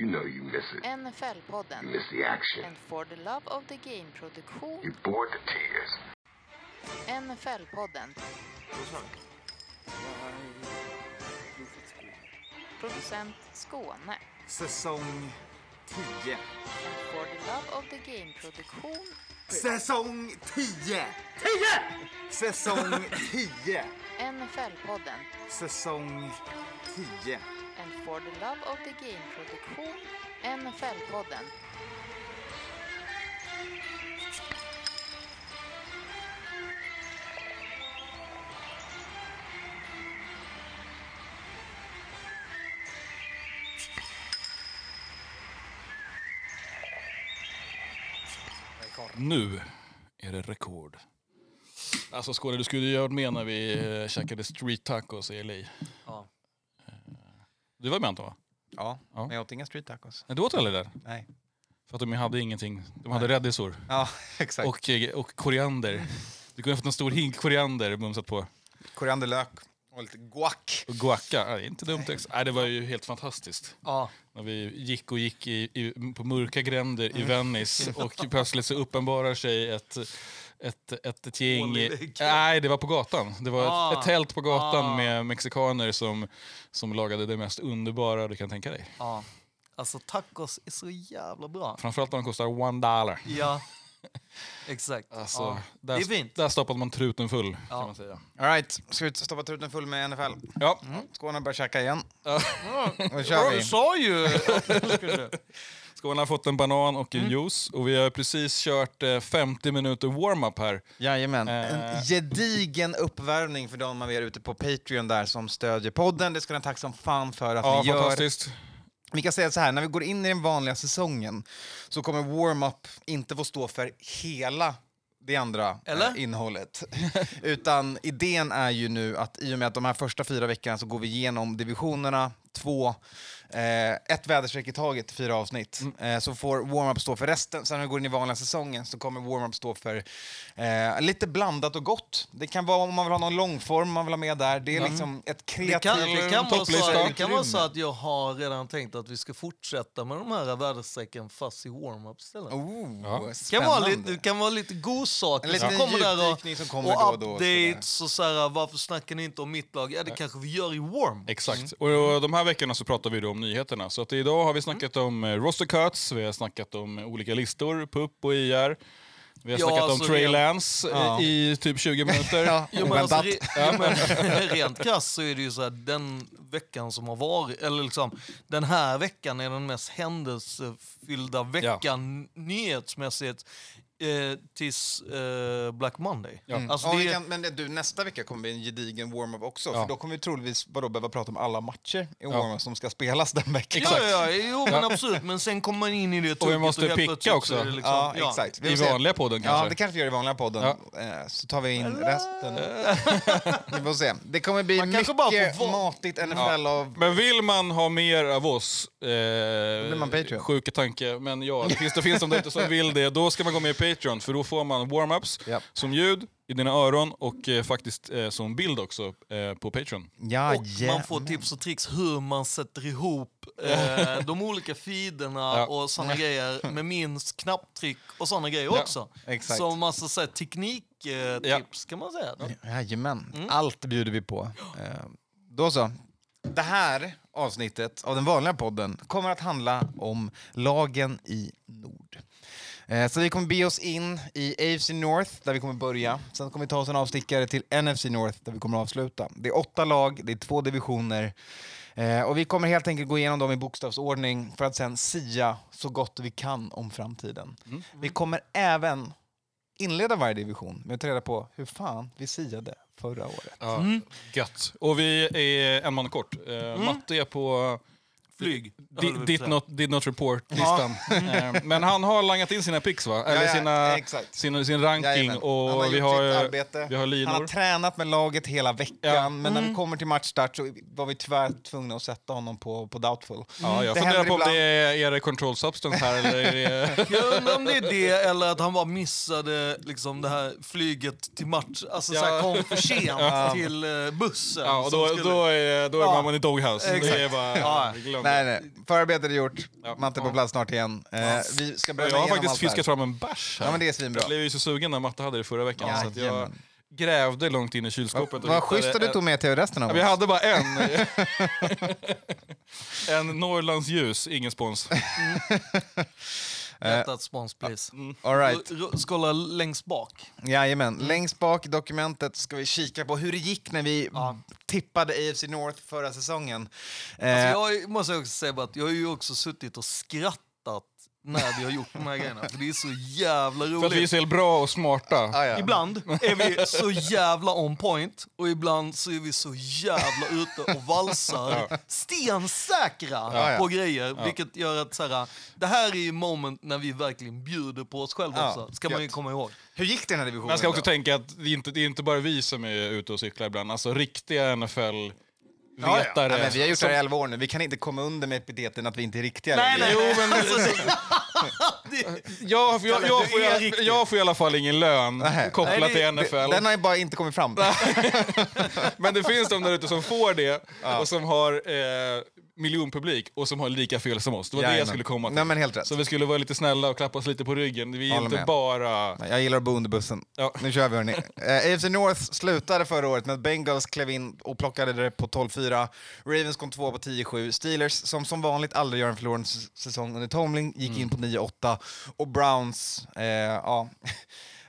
You know you miss it. NFL-podden. You miss the action. And for the love of the game produktion. You bored the tears. NFL-podden. Producent Skåne. Säsong 10. And for the love of the game produktion. Säsong 10. 10! Säsong 10. NFL-podden. Säsong 10. And for the love of the game produktion. NFL-podden. Nu är det rekord. Alltså Skåne, du skulle ju ha varit med när vi käkade street tacos i LA. Ja. Du var med Anton, va? Ja, men jag åt inga street tacos. Nej, du åt aldrig där? Nej. För att de hade ingenting. De hade rädisor. Ja, exakt. Och koriander. Du kunde ha fått en stor hink koriander mumsat på. Korianderlök och lite guac. Och guacka, ja, inte dumt. Nej. Nej, det var ju helt fantastiskt. Ja. När vi gick på mörka gränder i Venice och plötsligt så uppenbarar sig ett gäng. Nej, det var på gatan. Det var ett tält på gatan med mexikaner som lagade det mest underbara du kan tänka dig. Ja. Alltså tacos är så jävla bra. Framförallt när de kostar $1. Ja. Exakt. Alltså, där stoppade man truten full, kan man säga. All right, ska vi stoppa truten full med NFL? Ja. Skåne börjar käka igen. Då kör vi. Du sa ju. Skåne har fått en banan och en juice. Och vi har precis kört 50 minuter warm-up här. Jajamän. En gedigen uppvärmning för de av er ute på Patreon där som stödjer podden. Det ska ni tacka som fan för att ni gör. Ja, fantastiskt. Vi kan säga så här, när vi går in i den vanliga säsongen så kommer warm-up inte få stå för hela det andra innehållet. Utan idén är ju nu att i och med att de här första 4 veckorna så går vi igenom divisionerna, 2, ett väderstreck i taget, 4 avsnitt. Så får warm-up stå för resten. Sen när vi går in i vanliga säsongen så kommer warm-up stå för lite blandat och gott. Det kan vara om man vill ha någon långform man vill ha med där. Det är liksom ett kreativt topplista. Det kan vara så att jag har redan tänkt att vi ska fortsätta med de här väderstrecken fast i warm-up stället. Det kan vara lite god saker. Lite djupdykning som kommer och då. Och updates och så här, varför snackar ni inte om mitt lag? Ja, det kanske vi gör i warm-up. Exakt. Och de här veckorna så pratar vi då om nyheterna. Så att idag har vi snackat om roster cuts, vi har snackat om olika listor, PUP och IR. Vi har snackat om Trey Lance i typ 20 minuter. Rent krasst så är det ju så här, den veckan som har varit, eller liksom den här veckan är den mest händelsefyllda veckan nyhetsmässigt. Tills Black Monday. Ja. Alltså det... nästa vecka kommer vi en gedigen warm-up också. För då kommer vi troligtvis bara behöva prata om alla matcher i warm-up som ska spelas den veckan. Men absolut. Men sen kommer man in i det. Och vi måste picka också. Liksom, exakt. I vanliga podden kanske. Ja, det kanske vi gör i vanliga podden. Ja. Så tar vi in resten. Vi får se. Det kommer bli mycket matigt NFL av... Men vill man ha mer av oss? Sjuka tanke. Men det finns de där inte som vill det. Då ska man gå med i Patreon, för då får man warm-ups som ljud i dina öron och faktiskt som bild också på Patreon. Man får tips och tricks hur man sätter ihop de olika feederna och såna grejer med minst knapptryck och såna grejer också. Exakt. Så massa så här, tekniktips kan man säga. Jajamän, allt bjuder vi på. Då så. Det här avsnittet av den vanliga podden kommer att handla om lagen i Nord. Så vi kommer be oss in i AFC North där vi kommer börja. Sen kommer vi ta oss en avstickare till NFC North där vi kommer avsluta. Det är 8 lag, det är 2 divisioner. Och vi kommer helt enkelt gå igenom dem i bokstavsordning för att sen sia så gott vi kan om framtiden. Vi kommer även inleda varje division med att ta reda på hur fan vi siade förra året. Gött. Och vi är en man kort. Matte är på... Flyg. Did not report-listan. Men han har langat in sina picks, va? Eller sin ranking. Och vi har linor. Han har tränat med laget hela veckan. Men när vi kommer till matchstart så var vi tyvärr tvungna att sätta honom på doubtful. Jag funderar på om det är det control substance här. Eller om det är det, eller att han bara missade liksom, det här flyget till match. Alltså så kom för sent till bussen. Och då är man i doghouse. Det är bara... Nej. Förarbetet är gjort. Ja. Matte på plats snart igen. Vi ska börja. Jag har faktiskt fiskat fram en bärs här. Ja, men det är svinbra. Jag blev ju så sugen när Matte hade det förra veckan. Ja, så att jag grävde långt in i kylskåpet. Vad schysst att du tog med till resten av oss. Vi hade bara en. En Norrlands ljus. Ingen spons. Rättat spons, please. All right. Skålla längst bak. Jajamän. Längst bak i dokumentet ska vi kika på hur det gick när vi tippade AFC North förra säsongen. Alltså jag måste också säga att jag har ju också suttit och skrattat när vi har gjort de här grejerna. För det är så jävla roligt. För att vi är så bra och smarta. Ibland är vi så jävla on point. Och ibland så är vi så jävla ute och valsar. Stensäkra på grejer. Vilket gör att så här, det här är ju moment när vi verkligen bjuder på oss själva också. Ska man ju komma ihåg. Hur gick det den här divisionen? Man ska också tänka att det är inte bara vi som är ute och cyklar ibland. Alltså riktiga NFL... Ja. Nej, men vi har gjort det i 11 år nu. Vi kan inte komma under med epiteten att vi inte är riktiga. Nej. Jo, men... jag får i alla fall ingen lön kopplat till NFL. Den har ju bara inte kommit fram. Men det finns de där ute som får det och som har miljonpublik och som har lika fel som oss. Det var det jag skulle komma till. Nej, men helt rätt. Så vi skulle vara lite snälla och klappa oss lite på ryggen. Vi är inte bara... Jag gillar att bo under bussen. Ja. Nu kör vi, hörni. AFC North slutade förra året med Bengals klev in och plockade det på 12-4. Ravens kom 2 på 10-7. Steelers som vanligt aldrig gör en förlorande säsong under Tomlin gick in på 9-8. Och Browns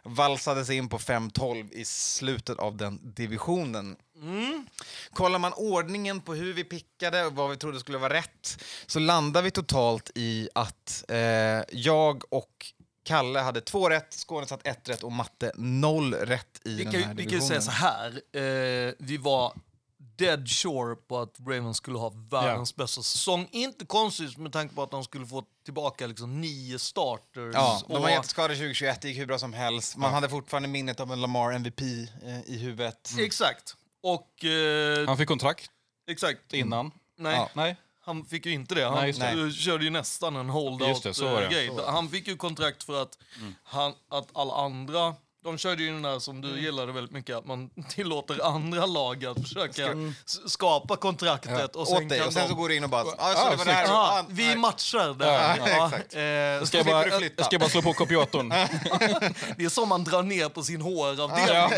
valsades in på 5-12 i slutet av den divisionen. Kollar man ordningen på hur vi pickade och vad vi trodde skulle vara rätt så landar vi totalt i att jag och Kalle hade 2 rätt, Skåne satt 1 rätt och Matte 0 rätt i den här divisionen. Vi kan ju säga så här, vi var dead sure på att Ravens skulle ha världens bästa säsong. Inte konstigt med tanke på att de skulle få tillbaka liksom 9 starters. Ja, de var jätteskadade 2021, det gick hur bra som helst. Man hade fortfarande minnet av en Lamar MVP i huvudet. Exakt. Och, han fick kontrakt innan. Nej, han fick ju inte det. Han körde ju nästan en hold-out-grej. Han fick ju kontrakt för att, att alla andra... De körde ju den där som du gillade väldigt mycket. Att man tillåter andra lag att försöka skapa kontraktet. Och sen, och sen så går du in och bara... vi matchar det här. Ska jag bara slå på kopiatorn. Det är som man drar ner på sin hår av det.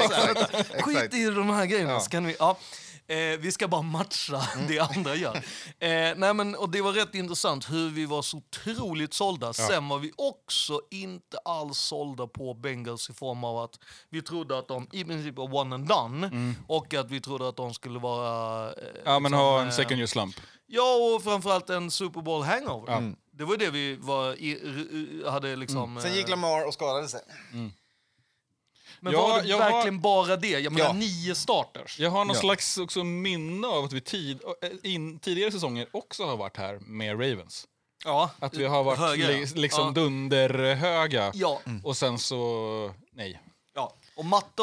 Skit i de här grejerna. Så kan vi... Ja. Vi ska bara matcha det andra gör. Och det var rätt intressant hur vi var så otroligt sålda. Sen var vi också inte alls sålda på Bengals i form av att vi trodde att de i princip var one and done. Och att vi trodde att de skulle vara... ha en second year slump. Ja, och framförallt en Super Bowl hangover. Det var det vi hade liksom... Sen gick Lamar och skadade sig. Men var det verkligen bara det? Jag menar 9 starters. Jag har någon slags också minne av att vi tidigare säsonger också har varit här med Ravens. Ja. Att vi har varit höga, dunderhöga. Ja. Och sen så... Nej. Ja. Och Matte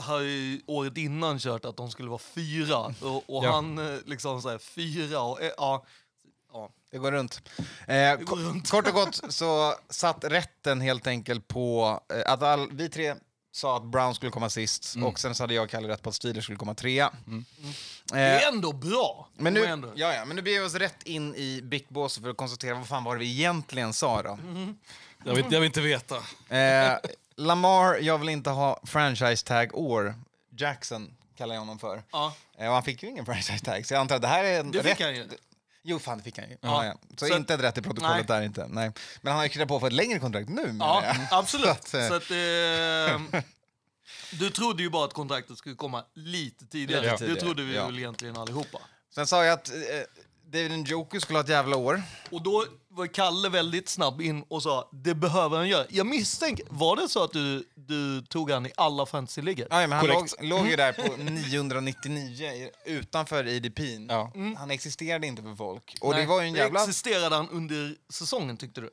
har ju året innan kört att de skulle vara 4. Och han liksom så här 4 och... Det går runt. Kort och gott så satt rätten helt enkelt på att vi 3 sa att Brown skulle komma sist och sen så hade jag och Kalle rätt på att Steelers skulle komma 3. Det är ändå bra. Men nu, men nu blir vi oss rätt in i Big Boss för att konstatera vad fan var det vi egentligen sa då. Jag vill inte veta. Lamar, jag vill inte ha franchise tag år. Jackson kallar jag honom för. Och han fick ju ingen franchise tag så jag antar att det här är en rätt... Jo, fan, det fick han ju. Ja. Så inte rätt i protokollet där inte. Nej. Men han har ju krypat på för ett längre kontrakt nu. Ja, absolut. Så att du trodde ju bara att kontraktet skulle komma lite tidigare. Ja. Det trodde vi väl egentligen allihopa. Sen sa jag att David Njoku skulle ha ett jävla år. Och då var Kalle väldigt snabb in och sa, det behöver han göra. Jag misstänker, var det så att du tog han i alla fantasy-ligger? Ja, men han låg ju där på 999 utanför ADP:n. Ja. Han existerade inte för folk. Och det var ju en jävla... Existerade han under säsongen, tyckte du?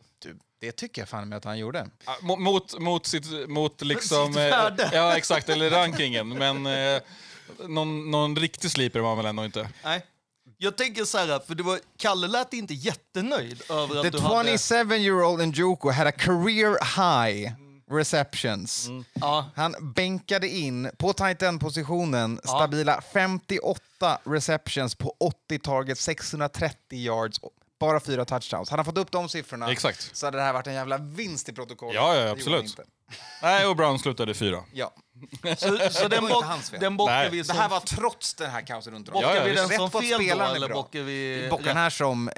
Det tycker jag fan med att han gjorde. Mot liksom... Ja, exakt, eller rankingen. Men någon riktig sleeper var han väl ändå inte. Nej. Jag tänker så här, för det var Kalle lät inte jättenöjd över att du hade... The 27-year-old Njoku had a career high receptions. Mm. Ja. Han bänkade in på tight end-positionen stabila 58 receptions på 80 target, 630 yards, bara 4 touchdowns. Han har fått upp de siffrorna. Exakt. Så hade det här varit en jävla vinst i protokollet. Ja, ja, absolut. Nej, och Brown slutade 4. Ja. Så den bockar vi som... Det här var trots den här kaosen runt om. Bockar vi den som fel då, eller bockar vi... Bockar här som...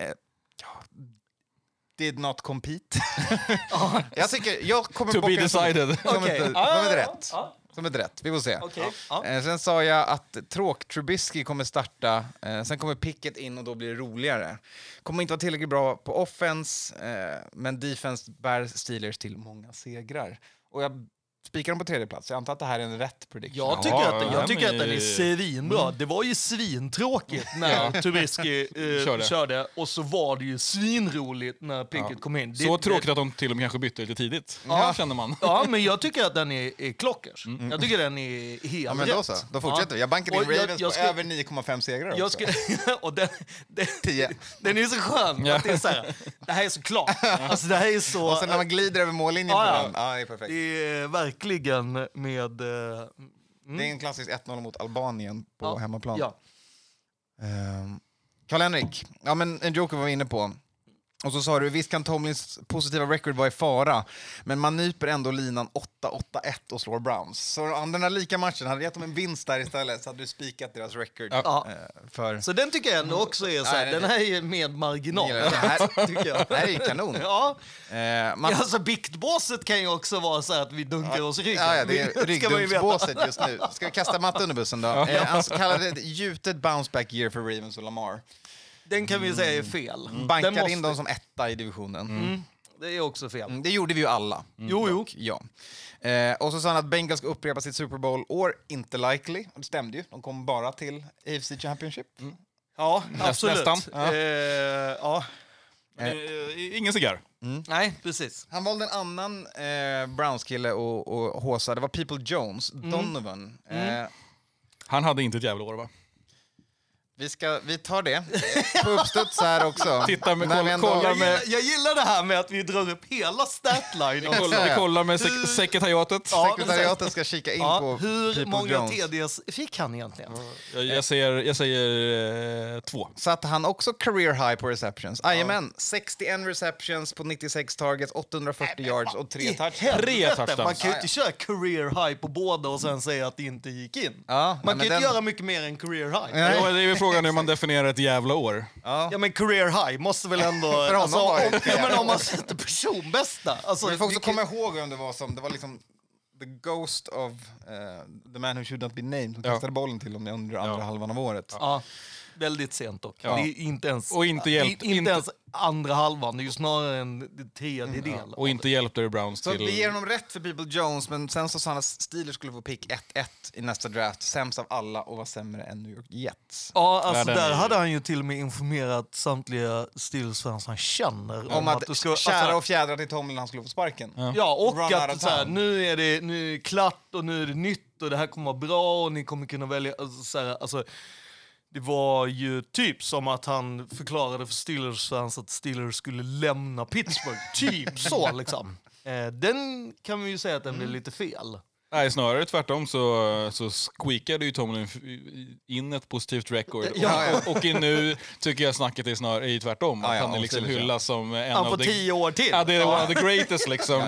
did not compete. Jag tycker... Jag kommer to be decided. Som är rätt. Vi får se. Okay. Sen sa jag att Trubisky kommer starta. Sen kommer Pickett in och då blir det roligare. Kommer inte vara tillräckligt bra på offense. Men defense bär Steelers till många segrar. Och jag spikar dem på 3:e plats. Jag antar att det här är en rätt prediction. Jag tycker att den är svinbra. Mm. Det var ju svintråkigt när Trubisky körde. Och så var det ju svinroligt när Pickett kom in. Så tråkigt att de till och med kanske bytte lite tidigt. Ja, känner man. Ja, men jag tycker att den är klockers. Mm. Jag tycker den är helt rätt. Men då så. Då fortsätter vi. Jag bankade in Ravens på över 9,5 segrar. Och den är så skön. Att det är så här. Det här är så klart. Alltså, det här är så... Och sen när man glider över mållinjen på den. Ja, det är perfekt. Verkligen med... Det är en klassisk 1-0 mot Albanien på hemmaplan. Ja. Karl-Henrik, en joker var inne på. Och så sa du, visst kan Tomlins positiva record vara i fara, men man nyper ändå linan 8-8-1 och slår Browns. Så om den här lika matchen hade gett dem en vinst där istället, så hade du spikat deras record. Ja. Så den tycker jag ändå också är så här, den här är med marginal. Ja, det här tycker jag. Det här är kanon. Ja. Alltså biktbåset kan ju också vara så här att vi dunkar oss i ryggen. Ja, det är ryggdunkbåset just nu. Ska vi kasta Matte under bussen då? Han kallade det gjutet bounce back year för Ravens och Lamar. Den kan vi säga är fel. Mm. Bankade in dem som etta i divisionen. Mm. Det är också fel. Det gjorde vi ju alla. Jo. Och så sa han att Bengals ska upprepa sitt Super Bowl-år. Inte likely. Det stämde ju. De kom bara till AFC Championship. Mm. Ja, absolut. Nästan. Ingen cigarr. Mm. Nej, precis. Han valde en annan Browns-kille och håsa. Det var People Jones. Donovan. Mm. Han hade inte ett jävla år, va? Vi tar det på uppstuds här också. Titta med jag gillar det här med att vi drar upp hela statline. Vi kollar med sekretariatet. Sekretariatet ska kika in på hur många TDs fick han egentligen? Jag säger 2. Så att han också career high på receptions. Jajamän, 61 receptions på 96 targets, 840 yards och 3 touchdowns. 3 touchdowns. Man kan ju inte köra career high på båda och sen säga att det inte gick in. Man kan ju inte göra mycket mer än career high. Ja, det är ju frågan hur man definierar ett jävla år. Ja, men career high måste väl ändå... om man sätter personbästa. Alltså, vi får också komma ihåg om det var som... Det var liksom the ghost of the man who should not be named. Som kastade bollen till om under andra halvan av året. Ja. Väldigt sent dock. Ja. Det är inte ens, och inte hjälpt. Inte ens andra halvan. Det är ju snarare en tredjedel. Ja. Och inte hjälpte det Browns till... Så vi ger honom rätt för People Jones, men sen så sa han att Steelers skulle få pick 1-1 i nästa draft. Sämst av alla och var sämre än New York Jets. Ja, alltså där hade han ju till och med informerat samtliga Steelers-fans han känner. Om att kära och fjädra till Tomlin han skulle få sparken. Ja, och att så här, nu är det klart och nu är det nytt och det här kommer vara bra och ni kommer kunna välja... Det var ju typ som att han förklarade för Steelers-fans att Steelers skulle lämna Pittsburgh. Typ så liksom. Den kan vi ju säga att den blev lite fel. Nej, snarare tvärtom så squeakade ju Tomlin in ett positivt record. Och nu tycker jag snacket är snarare tvärtom. Att han är liksom hyllas som en av 10 år till. Ja, det är one of the greatest liksom.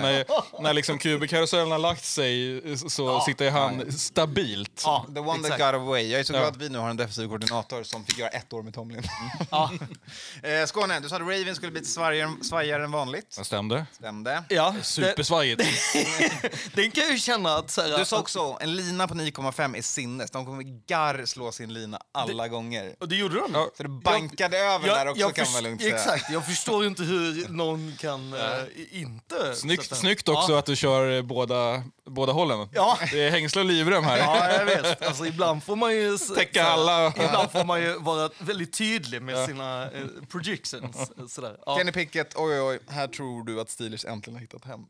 När liksom QB-karusellen har lagt sig så sitter han stabilt. Ja, the one that got away. Jag är så glad att vi nu har en defensiv koordinator som fick göra 1 år med Tomlin. Skåne, du sa att Ravens skulle bli svajigare än vanligt. Det stämde. Ja, supersvajigt. Den kan ju känna att du sa också, en lina på 9,5 är sinnes. De kommer slå sin lina alla gånger. Och det gjorde de. Ja. Så det bankade över där också kan man lugnt säga. Exakt, jag förstår ju inte hur någon kan inte... Snyggt också att du kör båda hållen. Ja. Det är hängsla och livrem här. Ja, jag vet. Alltså, ibland får man ju... Täcka alla. Ibland får man ju vara väldigt tydlig med sina projections. Sådär. Ja. Kenny Pickett, oj, här tror du att Steelers äntligen har hittat hem.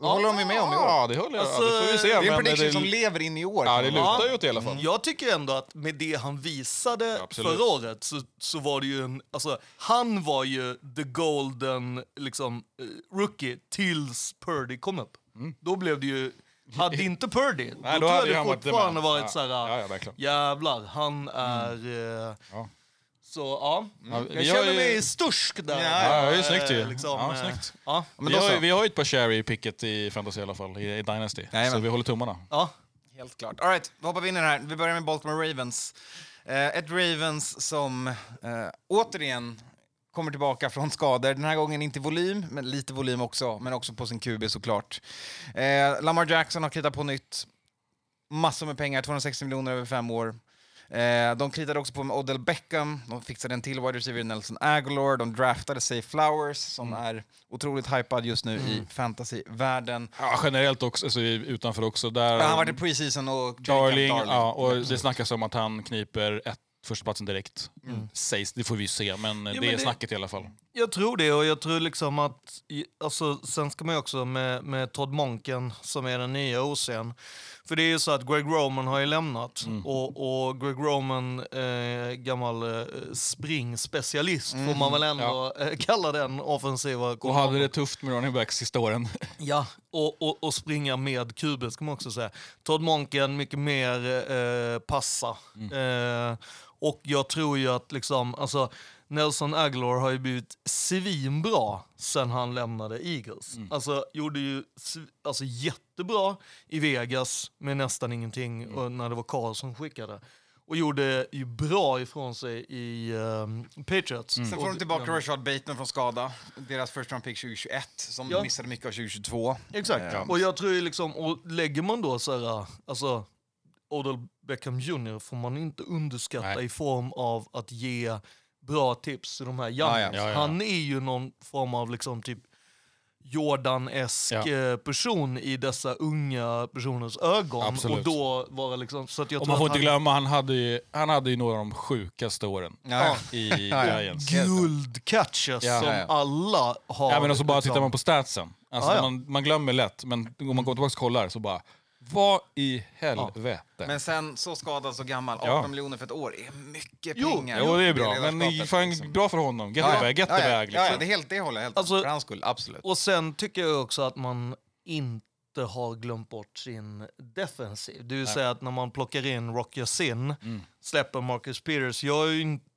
Det håller de med om i år. Ja, det håller jag. Alltså, det får vi se. Det är en prediction som lever in i år. Ja, det lutar ju åt i alla fall. Jag tycker ändå att med det han visade förra året så var det ju en... Alltså, han var ju the golden liksom, rookie tills Purdy kom upp. Då blev det ju... Hade inte Purdy, då nej, då tror jag det fortfarande varit så här... Ja, jävlar, han är... Så, jag känner mig stursk där. Ja, det är snyggt ju. Liksom, snyggt. Vi har ju ett par cherry picket i fantasy i alla fall, i Dynasty. Nej, så vi håller tummarna. Ja, helt klart. All right, då hoppar vi in i det här. Vi börjar med Baltimore Ravens. Ett Ravens som återigen kommer tillbaka från skador. Den här gången inte volym, men lite volym också. Men också på sin QB såklart. Lamar Jackson har kritat på nytt. Massor med pengar, 260 miljoner över 5 år. De kritade också på med Odell Beckham. De fixade en till wide receiver, Nelson Aguilar. De draftade Safe Flowers som är otroligt hypad just nu i fantasyvärlden. Ja, generellt också, alltså, utanför också. Där, han var i preseason och... Darling. Ja, och det snackas om att han kniper första platsen direkt. Sägs, det får vi se, men det är snacket i alla fall. Jag tror det, och jag tror liksom att... Alltså, sen ska man ju också med Todd Monken som är den nya OCen. För det är ju så att Greg Roman har ju lämnat. Och Greg Roman, gammal springspecialist, får man väl ändå kalla den offensiva. Och hade det tufft med running backs sista åren. Ja, och springa med QB ska man också säga. Todd Monken mycket mer passa. Och jag tror ju att liksom... Alltså, Nelson Aguilar har ju blivit svinbra sen han lämnade Eagles. Alltså gjorde ju jättebra i Vegas med nästan ingenting när det var Carl som skickade. Och gjorde ju bra ifrån sig i Patriots. Sen får de tillbaka Rashad Bateman från skada. Deras first round pick 2021 som missade mycket av 2022. Exakt. Och jag tror ju liksom, och lägger man då så här, alltså Odell Beckham Jr. får man inte underskatta i form av att ge bra tips i de här youngers. Ja. Han är ju någon form av liksom typ Jordan-esk person i dessa unga personers ögon. Absolut. Och då var det liksom... Så att jag tror man får inte glömma, han hade ju några av de sjukaste åren i Giants. Guldcatches som alla har. Ja, men så bara liksom, tittar man på statsen. Alltså, man glömmer lätt, men om man går tillbaka och kollar så bara... Vad i helvete. Ja. Men sen så skadad så gammal, 18 miljoner för ett år är mycket pengar. Jo, det är bra. Men liksom, bra för honom. Get away. Liksom. Ja, det håller jag helt för hans skull, absolut. Och sen tycker jag också att man inte har glömt bort sin defensiv. Det vill säga att när man plockar in Rocky Sin, släpper Marcus Spears. Jag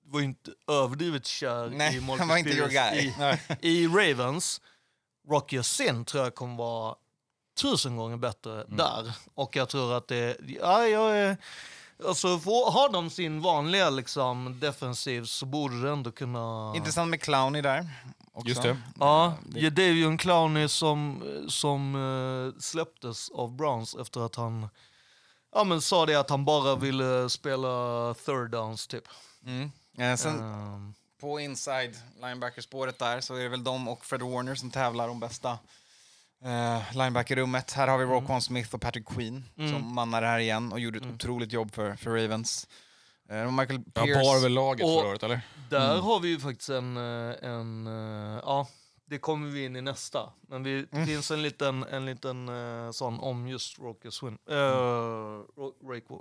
var ju inte överdrivet kär i Marcus Spears i Ravens. Rocky Sin tror jag kommer vara 1000 gånger bättre där. Och jag tror att det... Ja, har de sin vanliga liksom, defensiv så borde det ändå kunna... Intressant med Clowney där. Också. Just det. Ja, det är ju en Clowney som släpptes av Browns efter att han... Ja, men sa det att han bara ville spela third downs typ. På inside linebackerspåret där så är det väl de och Fred Warner som tävlar om bästa... linebackerrummet. Här har vi Roquan Smith och Patrick Queen som mannar det här igen och gjorde ett otroligt jobb för Ravens. Michael Pierce. Ja, bar väl laget förra året, eller? Där har vi ju faktiskt en det kommer vi in i nästa. Men det finns en liten sån om just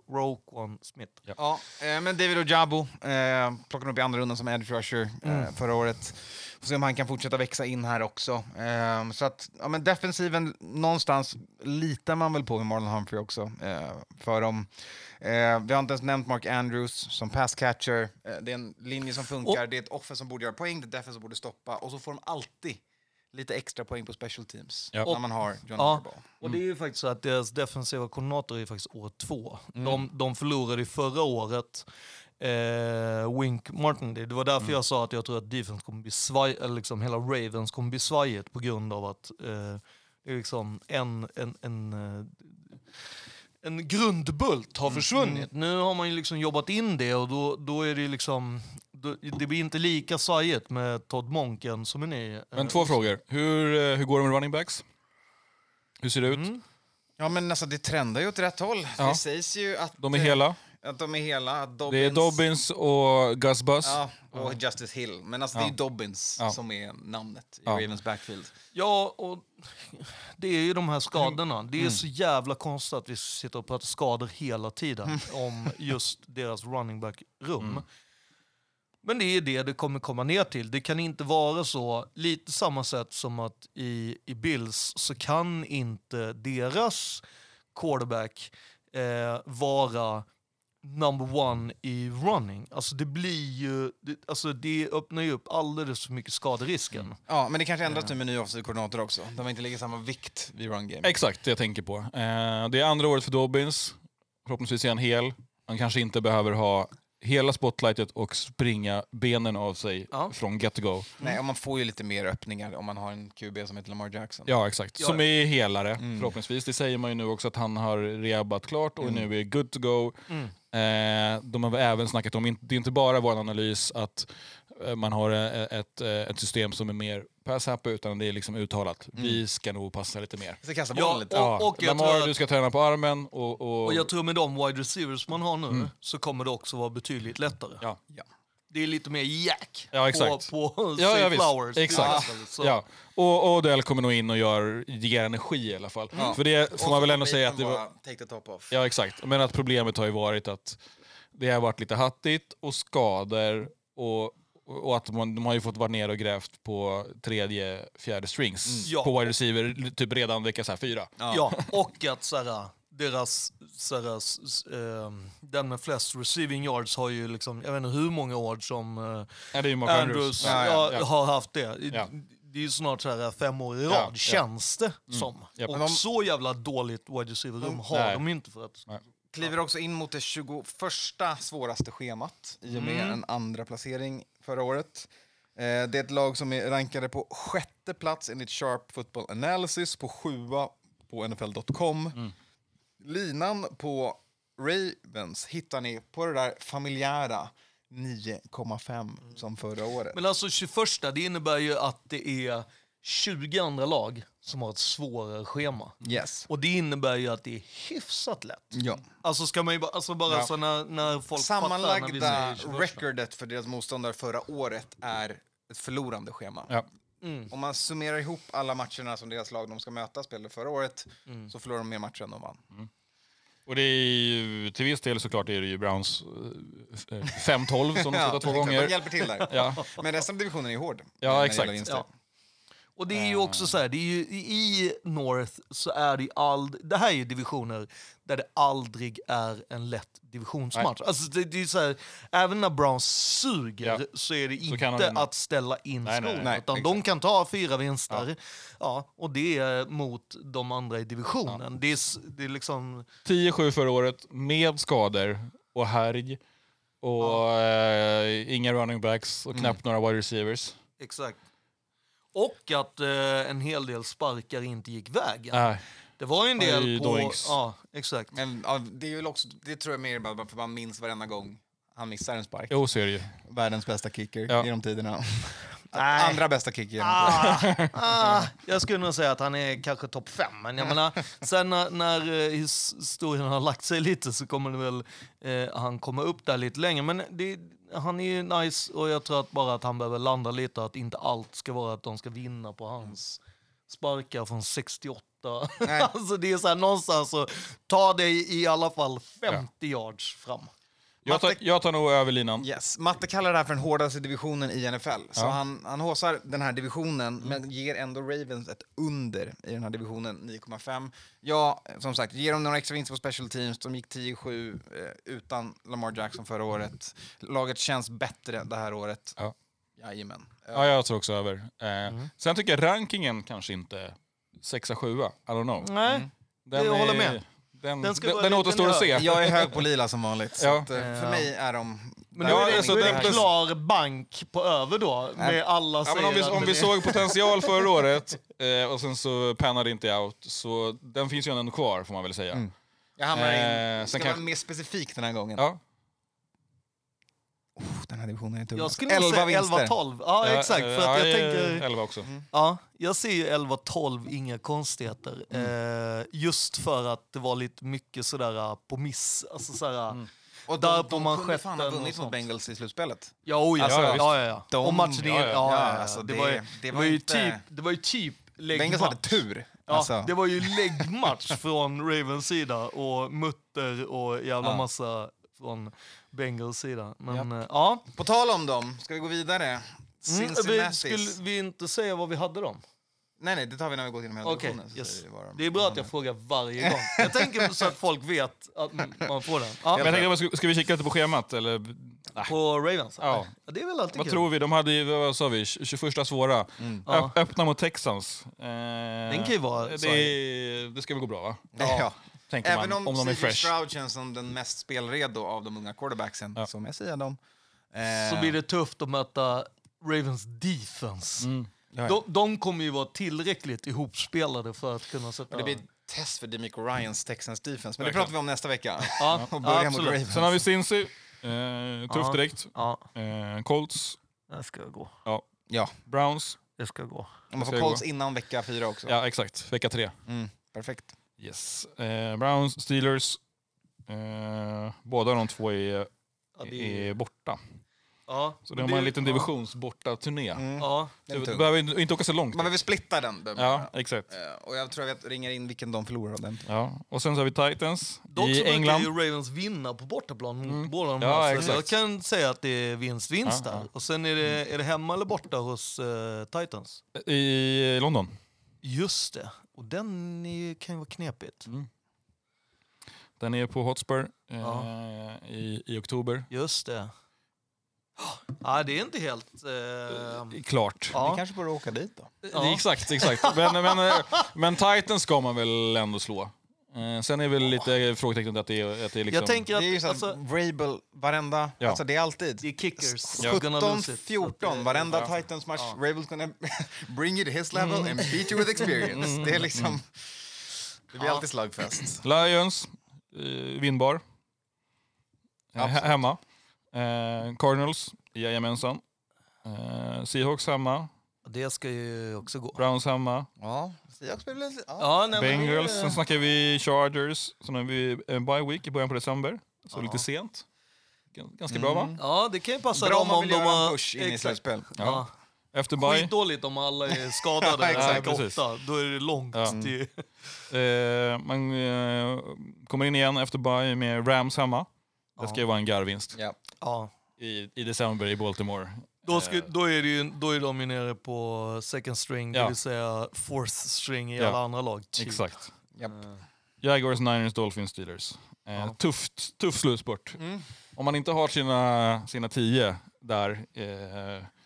Roquan Smith. Ja. Men David Njoku plockade upp i andra rundan som edge rusher förra året. Får se om han kan fortsätta växa in här också. Så att men defensiven någonstans litar man väl på med Marlon Humphrey också för dem. Vi har inte ens nämnt Mark Andrews som passcatcher. Det är en linje som funkar. Det är ett offense som borde göra poäng. Det är defense som borde stoppa. Och så får de alltid lite extra poäng på special teams när man har John Harbaugh. Och det är ju faktiskt så att deras defensiva koordinator är faktiskt år 2. De förlorade i förra året Wink Martin. Det var därför jag sa att jag tror att defense kommer bli svajigt, eller liksom hela Ravens kommer bli svajigt på grund av att det är liksom en grundbult har försvunnit. Nu har man ju liksom jobbat in det och då är det liksom... Det blir inte lika sajigt med Todd Monken som är ny. Men två frågor. Hur går det med running backs? Hur ser det ut? Ja, men alltså, det trendar ju åt rätt håll. Ja. Det sägs ju att... De är hela. Att de är hela. Att Dobbins... Det är Dobbins och Gus Bus. Ja, och Justice Hill. Men alltså, det är ju Dobbins som är namnet i Ravens backfield. Ja, och det är ju de här skadorna. Det är så jävla konstigt att vi sitter och pratar skador hela tiden om just deras running back-rum. Men det är det det kommer komma ner till. Det kan inte vara så, lite samma sätt som att i Bills så kan inte deras quarterback vara number one i running. Alltså det blir ju, alltså det öppnar ju upp alldeles för mycket skadrisken. Mm. Ja, men det kanske ändras nu med nya offensive koordinator också. De inte lägger samma vikt vid run game. Exakt, det jag tänker på. Det är andra året för Dobbins. Förhoppningsvis är han hel. Han kanske inte behöver ha hela spotlightet och springa benen av sig från get go. Nej, och man får ju lite mer öppningar om man har en QB som heter Lamar Jackson. Ja, exakt. Som är helare, förhoppningsvis. Det säger man ju nu också att han har rehabbat klart och nu är good to go. De har även snackat om, det är inte bara vår analys att man har ett system som är mer pass happy, utan det är liksom uttalat. Vi ska nog passa lite mer. Vi ska kasta bollen lite. Och Lamar, du ska träna på armen. Och jag tror med de wide receivers man har nu så kommer det också vara betydligt lättare. Ja. Det är lite mer jack på Flowers. Exakt. Ja. Och Odell kommer nog in och ger energi i alla fall. Mm. För det får man väl ändå säga att det var... Take the top off. Ja, exakt. Men att problemet har ju varit att det har varit lite hattigt och skador och att de har ju fått vara ner och grävt på tredje, fjärde strings på wide receiver typ redan vecka så här 4. Ja, och att så här, deras den med flest receiving yards har ju liksom, jag vet inte hur många år som det är Mark Andrews. Har haft det. Det är ju snart så här 5 år i rad, känns det som. Yep. Och så jävla dåligt wide receiver-rum har de inte för att... Nej. Kliver också in mot det 21:a svåraste schemat i och med en andra placering förra året. Det är ett lag som är rankade på 6:e plats enligt Sharp Football Analysis, på 7:a på NFL.com. Linan på Ravens hittar ni på det där familjära 9,5 som förra året. Men alltså 21:a, det innebär ju att det är 20 andra lag som har ett svårare schema. Yes. Och det innebär ju att det är hyfsat lätt. Ja. Alltså ska man ju bara så när folk sammanlagda recordet för deras motståndare förra året är ett förlorande schema. Ja. Mm. Om man summerar ihop alla matcherna som deras lag de ska möta spelade förra året så förlorar de mer matcher än de vann. Mm. Och det är ju, till viss del såklart är det ju Browns 5-12 som de slutar 2 gånger. De hjälper till där. Men resten av divisionen är hård. Ja, exakt. Ja. Och det är ju också så här, det är ju, i North så är det det här är ju divisioner där det aldrig är en lätt divisionsmatch. Nej. Alltså det är så här, även när Browns suger så är det så inte att ställa in skorna, utan de kan ta 4 vinster. Ja, och det är mot de andra i divisionen. Ja. Det är liksom 10-7 förra året med skador och härj och inga running backs och knappt några wide receivers. Exakt. Och att en hel del sparkar inte gick vägen. Det var ju en del på... Ja, exakt. Men det är ju också, det tror jag mer bara för man minns varenda gång han missar en spark. Jo, så är det ju. Världens bästa kicker genom tiderna. Andra bästa kicker genom tiderna. Jag skulle nog säga att han är kanske topp 5. Men jag menar, sen när historien har lagt sig lite så kommer det väl han komma upp där lite längre. Men det... Han är ju nice och jag tror att bara att han behöver landa lite, att inte allt ska vara att de ska vinna på hans sparkar från 68. Nej. Alltså det är så här någonstans, så ta dig i alla fall 50 yards fram. Jag tar nog över linan. Yes. Matte kallar det här för den hårdaste divisionen i NFL. Så han håsar den här divisionen men ger ändå Ravens ett under i den här divisionen, 9,5. Ja, som sagt, ger dem några extra vinster på special teams. De gick 10-7 utan Lamar Jackson förra året. Laget känns bättre det här året. Ja. Jajamän. Ja, jag tror också över. Sen tycker jag rankingen kanske inte 6-7. I don't know. Nej, jag håller med. Den återstår att se. Jag är hög på lila som vanligt. Så att, för mig är de... Men då är det en klar bank på över då. Med alla säger om vi såg potential förra året och sen så pannade inte out. Så den finns ju ändå kvar, får man väl säga. Jag hamnar in. Ska vara mer specifik den här gången. Ja. Den här divisionen är tuff. Jag skulle nog säga 11-12. Ja, exakt. För att jag tänker... 11 också. Ja, jag ser ju 11-12, inga konstigheter. Just för att det var lite mycket sådär på miss. Alltså sådär... Och där på manschetten har vunnit mot Bengals i slutspelet. Ja. Och matchen är... Alltså, det var ju typ Bengals hade tur. Det var ju läggmatch från Ravens sida. Och mutter och jävla massa... från Bengals sida. Men ja. På tal om dem, ska vi gå vidare? Skulle vi inte säga vad vi hade dem? Nej, det tar vi när vi går igenom hela produktionen. Yes. Det är bra att jag frågar varje gång. Jag tänker så att folk vet att man får den. Ja. Men jag tänker, ska vi kika lite på schemat? Eller? På Ravens? Ja. Ja, det är väl alltid. Vad kul. Tror vi? De hade ju, vad sa vi, 21 svåra. Mm. Öppna mot Texans. Den kan ju vara... Det ska väl gå bra, va? Ja. Tänker även man, om de är fresh. Stroud känns som den mest spelredo av de unga quarterbacksen, som jag säger dem. Så blir det tufft att möta Ravens defense. Mm. De kommer ju vara tillräckligt ihopspelade för att kunna sätta... Det blir ett test för Demico Ryans Texans defense. Men det pratar vi om nästa vecka. Ja, absolut. Sen har vi Cincy. Tufft direkt. Colts. Det ska gå. Ja. Browns. Det ska gå. Man får Colts innan vecka 4 också. Ja, exakt. Vecka 3. Mm. Perfekt. Yes. Browns, Steelers. Båda de två är borta. Ja, så det har man en liten divisionsborta turné. Ja, du behöver inte åka så långt. Man behöver splitta den. Ja, exakt. Och jag tror att jag ringer in vilken de förlorar den. Ja, och sen så har vi Titans i England. Dock så brukar ju Ravens vinna på bortaplan. Båda de här. Så jag kan säga att det är vinst där. Och sen är det hemma eller borta hos Titans? I London. Just det. Och den kan ju vara knepigt. Mm. Den är på Hotspur i oktober. Just det. Ja, det är inte helt... klart. Ja. Vi kanske borde åka dit då. Ja. Exakt. Men Titans ska man väl ändå slå. Sen är väl lite frågetecknet att det är liksom... Jag tänker att... Det är ju så Vrabel varenda... Ja. Alltså det är alltid... Det är kickers. 17-14 varenda Titans match. Ja. Vrabel's gonna bring you to his level and beat you with experience. Det är liksom... Det blir alltid slagfest. Lions. Vinnbar. Hemma. Cardinals, jajamensan. Seahawks hemma. Det ska ju också gå. Browns hemma. Ja, Seahawks blir väl... Ja. Bengals, sen snackar vi Chargers. Sen har vi en bye week i början på december. Så lite sent. Ganska bra, va? Ja, det kan ju passa bra dem om de har... push in i slutspel. Ja. Efter bye... Skitdåligt om alla är skadade. Ja, exakt, precis. Då är det långt till... man kommer in igen efter bye med Rams hemma. Det ska ju vara en garvinst. Ja. I december i Baltimore. Då är de ju nere på second string, det vill säga fourth string i alla andra lag. Typ. Exakt. Jaguars, Niners, Dolphins, Steelers. Tuff slutsport. Om man inte har sina 10 där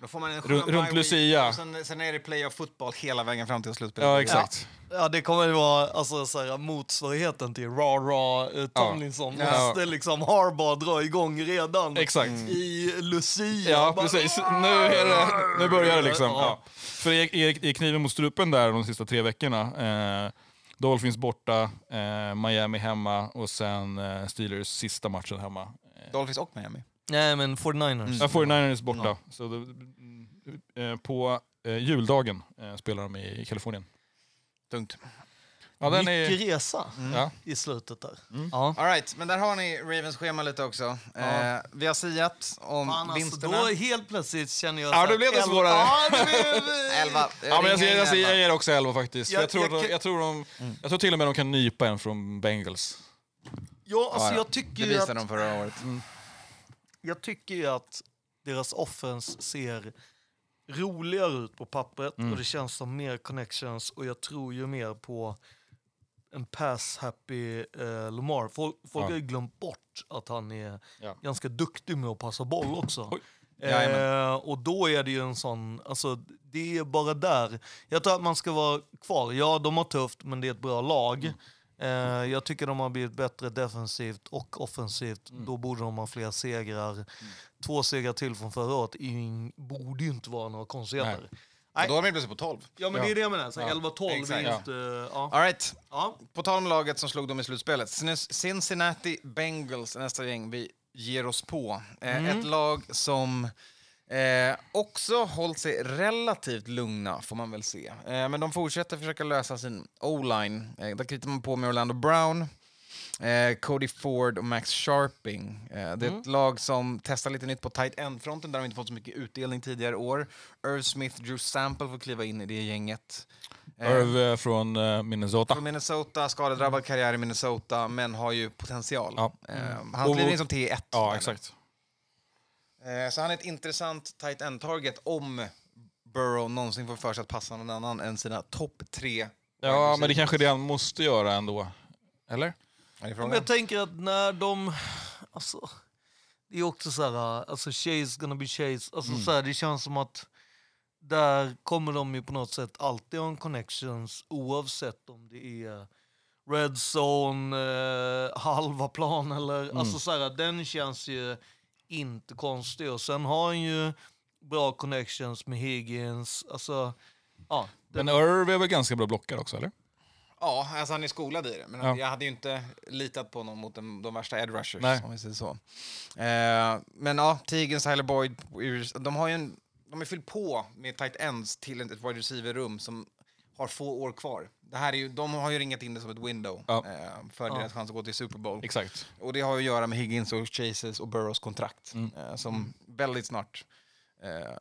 då får man en runt Lucia. Sen är det playoff fotboll hela vägen fram till slutspelet. Ja, exakt. Ja, det kommer ju vara alltså så här, motsvarigheten till Ra Tomlinson. Måste liksom Harbaugh dra igång redan i Lucia. Ja, precis. Nu börjar det liksom. Ja. För är kniven mot strupen där de sista 3 veckorna. Dolphins borta, Miami hemma och sen Steelers sista matchen hemma. Dolphins och Miami. Nej, men 49ers. 49ers borta. No. Så på juldagen spelar de i Kalifornien. Tungt. Ja, den är... Mycket resa i slutet där. Mm. Ja. All right, men där har ni Ravens schema lite också. Ja. Vi har siat om vinsterna. Då helt plötsligt känner jag... Ja, det blev det svårare. Ja, det blev... 11. Ja, men jag ger också 11 faktiskt. Jag tror till och med de kan nypa en från Bengals. Ja, alltså jag tycker ju att... Det visade de förra året. Mm. Jag tycker ju att deras offense ser roligare ut på pappret och det känns som mer connections och jag tror ju mer på en pass-happy Lamar. Folk har ju glömt bort att han är ganska duktig med att passa boll också. Och då är det ju en sån, alltså det är bara där. Jag tror att man ska vara kvar. Ja, de har tufft men det är ett bra lag. Jag tycker de har blivit bättre defensivt och offensivt. Då borde de ha fler segrar. 2 segrar till från förra året borde ju inte vara några konstigheter. Då har de blivit på 12. Ja, men det är det jag menar. 11-12. All right. På tal om laget som slog dem i slutspelet. Cincinnati Bengals, nästa gäng vi ger oss på. Ett lag som... också hållit sig relativt lugna får man väl se. Men de fortsätter försöka lösa sin O-line. Där kritar man på med Orlando Brown Cody Ford och Max Sharping. Det är ett lag som testar lite nytt på tight end-fronten, där de inte fått så mycket utdelning tidigare år. Irv Smith, Drew Sample får kliva in i det gänget. Irv från Minnesota. Från Minnesota, skadedrabbad karriär i Minnesota, men har ju potential. Ja. Han kliver in som T1. Ja, exakt. Så han är ett intressant tight end-target om Burrow någonsin får för sig att passa någon annan än sina topp 3. Ja, men det kanske är det han måste göra ändå. Eller? Men jag tänker att när de... Alltså, det är också så här... Alltså, Chase gonna be Chase. Alltså, så här, det känns som att... Där kommer de ju på något sätt alltid ha en connections. Oavsett om det är red zone, halva plan eller... Alltså, så här, den känns ju inte konstig. Och sen har han ju bra connections med Higgins. Alltså, ja. Men Irv är väl ganska bra blockad också, eller? Ja, alltså han är skolad i det. Men jag hade ju inte litat på honom mot de värsta edge rushers. Nej. Om vi säger så. Men ja, Tee Higgins, Tyler Boyd, de har ju de är fyllt på med tight ends till ett wide receiver-rum som har få år kvar. Det här är ju, de har ju ringat in det som ett window för deras chans att gå till Super Bowl. Exakt. Och det har ju att göra med Higgins och Chases och Burrows kontrakt som väldigt snart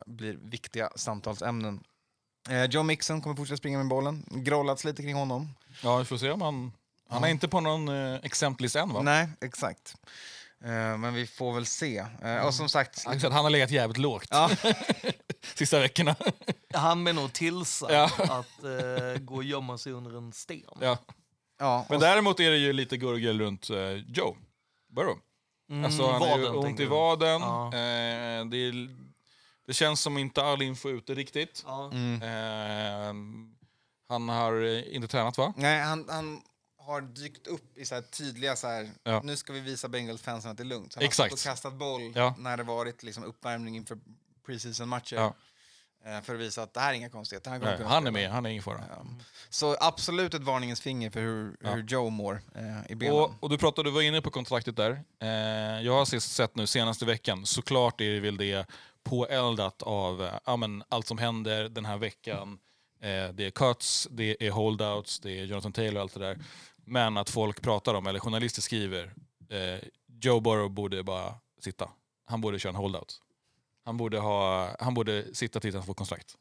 blir viktiga samtalsämnen. Joe Mixon kommer fortsätta springa med bollen. Grollats lite kring honom. Ja, vi får se om han är inte på någon exemplis än, va? Nej, exakt. Men vi får väl se. Och som sagt... Han har legat jävligt lågt sista veckorna. Han är nog tillsatt att gå och gömma sig under en sten. Ja. Ja, men däremot är det ju lite gurgel runt Joe Burrow. Alltså, han är ju ont i vaden. Ja. Det är... Det känns som inte all info ute riktigt. Ja. Han har inte tränat, va? Nej, han har dykt upp i så här tydliga så här... Ja. Nu ska vi visa Bengals-fansen att det är lugnt. Så han har fått kastat boll när det varit liksom uppvärmning inför preseason-matcher. Ja. För att visa att det här är inga konstigheter. Han är med, han är ingen fara. Ja. Så absolut ett varningens finger för hur Joe mår i benen. Och du var inne på kontraktet där. Jag har sett nu senaste veckan. Såklart är det väl det... påeldat av allt som händer den här veckan. Det är cuts, det är holdouts, det är Jonathan Taylor och allt det där. Men att folk pratar om, eller journalister skriver, Joe Burrow borde bara sitta. Han borde köra en holdout. Han borde sitta tills han får kontrakt.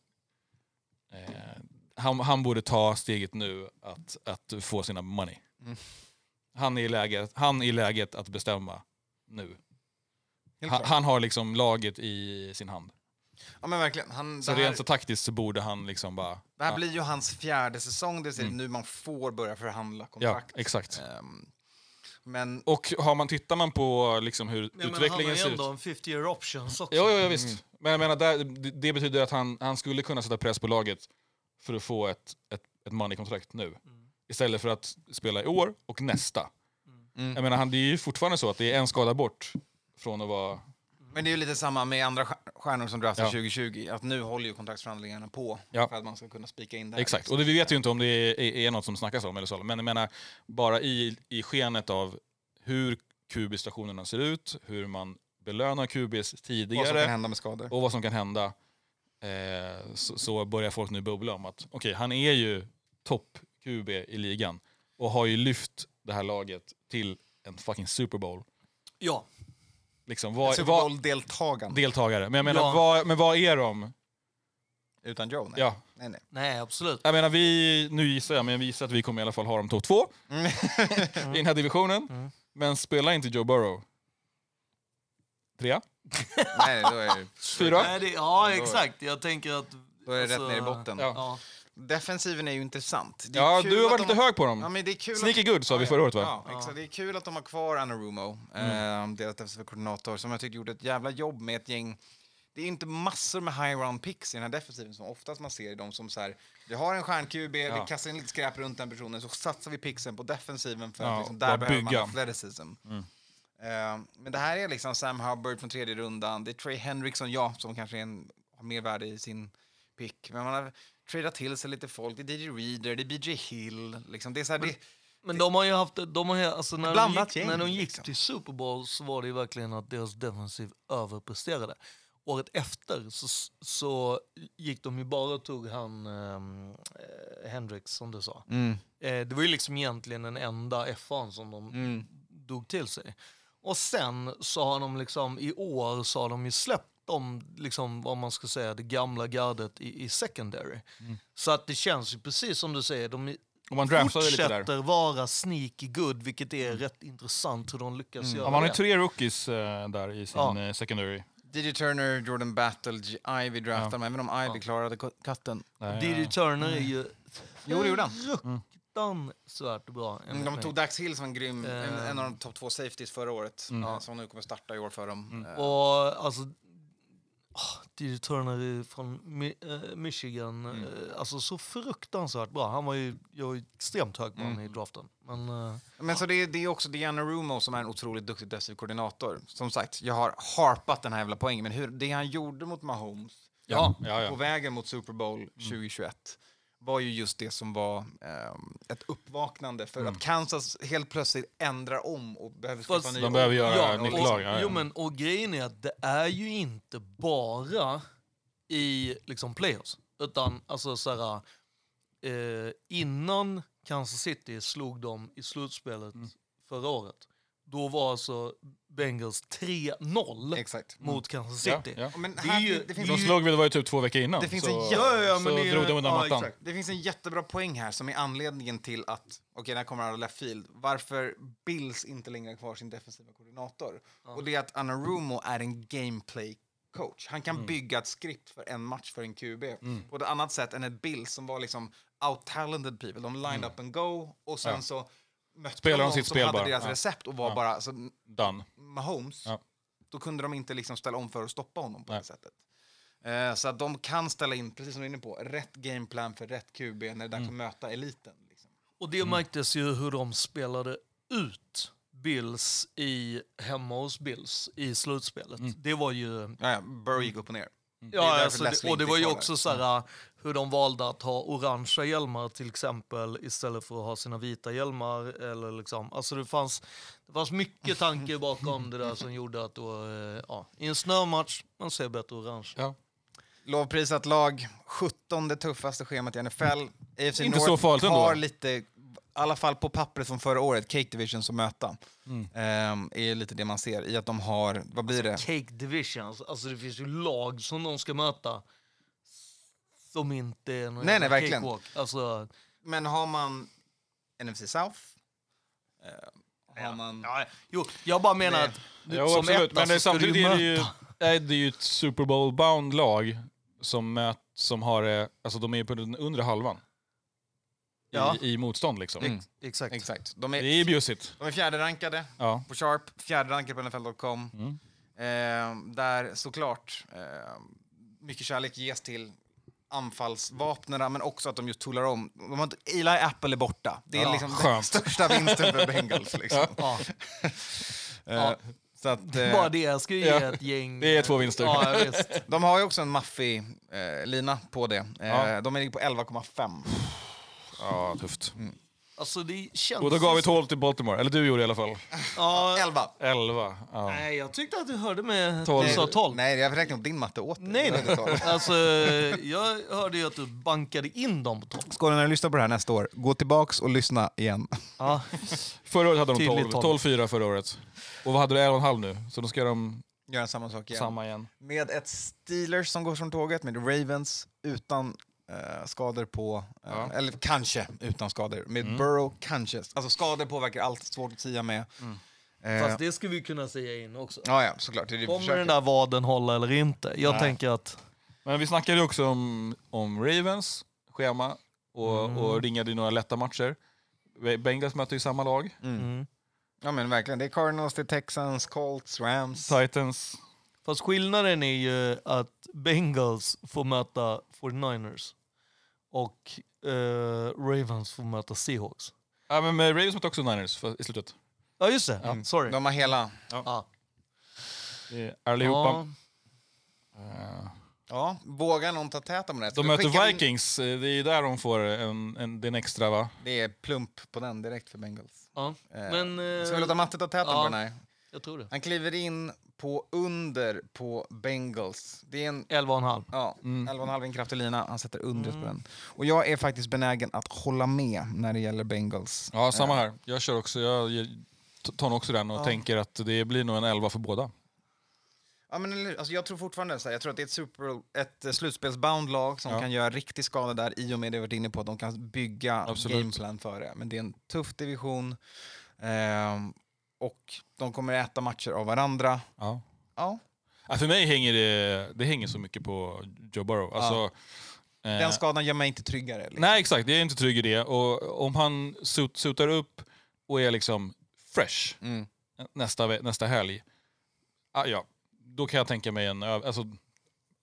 Han borde ta steget nu att få sina money. Han är i läget att bestämma nu. Han har liksom laget i sin hand. Ja, men verkligen. Rent så taktiskt så borde han liksom bara... Det här blir ju hans fjärde säsong. Det är nu man får börja förhandla kontrakt. Ja, exakt. Men... Och tittar man på liksom hur utvecklingen ser ut... Han har ju ändå en 50-year options också. Ja, visst. Men jag menar, det betyder att han skulle kunna sätta press på laget för att få ett money-kontrakt nu. Istället för att spela i år och nästa. Jag menar, det är ju fortfarande så att det är en skada bort... från att vara... Men det är ju lite samma med andra stjärnor som draftade 2020. Att nu håller ju kontraktsförhandlingarna på för att man ska kunna spika in det här. Exakt, och vi vet ju inte om det är något som snackas om eller så. Men jag menar, bara i skenet av hur QB-stationerna ser ut, hur man belönar QBs tidigare... Vad som kan hända med skador. Och vad som kan hända. Så börjar folk nu bubbla om att okej, han är ju topp-QB i ligan. Och har ju lyft det här laget till en fucking Super Bowl. Ja, liksom, deltagare. Men jag menar, vad är de? Utan Joe, nej. Ja. Nej. Nej, absolut. Jag menar, vi gissar att vi kommer i alla fall ha dem topp 2 i den här divisionen. Men spelar inte Joe Burrow 3? Nej, då är det 4. Nej, exakt. Jag tänker att... Då är det rätt ner i botten. Ja. Defensiven är ju intressant. Det är kul, du har varit lite hög på dem. Ja, Sneaky good sa vi förra året, va? Ja, exakt. Det är kul att de har kvar Anarumo, deras defensiv-koordinator, som jag tyckte gjorde ett jävla jobb med ett gäng. Det är inte massor med high-round picks i den här defensiven som oftast man ser i dem som så här, vi har en stjärn-QB, vi kastar in lite skräp runt den personen, så satsar vi picksen på defensiven för att liksom, där behöver man athleticism. Men det här är liksom Sam Hubbard från 3:e rundan, det är Trey Hendrickson, som kanske har mer värde i sin pick, men man har tradat till sig lite folk. Det är DJ Reader, det är BJ Hill. Liksom. Det är så här, men de har ju haft... Alltså när de gick till Super Bowl så var det verkligen att deras defensiv överpresterade. året efter så gick de ju bara och tog han Hendricks som du sa. Mm. Det var ju liksom egentligen den enda F1 som de dog till sig. Och sen så har de liksom i år så har de ju släppt om liksom vad man ska säga det gamla gardet i secondary. Mm. Så att det känns ju precis som du säger, de man fortsätter lite där. Vara sneaky good, vilket är rätt intressant hur de lyckas göra. Ja, man har ju 3 rookies där i sin secondary. Didi Turner, Jordan Battle, Ivy draftade även om Ivy klarade katten. Didi Turner är ju fruktansvärt bra. De tog Dax Hill som en grym, en av de topp 2 safeties förra året som nu kommer starta i år för dem. Och alltså Didi Turner från Michigan alltså så fruktansvärt bra. Han var ju extremt hög på i draften. Men så det är också Anarumo som är en otroligt duktig defensiv koordinator. Som sagt, jag har harpat den här jävla poängen, men hur det han gjorde mot Mahomes på vägen mot Super Bowl 2021 var ju just det som var ett uppvaknande för att Kansas helt plötsligt ändrar om och behöver skapa nya. De behöver göra nytt lag. Jo, men och grejen är att det är ju inte bara i liksom playoffs, utan alltså så här, innan Kansas City slog dem i slutspelet förra året. Då var alltså Bengals 3-0 mot Kansas City. Ja, ja. Men här, det finns de slog väl var ju typ 2 veckor innan. Det finns det finns en jättebra poäng här som är anledningen till att när kommer han left field. Varför Bills inte längre kvar sin defensiva koordinator. Ja. Och det är att Anarumo är en gameplay coach. Han kan bygga ett skript för en match för en QB. På ett annat sätt än ett Bills som var liksom out-talented people. De lined up and go och sen så spelar de sitt spel bara. Hade deras recept och var bara alltså, done. Mahomes. Ja. Då kunde de inte liksom ställa om för att stoppa honom på det sättet. Så att de kan ställa in, precis som du är inne på, rätt gameplan för rätt QB när det är dags att möta eliten. Liksom. Och det märktes ju hur de spelade ut Bills hemma hos Bills i slutspelet. Det var ju... Burrow gick upp och ner. Det var ju också så här hur de valde att ha orangea hjälmar till exempel istället för att ha sina vita hjälmar eller liksom alltså det fanns mycket tanke bakom det där som gjorde att då i en snömatch man ser bättre orange. Ja. Lovprisat lag, 17:e tuffaste schemat i NFL. AFC inte North så farligt ändå. Har lite i alla fall på pappret från förra året Cake Division som möta. Är lite det man ser i att de har vad blir det? Cake Division alltså det finns ju lag som de ska möta. Som inte är någon verkligen. Alltså, men har man NFC South? Jag bara menar att... absolut, men samtidigt är det ju ett Super Bowl-bound lag som har... Alltså de är på den undre halvan. I motstånd liksom. Exakt. Det är bjussigt. De är fjärderankade på Sharp. Fjärderankade på NFL.com. Där såklart mycket kärlek ges till anfallsvapnena, men också att de just tullar om. Eli Apple är borta. Det är liksom den största vinsten för Bengals. Liksom. Så att, bara det, jag skulle ge ett gäng. Det är 2 vinster. De har ju också en maffig lina på det. De är på 11,5. Ja, tufft. Alltså, det känns och då gav vi ett hål till Baltimore. Eller du gjorde i alla fall. 11. Nej, jag tyckte att du hörde med 12. Du sa 12. Nej, jag räknade upp din matte åt dig. Nej. Alltså, jag hörde ju att du bankade in dem på 12. Skåne, när du lyssnar på det här nästa år, gå tillbaks och lyssna igen. Förra året hade de 12. 12-4 förra året. Och vad hade du 11,5 nu? Så då ska de... göra samma sak igen. Med ett Steelers som går från tåget, med Ravens utan... skador på eller kanske utan skador med Burrow kanske, alltså skador påverkar allt, svårt att säga med fast det skulle vi kunna säga in också såklart. Det kommer den där vaden hålla eller inte, jag tänker att men vi snackade ju också om Ravens schema och ringade i några lätta matcher. Bengals möter ju samma lag ja men verkligen, det är Cardinals, det är Texans, Colts, Rams, Titans. Fast skillnaden är ju att Bengals får möta 49ers och Ravens får möta Seahawks. Ja, men Ravens möter också Niners i slutet. Ja, just det. Ja, sorry. De har hela. Allihopa. Ja, vågar någon ta täta med det? De möter Vikings. Det är ju där de får den extra, va? Det är plump på den direkt för Bengals. Ja, men... ska vi låta Matte ta täta på den här? Jag tror det. Han kliver in på under på Bengals. Det är en 11,5. Ja, 11,5 en kraftig lina. Han sätter under på den. Och jag är faktiskt benägen att hålla med när det gäller Bengals. Ja, samma här. Jag kör också. Jag tar också den och tänker att det blir nog en 11 för båda. Ja, men alltså, jag tror fortfarande så här, jag tror att det är ett slutspelsbound lag som kan göra riktig skada där, i och med det vi varit inne på att de kan bygga gameplan för det. Men det är en tuff division. Och de kommer att äta matcher av varandra. Ja, för mig hänger det hänger så mycket på Joe Burrow. Alltså, den skadan gör mig inte tryggare. Liksom. Nej, exakt. Det är inte trygg i det. Och om han sutar upp och är liksom fresh nästa helg. Ja, då kan jag tänka mig en... Alltså,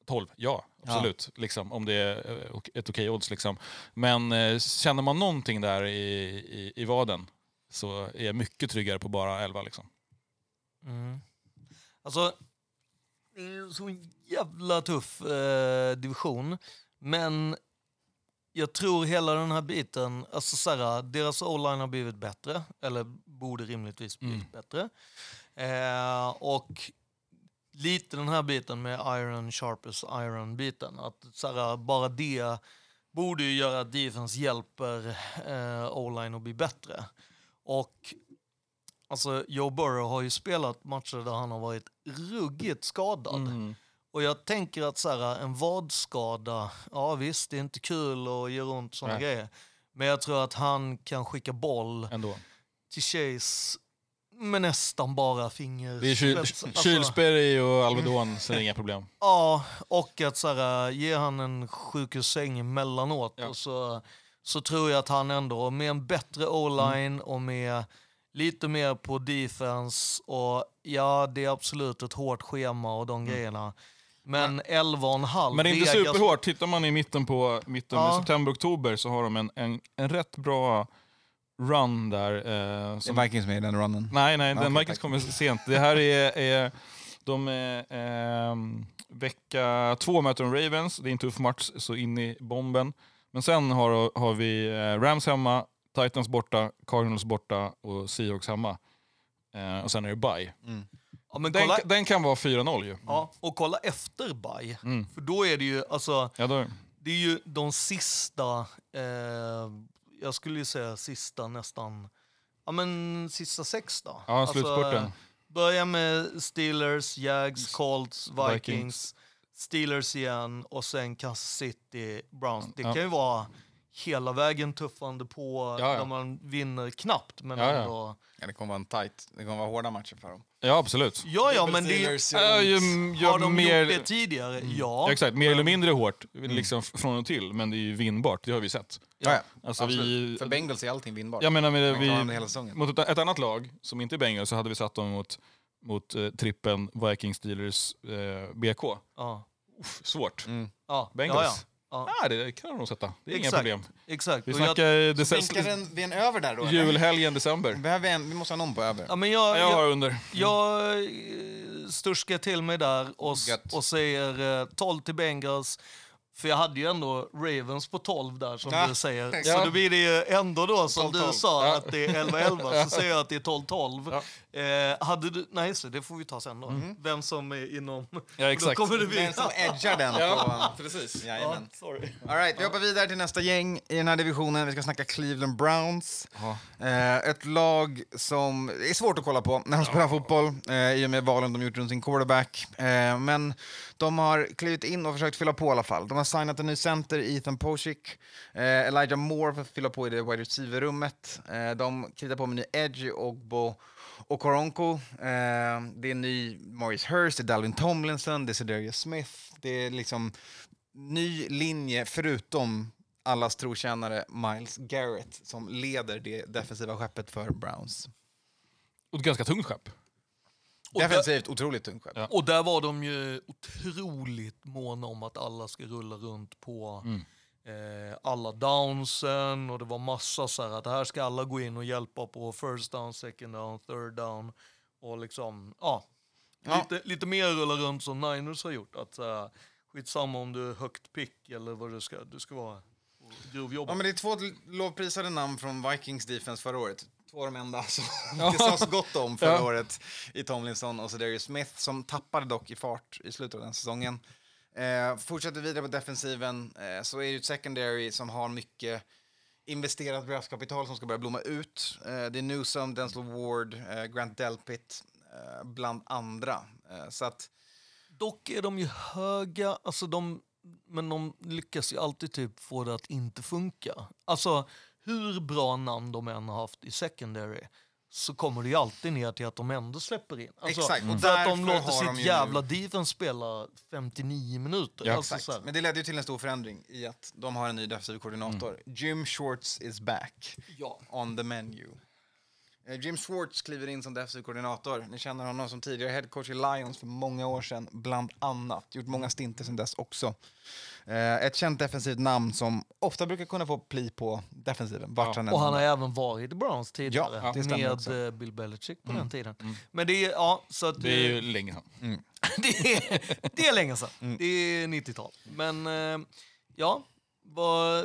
12, ja, absolut. Ja. Liksom, om det är ett okej odds. Liksom. Men känner man någonting där i vaden, så är jag mycket tryggare på bara 11 liksom. Alltså, det är en så jävla tuff division. Men jag tror hela den här biten, alltså såhär, deras online har blivit bättre, eller borde rimligtvis blivit bättre. Och lite den här biten med Iron Sharpest Iron-biten, att såhär, bara det borde ju göra att defense hjälper online att bli bättre. Och alltså, Joe Burrow har ju spelat matcher där han har varit ruggigt skadad. Och jag tänker att så här, en vadskada, ja visst, det är inte kul och gör ont såna grejer. Men jag tror att han kan skicka boll ändå till Chase med nästan bara finger. Det är kylsperry och Alvedon, så det är inga problem. Ja, och att så här, ge han en sjukhussäng emellanåt och så tror jag att han ändå, med en bättre O-line och med lite mer på defense, och ja, det är absolut ett hårt schema och de grejerna. Men 11,5. Men det är inte superhårt. Tittar man i mitten i september-oktober, så har de en rätt bra run där. Som... Det är Vikings med i den runnen. Nej, den Vikings kommer sent. Det här är de vecka 2 möter de Ravens. Det är en tuff match, så in i bomben. Men sen har vi Rams hemma, Titans borta, Cardinals borta och Seahawks hemma. Och sen är det bye. Ja, men den kan vara 4-0 ju. Ja, och kolla efter bye. För då är det ju, alltså, det är ju de sista, jag skulle ju säga sista nästan, ja men sista 6 då. Ja, slutspurten. Alltså, börja med Steelers, Jags, Colts, Vikings. Steelers igen och sen Kansas City, Browns. Det kan ju vara hela vägen tuffande på när man vinner knappt, men ändå... Ja, det kommer vara en tight. Det kommer vara hårda matcher för dem. Ja, absolut. Ja, men Steelers, det har de gjort det tidigare. Ja, exakt. Mer eller mindre hårt liksom från och till, men det är ju vinnbart. Det har vi sett. Ja. Alltså, för Bengals är allting vinnbart. Jag menar, mot ett annat lag som inte är Bengals, så hade vi satt dem mot trippen Vikings, Steelers, BK. Uff, svårt. Bengals. Ja, det kan de nog sätta. Det är inga problem. Exakt. Vi snackar vi en över där då. Julhelgen, december. Vi måste ha någon på över. Ja, men jag har under. Jag sturskar till mig där och säger 12 till Bengals. För jag hade ju ändå Ravens på 12 där, som du säger. Ja. Så då blir det ju ändå då, som 12-12. Du sa, att det är 11-11. Så säger jag att det är 12-12. Ja. Hade du... Nej, så det får vi ta sen då. Vem som är inom... Ja, exakt. Då kommer det bli... Vem som edgar den. Ja, precis. Jajamän. Ja, sorry. All right, vi hoppar vidare till nästa gäng i den här divisionen. Vi ska snacka Cleveland Browns. Ett lag som är svårt att kolla på när de spelar fotboll. I och med valen de gjort runt sin quarterback. Men de har klivit in och försökt fylla på i alla fall. De har signat en ny center, Ethan Posick. Elijah Moore för att fylla på i det wide receiver-rummet. De kritar på med ny Edge, Ogbo och Koronko. Det är ny Maurice Hurst, det är Dalvin Tomlinson, det är Cedric Smith. Det är liksom ny linje, förutom allas trotjänare Myles Garrett, som leder det defensiva skeppet för Browns. Och ett ganska tungt skepp. Defensivt otroligt tungt. Ja. Och där var de ju otroligt måna om att alla ska rulla runt på alla downsen, och det var massa så här att här ska alla gå in och hjälpa på first down, second down, third down och liksom lite mer rulla runt som Niners har gjort, att skitsamma om du är högt pick eller vad du ska vara. Ja, men det är 2 lovprisade namn från Vikings defense förra året. två av de enda som det sades gott om förra året i Tomlinson och Cedric Smith, som tappade dock i fart i slutet av den säsongen. Fortsätter vidare på defensiven, så är det ett secondary som har mycket investerat draftkapital som ska börja blomma ut. Det är Newsom, Denzel Ward, Grant Delpit, bland andra. Så att dock är de ju höga, alltså men de lyckas ju alltid typ få det att inte funka. Alltså hur bra namn de än har haft i secondary, så kommer det ju alltid ner till att de ändå släpper in. Alltså, exakt. Och för att de låter sitt jävla defense spela 59 minuter. Ja, alltså, exakt. Men det ledde ju till en stor förändring i att de har en ny defensiv koordinator. Jim Schwartz is back on the menu. Jim Schwartz kliver in som defensiv koordinator. Ni känner honom som tidigare headcoach i Lions för många år sedan, bland annat. Gjort många stinter sedan dess också. Ett känt defensivt namn som ofta brukar kunna få pli på defensiven. Och han har även varit i Browns tidigare. Ja, det med också. Bill Belichick på den tiden. Men det är, så att det är ju länge sedan. Det är länge sedan. Det är 90-tal. Men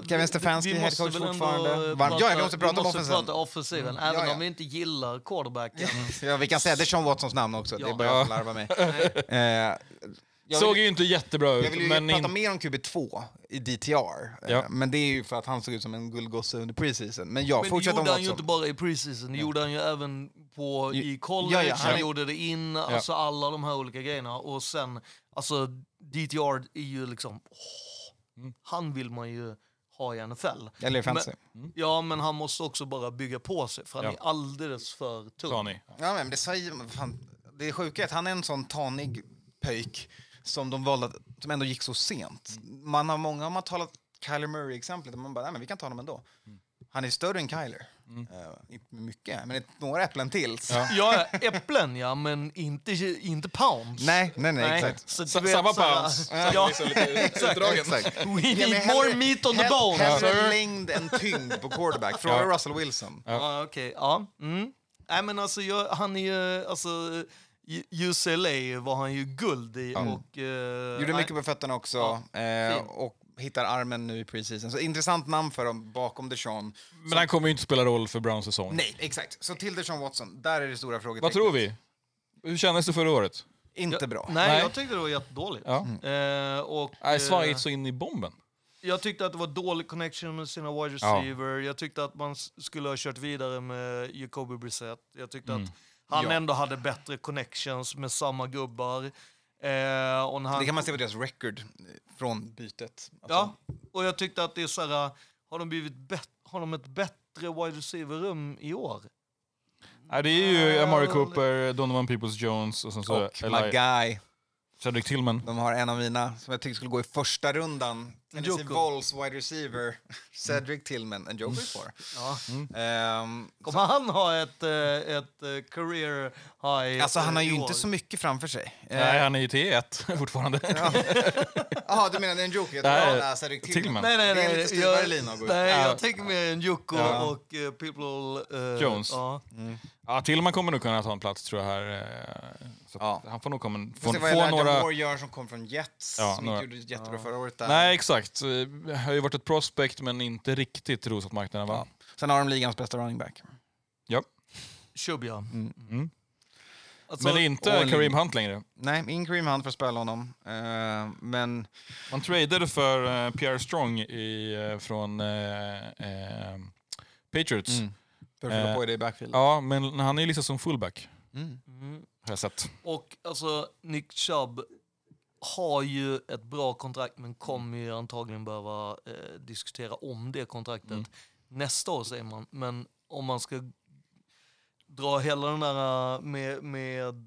Kevin Stefanski, headcoach fortfarande. Jag vill också prata om offensiven. Även om vi inte gillar quarterbacken. Vi kan säga Deshaun Watsons namn också. Det börjar larva mig. Såg ju inte jättebra ut. Jag vill ju prata mer om QB2 i DTR. Men det är ju för att han såg ut som en guldgosse under preseason. Men det gjorde han ju inte bara i preseason. Det gjorde han ju även i college. Han gjorde det alltså alla de här olika grejerna. Och sen, alltså DTR är ju liksom... Han vill man ju ha i NFL. Eller i fantasy. Men han måste också bara bygga på sig. För han är alldeles för tung. Men det är sjukt att han är en sån tanig pöjk som de valde, som ändå gick så sent. Man har talat Kyler Murray-exemplet. Man bara, nej men vi kan ta honom ändå. Han är större än Kyler. Inte mycket, men några äpplen till. Äpplen, men inte pounds. Nej, exakt. Så samma pounds. Exakt. We need more meat on the bone. Hellre längd än tyngd på quarterback. Fråga Russell Wilson. Nej, men alltså, han är ju... Alltså, UCLA var han ju guld i. Gjorde mycket på fötterna också. Och hittar armen nu i preseason. Så intressant namn för dem bakom Deshaun. Men han kommer ju inte spela roll för Browns säsong. Nej, exakt. Så till Deshaun Watson, där är det stora frågetecknet. Vad tror vi? Hur kändes det förra året? Inte bra. Nej, jag tyckte det var jättedåligt. Svajigt så in i bomben. Jag tyckte att det var dålig connection med sina wide receiver. Jag tyckte att man skulle ha kört vidare med Jacoby Brissett. Jag tyckte att han ändå hade bättre connections med samma gubbar. Och det kan man se på deras record från bytet. Alltså. Ja, och jag tyckte att det är så här, har de ett bättre wide receiver-rum i år? Nej, det är ju Amari Cooper, Donovan Peoples-Jones och my guy. Cedric Tillman. De har en av mina som jag tyckte skulle gå i första rundan. Tennessee Vols wide receiver Cedric Tillman, en Joe Burrow. Kommer han ha ett career high? Alltså han har ju inte så mycket framför sig. Nej, han är ju T1 fortfarande. Jaha, du menar en Njoku? Jag tror Cedric Tillman. Nej. Jag tänker med Njoku och People Jones. Tillman kommer nog kunna ta en plats, tror jag här. Han får nog komma. Får några år gör som kom från Jets som gjorde jättebra förra året där. Nej, exakt. Det har ju varit ett prospect, men inte riktigt rosat marknaden. Va? Sen har de ligans bästa running back. Ja. Alltså, men inte Kareem Hunt längre. Nej, inte Kareem Hunt för att spela honom. Men... Man tradade för Pierre Strong från Patriots. För att få i det i backfield. Ja, men han är ju liksom som fullback. Har jag sett. Och alltså, Nick Chubb har ju ett bra kontrakt, men kommer ju antagligen behöva diskutera om det kontraktet nästa år, säger man. Men om man ska dra hela den där med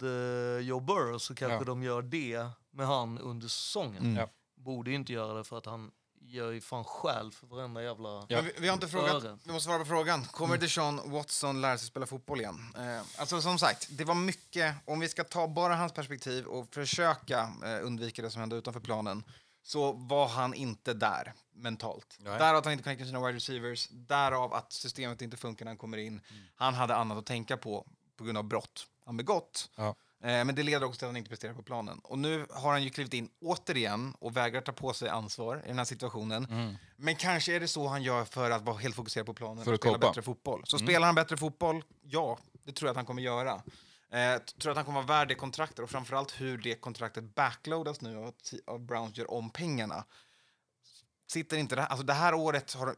Joe Burrow, så kanske de gör det med han under säsongen. Borde inte göra det, för att han gör ju fan själv för varenda jävla... Vi har inte frågat, vi måste svara på frågan. Kommer Deshaun Watson lära sig spela fotboll igen? Alltså som sagt, det var mycket... Om vi ska ta bara hans perspektiv och försöka undvika det som hände utanför planen, så var han inte där mentalt. Därav att han inte connectade sina wide receivers. Därav att systemet inte funkar när han kommer in. Han hade annat att tänka på grund av brott han begått. Men det leder också till att han inte presterar på planen. Och nu har han ju klivit in återigen och vägrar ta på sig ansvar i den här situationen. Mm. Men kanske är det så han gör för att vara helt fokuserad på planen för att spela bättre fotboll. Så spelar han bättre fotboll, ja, det tror jag att han kommer göra. Tror att han kommer vara värd det kontraktet och framförallt hur det kontraktet backloadas nu av Browns gör om pengarna. Sitter inte det här, alltså det här året har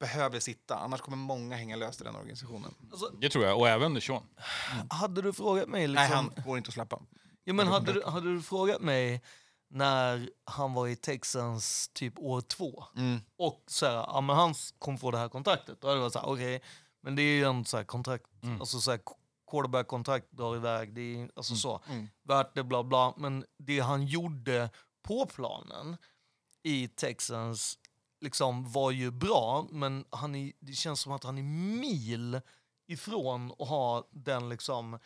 behöver sitta, annars kommer många hänga löst i den organisationen. Alltså, det tror jag, och även Deshaun. Hade du frågat mig liksom... Nej, han går inte att släppa. Ja, men hade du frågat mig när han var i Texans typ år 2 och så här, ja men han kom få det här kontraktet, då hade det varit så här, okej, men det är ju en så här kontrakt, alltså så här quarterback-kontrakt drar iväg, det är alltså så, värt det, bla bla, men det han gjorde på planen i Texans liksom var ju bra, men han är, det känns som att han är mil ifrån att ha den liksom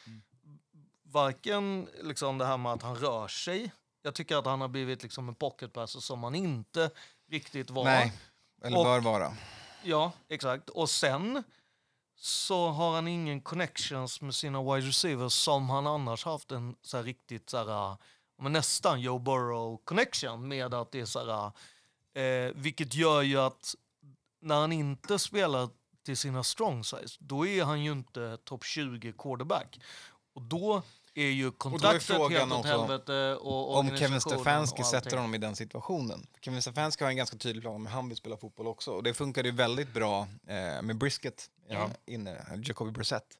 varken liksom det här med att han rör sig. Jag tycker att han har blivit liksom en pocketpasser som han inte riktigt var. Nej, eller bör vara. Ja, exakt. Och sen så har han ingen connections med sina wide receivers som han annars haft en så här riktigt så här, men nästan Joe Burrow connection med att det är så här. Vilket gör ju att när han inte spelar till sina strong size, då är han ju inte topp 20 quarterback. Och då är ju kontraktet och är helt åt helvete. Och om Kevin Stefanski sätter honom i den situationen. Kevin Stefanski har en ganska tydlig plan om hur han vill spela fotboll också. Och det funkade ju väldigt bra med Brissett inne, Jacoby Brissett.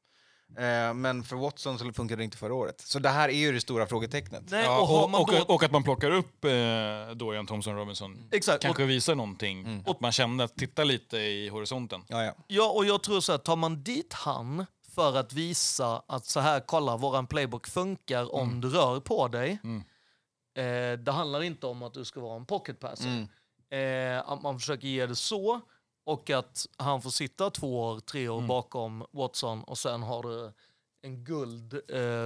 Men för Watson så funkade det inte förra året. Så det här är ju det stora frågetecknet. Nej, ja, och att man plockar upp Dorian Thompson-Robinson kanske visar någonting. Och man känner att titta lite i horisonten. Ja, och jag tror så här, tar man dit han för att visa att så här, kolla, våran playbook funkar om du rör på dig. Det handlar inte om att du ska vara en pocketpasser. Att man försöker ge det så. Och att han får sitta 2-3 år bakom Watson och sen har du en guld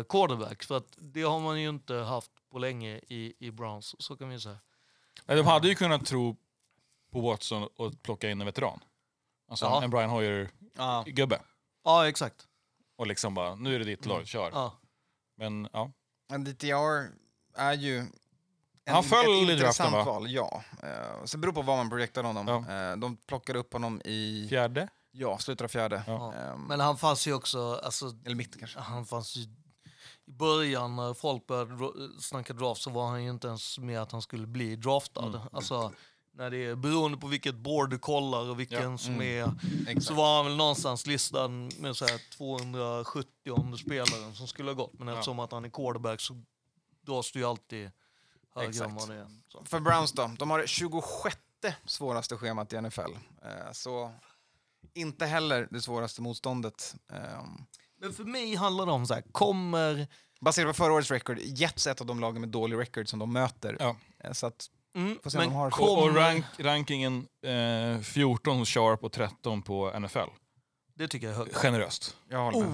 quarterback. För att det har man ju inte haft på länge i Browns, så kan man ju säga. Nej, de hade ju kunnat tro på Watson och plocka in en veteran. Alltså en Brian Hoyer-gubbe. Ja, exakt. Och liksom bara, nu är det ditt lag, kör. Men ja. En DTR är ju... Han föll i draften, va? Val, ja. Så beror på vad man projektade honom. Ja. De plockade upp honom i... Fjärde? Ja, slutet av fjärde. Ja. Men han fanns ju också... Alltså, eller mitt kanske. Han fanns ju... I början när folk började snacka draft så var han ju inte ens med att han skulle bli draftad. Alltså, när det är beroende på vilket board du kollar och vilken som är... Exakt. Så var han väl någonstans listad med så här 270 om spelaren som skulle ha gått. Men eftersom att han är quarterback så dras du ju alltid... Exakt. För Browns då, de har det 26:e svåraste schemat i NFL. Så inte heller det svåraste motståndet. Men för mig handlar det om så här, baserat på förra årets record, Jets ett av de lagen med dålig record som de möter. Ja. Så att, får se om de har och rankingen 14 hos Sharp och 13 på NFL. Det tycker jag är högt. Generöst.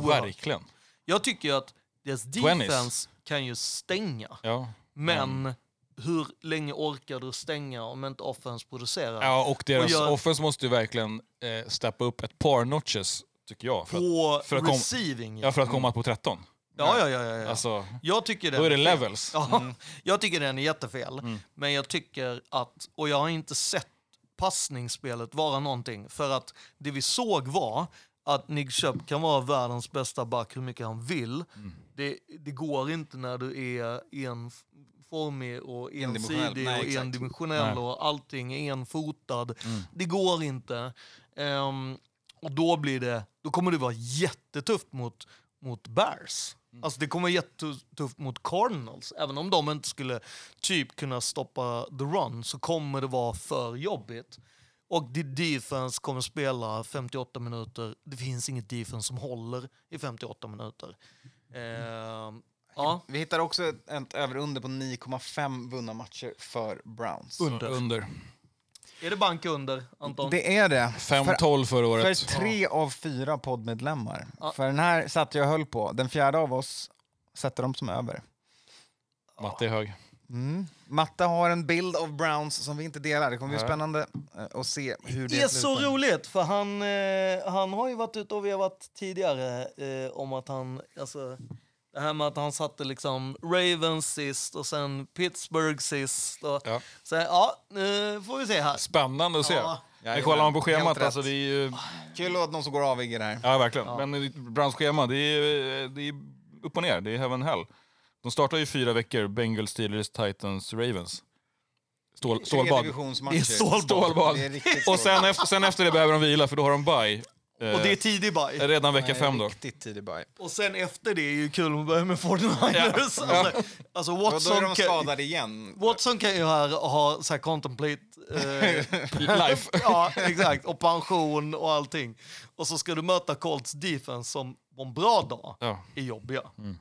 Verkligen. Jag tycker att deras defense kan ju stänga. Ja. Men hur länge orkar du stänga om inte offense producerar? Ja, och deras offense måste ju verkligen steppa upp ett par notches, tycker jag. För att receiving. Ja, för att komma på 13. Ja. Alltså, jag tycker då är det levels. Ja, jag tycker den är jättefel. Men jag tycker att... Och jag har inte sett passningsspelet vara någonting. För att det vi såg var att Nick Chubb kan vara världens bästa back hur mycket han vill. Det går inte när du är enformig och ensidig och endimensionell och allting är enfotad. Det går inte. Och då blir det, då kommer det vara jättetufft mot Bears. Alltså det kommer vara jättetufft mot Cardinals. Även om de inte skulle typ kunna stoppa the run så kommer det vara för jobbigt. Och det defense kommer spela 58 minuter. Det finns inget defense som håller i 58 minuter. Vi hittar också ett över-under på 9,5 vunna matcher för Browns. Under. Är det bank under, Anton? Det är det. 5-12 förra året. För 3 av 4 poddmedlemmar. För den här satt jag höll på. Den fjärde av oss sätter de som över. Matte är hög. Matte har en bild av Browns som vi inte delar. Det kommer bli spännande att se hur det är så roligt, för han har ju varit ute och vevat tidigare om att han, alltså Det här med att han satte liksom Ravens sist och sen Pittsburgh sist. Och ja. Så ja, nu får vi se här. Spännande att se. Ja. Vi kollar man på schemat. Alltså, det är ju... Kul att någon som går av i det här. Ja, verkligen. Ja. Men branschschema, det är upp och ner. Det är heaven hell. De startar ju 4 veckor. Bengals, Steelers, Titans, Ravens. Stålbad. Det är stålbad. Det är och sen efter det behöver de vila, för då har de bye. Och det är tidig baj. Redan vecka 5 då. Och sen efter det är ju kul att börja med 49ers. Ja. Alltså Watson, då är de skadade igen. Watson kan ju här ha så här contemplate life. Ja, exakt. Och pension och allting. Och så ska du möta Colts defense som på en bra dag är jobbiga. Mm.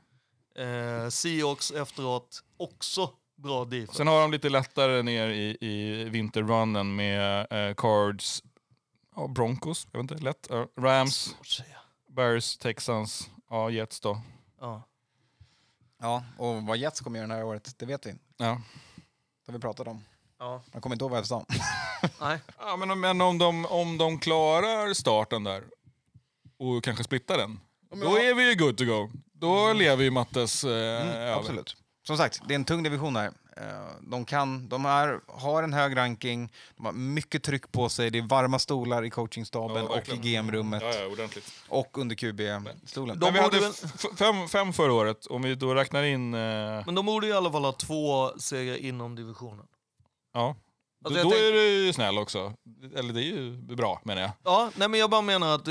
Seahawks efteråt också bra defense. Sen har de lite lättare ner i vinterrunnen med Cards. Ja, Broncos, jag vet inte, lätt. Rams, Bears, Texans, ja, Jets då. Ja, och vad Jets kommer göra det här året, det vet vi. Ja. Det har vi pratat om. Ja. Man kommer inte ihåg vad jag sa. Nej. Ja, men om de klarar starten där och kanske splittar den, då är vi ju good to go. Då lever ju Mattes absolut. Som sagt, det är en tung division här. De har en hög ranking. De har mycket tryck på sig. Det är varma stolar i coachingstaben och i GM-rummet. Ja, och under QB-stolen. Vi hade fem förra året. Om vi då räknar in... Men de borde i alla fall ha 2 serier inom divisionen. Ja. Alltså, då är det ju snäll också. Eller det är ju bra, menar jag. Ja, nej, men jag bara menar att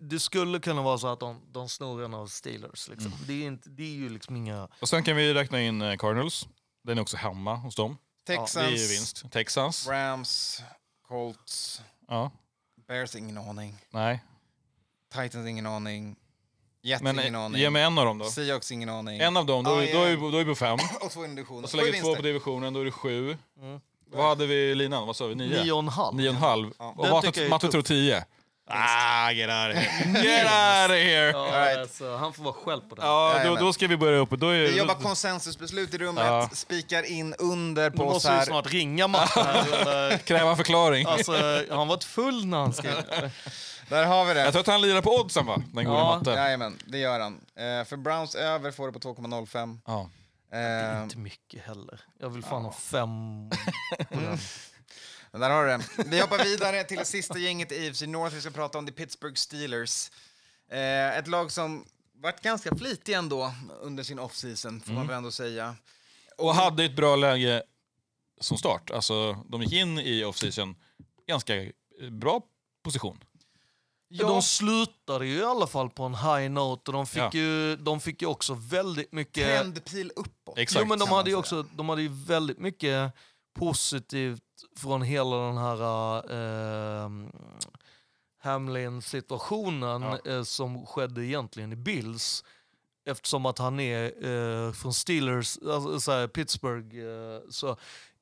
det skulle kunna vara så att de snurrar av Steelers. Liksom. Mm. Det är ju liksom inga... Och sen kan vi räkna in Cardinals. Den är också hemma hos dem. Texans, ja, det är ju vinst. Texans, Rams, Colts, Bears, ingen aning. Nej. Titans, ingen aning. Jets, ingen aning. Ge mig en av dem då. Seahawks, ingen aning. En av dem, då är vi på 5. Och 2 i divisionen. Och så lägger 2 på divisionen, då är det 7. Mm. Vad hade vi linan? Vad sa vi? 9? 9,5. Ja. Och Matte tror 10. Get out of here. Get out of here. Ja, alltså, han får vara själv på det. Ja, då ska vi börja upp. Vi jobbar konsensusbeslut i rummet. Ja. Spikar in under på oss här. Måste ju snart ringa Matte här. Kräva förklaring. Alltså, han var full när han skrev. Där har vi det. Jag tror att han lirar på oddsen, va? Den gode Matte. Jajamän, det gör han. För Browns över får det på 2,05. Ja. Det är inte mycket heller. Jag vill fan ha 5. Men där har du det. Vi hoppar vidare till det sista gänget i AFC North. Vi ska prata om de Pittsburgh Steelers. Ett lag som varit ganska flitig ändå under sin offseason, får man väl ändå säga. Och hade ett bra läge som start. Alltså, de gick in i offseason ganska bra position. Ja. De slutade ju i alla fall på en high note, och de fick ju också väldigt mycket... Trendpil uppåt. Exakt. Jo, men de hade ju väldigt mycket positivt från hela den här Hamlin-situationen som skedde egentligen i Bills, eftersom att han är från Steelers, alltså, så här, Pittsburgh, så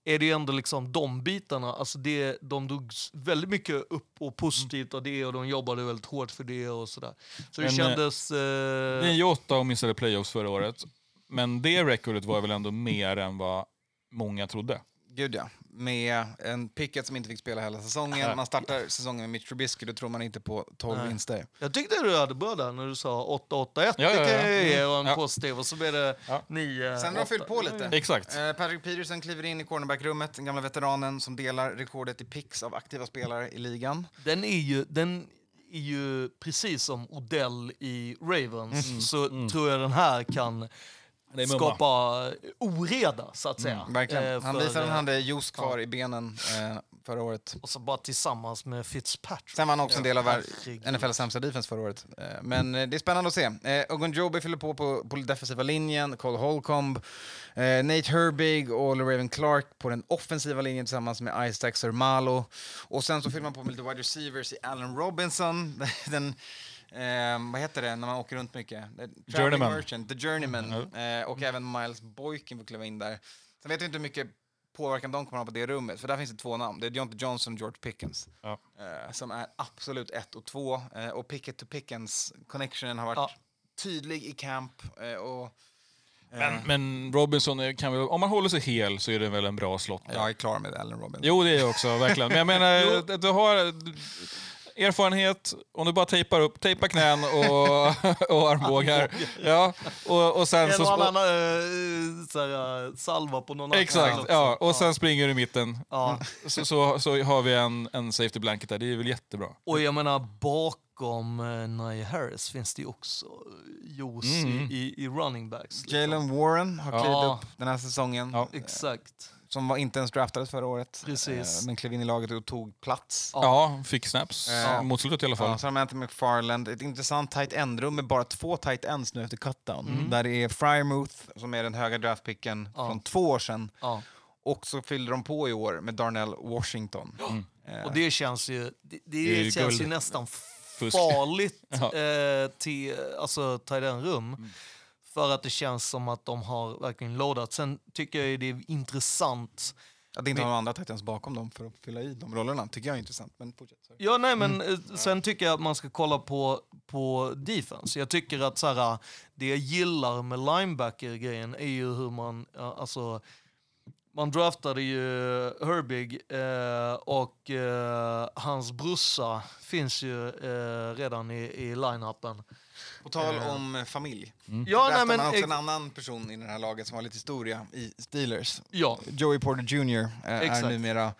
är det ändå liksom de bitarna, alltså det, de dog väldigt mycket upp och positivt av det, och de jobbade väldigt hårt för det och sådär. Så det kändes... 9-8 och missade playoffs förra året, men det rekordet var väl ändå mer än vad många trodde. Gud ja, med en Pickett som inte fick spela hela säsongen. Man startar säsongen med Mitch Trubisky, då tror man inte på 12 vinster. Jag tyckte du hade bra där när du sa 8-8-1. Och en positiv, och så blev det 9. Sen har de fyllt på lite. Exakt. Patrick Peterson kliver in i cornerback-rummet, den gamla veteranen som delar rekordet i picks av aktiva spelare i ligan. Den är ju precis som Odell i Ravens, så tror jag den här kan... skapa oreda, så att säga. Verkligen. Han visade att han hade juice kvar i benen förra året. Och så bara tillsammans med Fitzpatrick. Sen var han också en del av NFLs sämsta defense förra året. Men det är spännande att se. Ogunjobi fyller på defensiva linjen. Cole Holcomb, Nate Herbig och LeRaven Clark på den offensiva linjen tillsammans med Isaac Sermalo. Och sen så fyller man på med lite wide receivers i Allen Robinson. Vad heter det när man åker runt mycket? The Journeyman. Och även Miles Boykin får kliva in där. Sen vet vi inte hur mycket påverkan de kommer ha på det rummet, för där finns det 2 namn. Det är Deontay Johnson och George Pickens som är absolut 1 och 2. Och Pickett to Pickens connectionen har varit tydlig i camp. Men Robinson kan väl, om man håller sig hel, så är det väl en bra slott. Jag är klar med Allen Robinson. Jo, det är jag också, verkligen. Men jag menar att du har... erfarenhet, om du bara tejpar knän och armbågar. Ja, och sen så salva på någon annan. Exakt, ja, och sen springer du i mitten. Ja. Så har vi en safety blanket där, det är väl jättebra. Och jag menar, bakom Najee Harris finns det ju också juice i running backs. Liksom. Jalen Warren har klivit upp den här säsongen. Ja. Exakt. Som var inte ens draftades förra året. Precis. Men klev in i laget och tog plats. Ja, fick snaps. Mot slutet i alla fall. Sen har Anthony McFarland. Ett intressant tight endrum med bara 2 tight ends nu efter cutdown. Där det är Frymouth som är den höga draftpicken från 2 år sedan. Och så fyller de på i år med Darnell Washington. Och det känns ju, det känns ju nästan farligt till alltså tight endrum. För att det känns som att de har verkligen loadat. Sen tycker jag det är intressant. Att det inte har några andra titans bakom dem för att fylla i de rollerna tycker jag är intressant. Men ja, nej, men sen tycker jag att man ska kolla på defense. Jag tycker att så här, det jag gillar med linebacker-grejen är ju hur man... Alltså, man draftade ju Herbig och hans brorsa finns ju redan i line-upen. På tal om familj. Ja, nej, men också en annan person i det här laget som har lite historia i Steelers. Ja. Joey Porter Jr. Är numera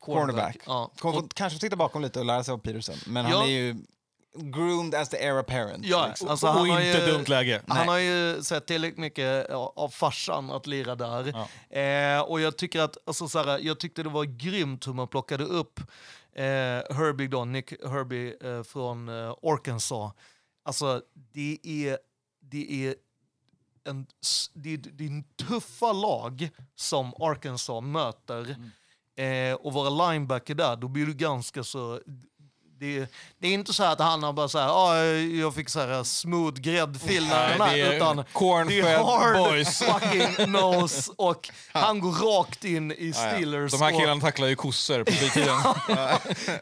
cornerback. Ja. Kanske titta bakom lite och lära sig av Peterson. Men han är ju groomed as the heir apparent. Ja, liksom. Alltså, och han inte dumt läge. Han har ju sett tillräckligt mycket av farsan att lira där. Ja. Och jag tycker att alltså, såhär, jag tyckte det var grymt hur man plockade upp Herbig då, Nick Herbig från Arkansas. Alltså det är en tuffa lag som Arkansas möter och våra linebacker där, då blir du ganska så det är inte så att han har bara så här jag fick så här smooth gräddfil utan cornfed boys fucking nose och han går rakt in i Steelers. De här killarna tacklar ju kossor på fritiden.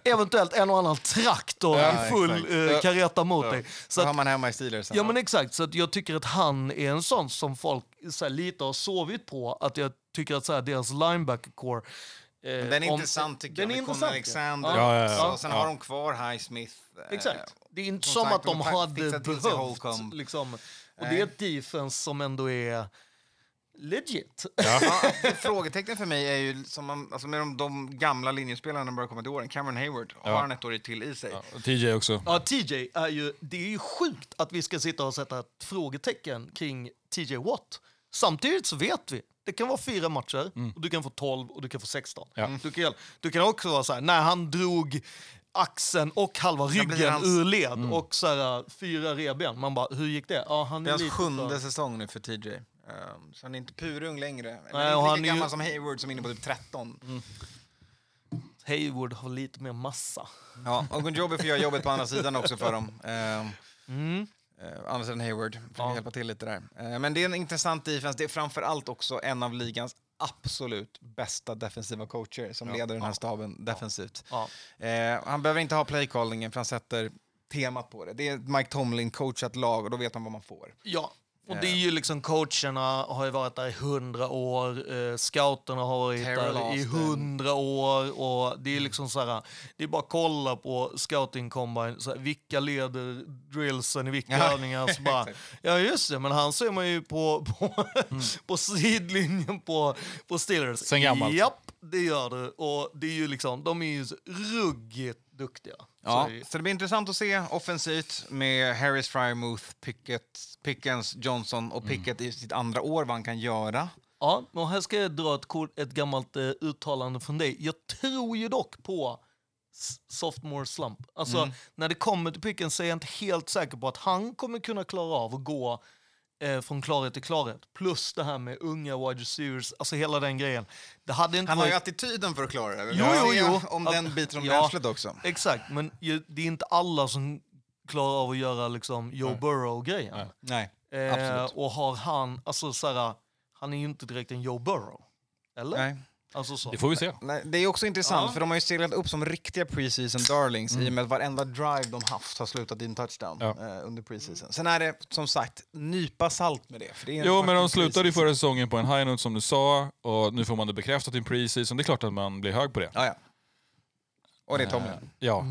Eventuellt en och annan traktor i full kareta mot dig. Så har man hemma i Steelers. Ja men exakt, så att jag tycker att han är en sån som folk så här, lite har sovit på, att jag tycker att så här, deras linebacker core. Den är intressant tycker jag. Den är intressant. Alexander. Ja. Sen har de kvar Highsmith. Exakt. Det är inte som att de hade behövt. Liksom. Och det är ett defense som ändå är legit. Frågetecknet för mig är ju som alltså med de gamla linjespelarna när de börjar komma till åren. Cameron Hayward har han ett år till i sig. Och TJ också. Ja, TJ är ju... Det är ju sjukt att vi ska sitta och sätta ett frågetecken kring TJ Watt. Samtidigt så vet vi. Det kan vara 4 matcher och du kan få 12 och du kan få 16. Ja. Du kan också vara så här, när han drog axeln och halva ryggen ur led och så här 4 reben. Man bara, hur gick det? Ja, han är hans 7:e säsong nu för TJ. Så han är inte purung längre. Nej, och han är gammal som Hayward som är inne på typ 13. Hayward har lite mer massa. Ja, och Gunjobi får göra jobbet på andra sidan också för dem. Annars än Hayward, för att hjälpa till lite där. Men det är en intressant defense. Det är framförallt också en av ligans absolut bästa defensiva coacher som leder den här staben defensivt. Han behöver inte ha playcallingen för han sätter temat på det. Det är ett Mike Tomlin-coachat lag och då vet man vad man får. Ja, och det är ju liksom coacherna har ju varit där i 100 år. Scouterna har varit där i 100 år. Och det är liksom så här, det är bara att kolla på scouting combine. Så här, vilka leder drillsen i vilka övningar? Så bara, ja just det, men han ser man ju på sidlinjen på Steelers. Sen gammalt. Japp, det gör det. Och det är ju liksom, de är ju ruggigt duktiga. Ja, så det blir intressant att se offensivt med Harris, Frymouth, Pickens, Johnson och Pickett i sitt andra år vad han kan göra. Ja, men här ska jag dra ett gammalt uttalande från dig. Jag tror ju dock på sophomore slump. Alltså när det kommer till Pickens så är jag inte helt säker på att han kommer kunna klara av att gå från klarhet till klarhet. Plus det här med unga wide receivers. Alltså hela den grejen. Det hade inte han har ju attityden för att klara det. Jo. Om den biter om bränslet också. Exakt, men det är inte alla som klarar av att göra liksom Joe Burrow-grejen. Nej, absolut. Och har han, alltså såhär, han är ju inte direkt en Joe Burrow. Eller? Nej. Alltså så. Det får vi se. Nej, det är också intressant för de har ju seglat upp som riktiga preseason darlings i och med att varenda drive de haft har slutat i en touchdown under preseason. Sen är det som sagt nypa salt med det. För det är men de slutade ju förra säsongen på en high note som du sa och nu får man det bekräftat i en preseason. Det är klart att man blir hög på det. Ja. Och det är Tomlin. Ja,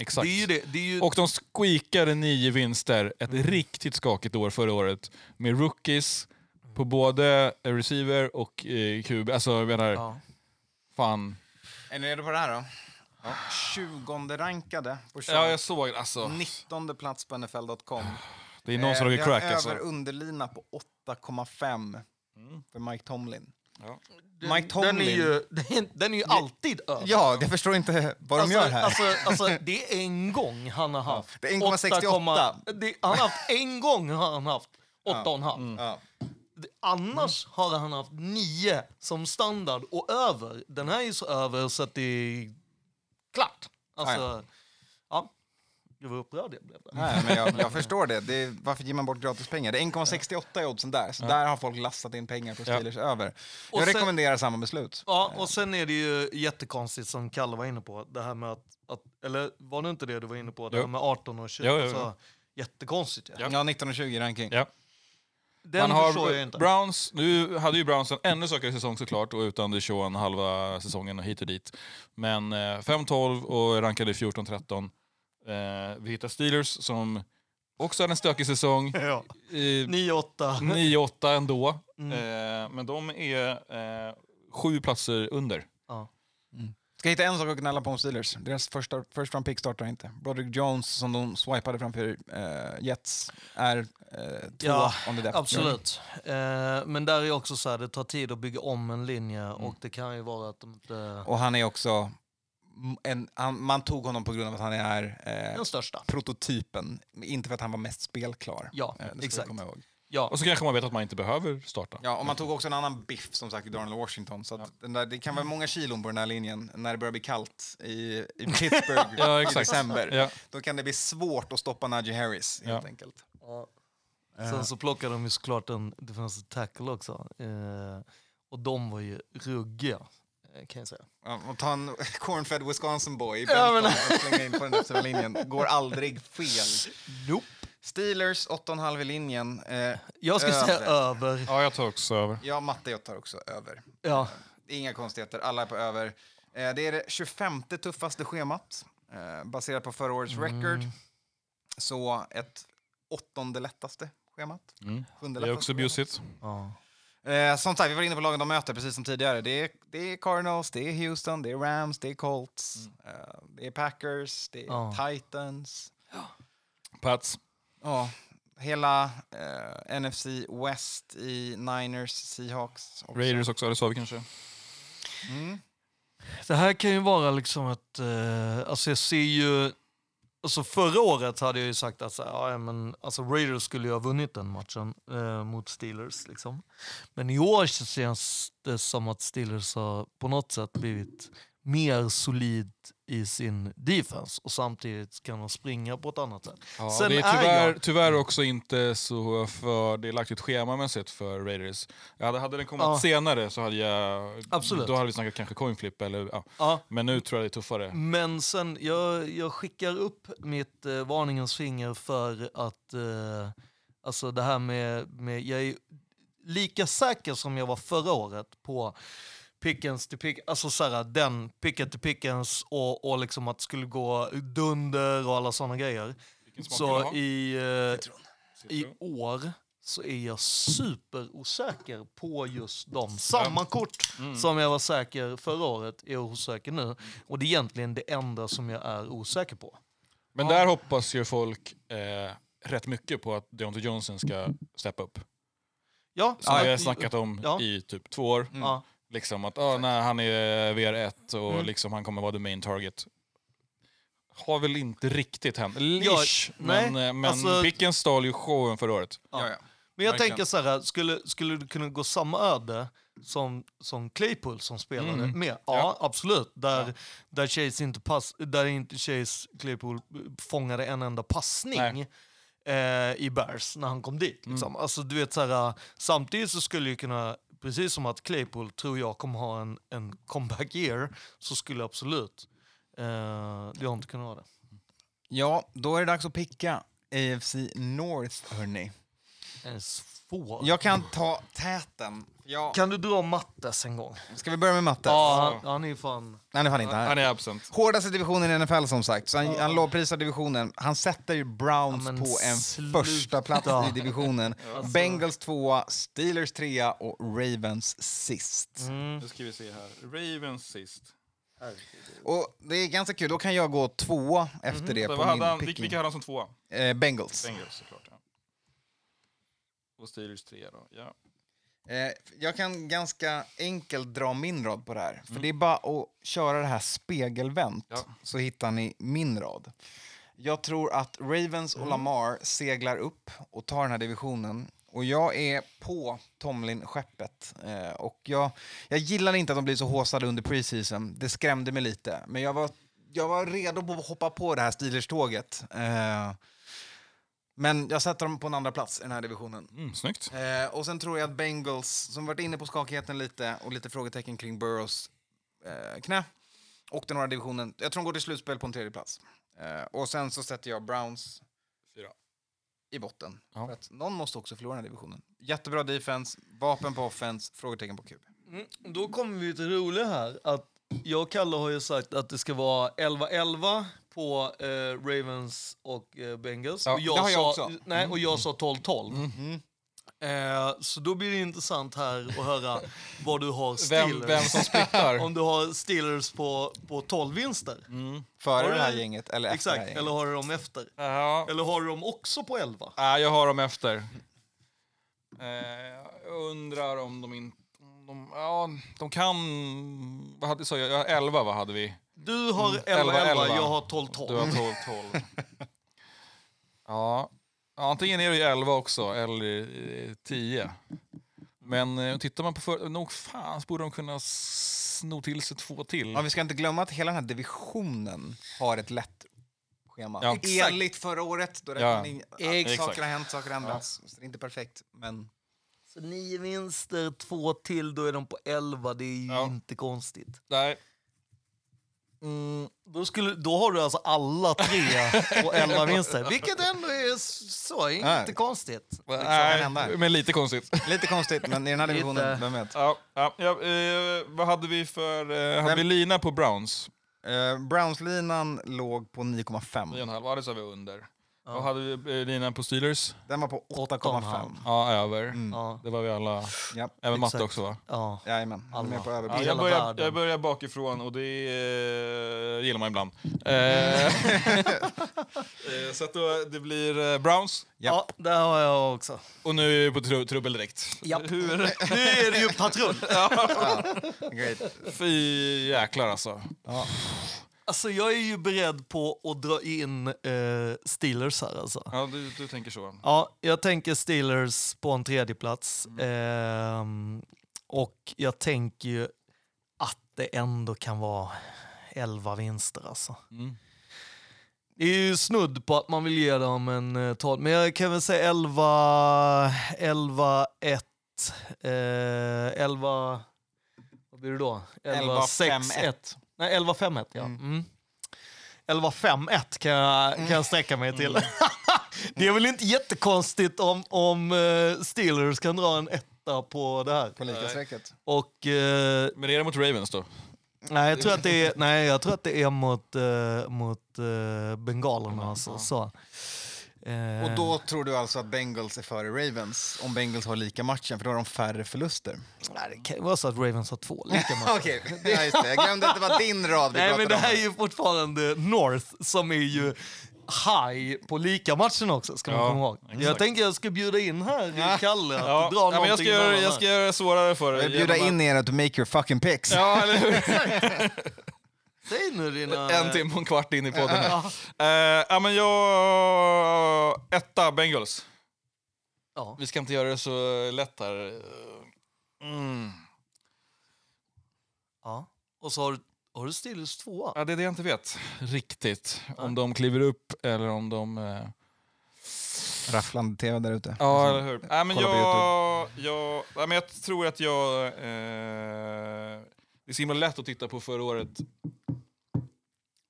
exakt. Det är ju... Och de squeakade 9 vinster. Ett riktigt skakigt år förra året. Med rookies på både receiver och QB. Alltså, jag menar... Ja. Fan. Är ni redo på det här då? Ja. 20:e rankade på 20. Ja, jag såg alltså. 19:e plats på NFL.com. Det är någon som har crack alltså. Över underlina på 8,5 för Mike Tomlin. Ja. Mike Tomlin. Den är ju alltid över. Ja, jag förstår inte vad de gör här. Alltså, det är en gång han har haft. Det är 1,68. Han har haft 8,5. Mm. Ja. Annars har han haft 9 som standard och över. Den här är så över så att det är klart. Alltså, ja. Jag var upprörd jag blev det. Nej, men jag förstår det. Varför ger man bort gratis pengar? Det är 1,68 i oddsen där. Så där har folk lastat in pengar på Steelers över. Jag rekommenderar samma beslut. Ja, och sen är det ju jättekonstigt som Kalle var inne på. Det här med att eller var det inte det du var inne på? Det här med 18 och 20. Jo. Så, jättekonstigt. Ja. 19 och 20 ranking. Ja. Den förstår jag inte. Browns, nu hade ju Browns en ännu sökare säsong såklart och utan Deshaun halva säsongen och hit och dit. Men 5-12 och rankade 14-13. Vi hittar Steelers som också hade en stökig säsong. Ja. 9-8 ändå. Men de är 7 platser under. Ja. Mm. Ska hitta en sak och gnälla på om Steelers. Deras första round pick startar inte. Broderick Jones som de swipade framför Jets är 2 on the depth. Absolut. Men där är också så här, det tar tid att bygga om en linje och det kan ju vara att de inte... Och han är också... man tog honom på grund av att han är den största prototypen. Inte för att han var mest spelklar. Ja, exakt. Komma ihåg. Ja. Och så kanske man vet att man inte behöver starta. Ja, och man tog också en annan biff som sagt i Darnell Washington. Så att det kan vara många kilon på den här linjen när det börjar bli kallt i Pittsburgh i december. Ja. Då kan det bli svårt att stoppa Najee Harris helt enkelt. Ja. Sen så plockade de ju såklart en defensive tackle också. Och de var ju ruggiga. Kan jag säga. Och ta en cornfed Wisconsin boy och slänga in på den defensiva linjen. Går aldrig fel. Nope. Steelers 8,5 i linjen. Jag skulle säga över. Ja, jag tar också över. Ja, Matte jag tar också över. Ja. Inga konstigheter, alla är på över. Det är det 25:e tuffaste schemat. Baserat på förra årets record. Så ett 8:e lättaste schemat. Det är också bjussigt. Ja. Som sagt, vi var inne på lagen de möter precis som tidigare. Det är Cardinals, det är Houston, det är Rams, det är Colts, det är Packers, det är Titans. Pats. Ja, hela NFC West i Niners, Seahawks. Också. Raiders också, det sa vi kanske. Det här kan ju vara liksom att... alltså jag ser ju... Alltså förra året hade jag ju sagt att Raiders skulle ju ha vunnit den matchen mot Steelers. Liksom. Men i år så känns det som att Steelers har på något sätt blivit mer solid i sin defense. Och samtidigt kan de springa på ett annat sätt. Ja, sen det är tyvärr också inte så fördelaktigt schemamässigt för Raiders. Hade den kommit senare så hade jag... Absolut. Då hade vi snackat kanske coinflip. Eller, Men nu tror jag det är tuffare. Men sen, jag skickar upp mitt varningens finger för att... alltså det här med... Jag är lika säker som jag var förra året på... Pickens till Pickens, alltså såhär, den Pickett till Pickens och liksom att det skulle gå dunder och alla sådana grejer. Så i år så är jag superosäker på just de samma kort som jag var säker förra året är jag osäker nu. Och det är egentligen det enda som jag är osäker på. Men där hoppas ju folk rätt mycket på att Deontay Johnson ska steppa upp. Ja. Som vi har snackat om i typ 2 år. Mm. Ja. Liksom att när han är VR1 och liksom han kommer vara the main target. Har väl inte riktigt hänt. Lish, men alltså, Pickens stal ju showen förra året. Ja. Ja. Men jag tänker så här, skulle du kunna gå samma öde som Claypool som spelade med? Ja, absolut. Där Chase Claypool fångade en enda passning. Nej. I Bears när han kom dit. Liksom. Alltså du vet så här, samtidigt så skulle ju kunna precis som att Claypool tror jag kommer ha en comeback year så skulle absolut det inte kunna vara det. Ja, då är det dags att picka AFC North, hörni. Jag kan ta täten. Ja. Kan du dra Mattes en gång? Ska vi börja med Mattes? Ja, han är ju fan... Nej, nu är han inte här. Han är absent. Hårdaste divisionen i NFL som sagt. Så han lovprisar divisionen. Han sätter ju Browns på en första plats i divisionen. Alltså. Bengals 2, Steelers 3 och Ravens sist. Mm. Då ska vi se här. Ravens sist. Och det är ganska kul. Då kan jag gå 2 efter det på min picking. Vilka hade han som 2? Bengals. Bengals såklart, ja. Och Steelers 3 då, ja. Jag kan ganska enkelt dra min rad på det här. För det är bara att köra det här spegelvänt, så hittar ni min rad. Jag tror att Ravens och Lamar seglar upp och tar den här divisionen. Och jag är på Tomlin-skeppet. Och jag gillar inte att de blir så håsade under preseason. Det skrämde mig lite. Men jag var redo på att hoppa på det här Steelers-tåget. Men jag sätter dem på en andra plats i den här divisionen. Mm, snyggt. Och sen tror jag att Bengals, som varit inne på skakigheten lite och lite frågetecken kring Burrows knä och den här divisionen. Jag tror de går till slutspel på en 3:e plats. Och sen så sätter jag Browns 4 i botten. Ja. För att någon måste också förlora den här divisionen. Jättebra defense, vapen på offense, frågetecken på QB. Mm, då kommer vi till roligt här att jag och Kalle har ju sagt att det ska vara 11-11 på Ravens och Bengals. Ja, och jag sa 12-12. Så då blir det intressant här att höra vad du har Steelers. Vem som splittar. Om du har Steelers på 12 vinster. Mm. Före det här gänget eller efter. Exakt, gänget. Eller har du dem efter? Eller har du dem också på 11? Nej, jag har dem efter. Jag undrar om de inte... de kan... Vad hade så jag? 11, vad hade vi? Du har 11, jag har 12. Du har 12. Ja, antingen är det ju 11 också, eller 10. Men tittar man på nog fan, så borde de kunna sno till sig 2 till. Ja, vi ska inte glömma att hela den här divisionen har ett lätt schema. Ja, enligt förra året, då räknar ni saker har hänt, saker har ändrats. Så det är inte perfekt, men... Så 9 vinster, 2 till, då är de på 11. Det är ju inte konstigt. Nej. Då har du alltså alla 3 på 11 vinster. Vilket ändå är så inte konstigt. Nej, men lite konstigt. Lite konstigt, men i den här divisionen, vem vet. Vad hade vi för... hade vi lina på Browns? Browns-linan låg på 9,5. 9,5, vad det sa vi under. Och hade vi linan på Steelers? Den var på 8,5. Ja, över. Det var vi alla. Yep. Även Matte också, va? Ja, jajamän. På över. Ja, jag börjar bakifrån och det gillar man ibland. Så att då, det blir Browns. Yep. Ja, det har jag också. Och nu är vi på trubbel direkt. Yep. Nu är det ju patrull. Fy jäklar alltså. Ja. Alltså jag är ju beredd på att dra in Steelers här alltså. Ja, du tänker så. Ja, jag tänker Steelers på en 3:e plats. Och jag tänker ju att det ändå kan vara 11 vinster alltså. Mm. Det är ju snudd på att man vill ge dem en 12. Men jag kan väl säga 11-1. 11... Vad blir det då? 11-6-1. Nej, 11-5-1, ja. 11-5-1 kan jag sträcka mig till. Det är väl inte jättekonstigt om Steelers kan dra en 1:a på det här. På lika sträcket. Och, men är det mot Ravens då? Nej, jag tror att det är mot Bengalerna. Alltså, så. Och då tror du alltså att Bengals är före Ravens om Bengals har lika matchen, för då har de färre förluster. Nej, det kan ju vara så att Ravens har 2 lika matcher. Okej, ja, just det. Jag glömde att det var din rad vi pratade om. Nej, men det här är ju fortfarande North som är ju high på lika matchen också, ska man komma ihåg. Exakt. Jag tänker jag ska bjuda in här i Kalle att dra någonting. Jag ska göra det svårare för dig. Bjuda in er att du make your fucking picks. Ja, eller hur? En timme och en kvart in i podden. Men jag... 1:a, Bengals. Ja. Vi ska inte göra det så lätt här. Ja. Och så har du Steelers 2:a. Ja, det är det jag inte vet riktigt. Om de kliver upp eller om de... Rafflande tv där ute. Ja, eller hur. Jag tror att jag... Det är så himla lätt att titta på förra året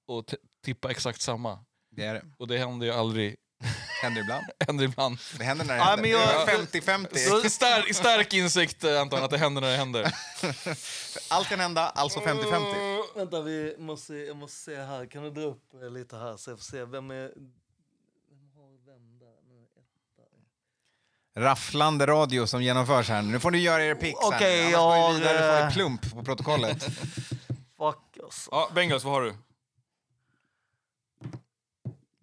och tippa exakt samma. Det är det. Och det händer ju aldrig Händer ibland. Händer ibland. Det händer när det händer. Ja, men jag... 50-50. Stark insikt, Anton, att det händer när det händer. Allt kan hända, alltså 50-50. Vänta, jag måste se här. Kan du dra upp lite här så jag får se vem är... Rafflande radio som genomförs här. Nu får ni göra er picks. Okej, okay, jag... vidare får plump på protokollet. Fuck oss. Ja, Bengals, vad har du?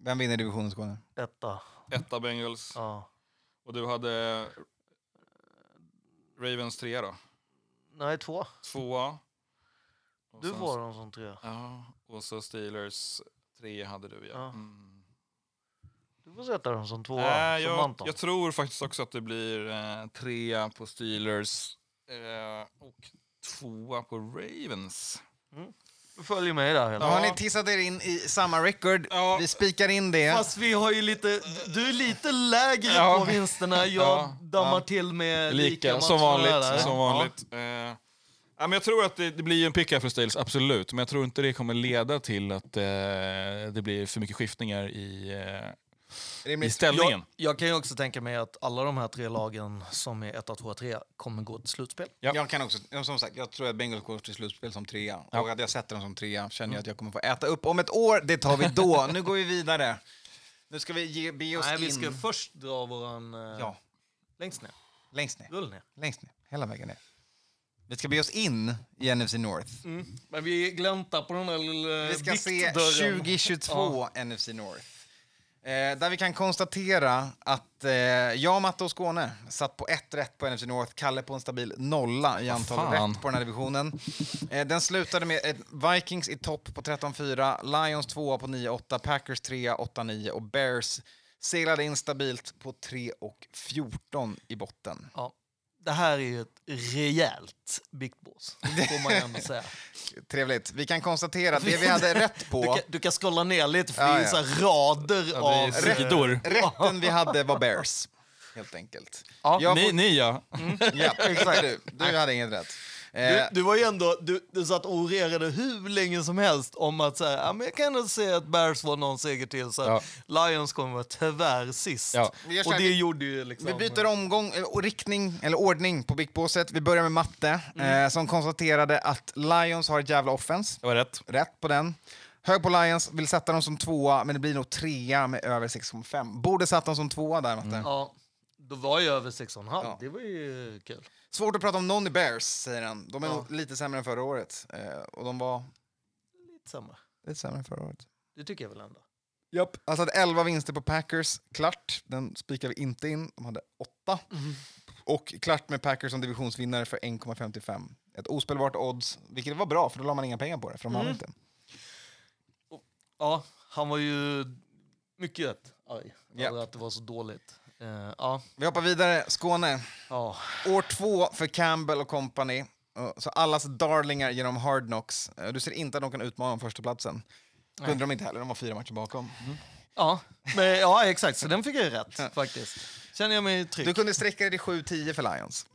Vem vinner divisionen, Skåne? Etta Bengals. Ja. Och du hade Ravens 3 då? Nej, 2. 2. Du var de som 3. Ja, och så Steelers 3 hade du, ja. Ja. Mm. Du får sätta dem som 2, som Anton. Jag tror faktiskt också att det blir 3 på Steelers och 2 på Ravens. Mm. Följ med där. Hela. Ja. Har ni tissat er in i samma record? Ja. Vi spikar in det. Fast vi har ju lite... Du är lite lägre på vinsterna. Jag dammar till med lika som vanligt. Som vanligt. Ja. Ja, men jag tror att det blir en pick här för Steelers, absolut. Men jag tror inte det kommer leda till att det blir för mycket skiftningar i... I ställningen. Jag kan ju också tänka mig att alla de här 3 lagen som är 1, 2, 3 kommer gå till slutspel. Ja. Jag kan också, som sagt, jag tror att Bengals går till slutspel som 3. Ja. Och att jag sätter dem som 3 känner jag att jag kommer få äta upp om ett år. Det tar vi då. Nu går vi vidare. Nu ska vi be oss in. Nej, vi ska först dra våran... Längst ner. Rull ner. Längst ner. Hela vägen ner. Vi ska be oss in i NFC North. Mm. Men vi gläntar på den här lilla... Vi ska se 2022 NFC North. Där vi kan konstatera att jag, Matte och Skåne satt på 1 rätt på NFC North. Kalle på en stabil 0 i antal rätt på den här divisionen. Den slutade med Vikings i topp på 13-4. Lions 2 på 9-8. Packers 3, 8-9. Och Bears seglade in stabilt på 3-14 i botten. Ja. Det här är ju ett rejält big boss, får man ändå säga. Trevligt. Vi kan konstatera att det vi hade rätt på... Du kan skolla ner lite, för det är så rader av sidor. Rätten vi hade var Bears, helt enkelt. Ja. Ni. Mm. Ja, exakt. Du hade inget rätt. Du var ju ändå... Du satt och orerade hur länge som helst om att säga, men jag kan ändå säga att Bears var någon seger till. Så Lions kommer vara tyvärr sist. Ja. Och det gjorde ju liksom... Vi byter omgång, riktning eller ordning på Big Bosset. Vi börjar med Matte som konstaterade att Lions har ett jävla offense. Det var rätt. Rätt på den. Hög på Lions, vill sätta dem som 2, men det blir nog 3 med över 6,5. Borde sätta dem som 2 där, Matte. Ja, då var ju över 6,5. Ja. Det var ju kul. Svårt att prata om någon i Bears, säger han. De är nog lite sämre än förra året. Och de var... Lite sämre än förra året. Det tycker jag väl ändå. Japp. Alltså att 11 vinster på Packers. Klart. Den spikar vi inte in. De hade 8. Mm. Och klart med Packers som divisionsvinnare för 1,55. Ett ospelbart odds. Vilket var bra, för då la man inga pengar på det. För de hade inte. Och, han var ju mycket arg. Yep. Att det var så dåligt. Vi hoppar vidare. Skåne. År 2 för Campbell och company. Så allas darlingar genom Hard Knocks. Du ser inte att de kan utmana om första platsen. Kunde de inte heller, de var 4 matcher bakom. Ja, exakt. Så den fick jag ju rätt faktiskt. Känner jag mig trygg. Du kunde sträcka dig till 7-10 för Lions.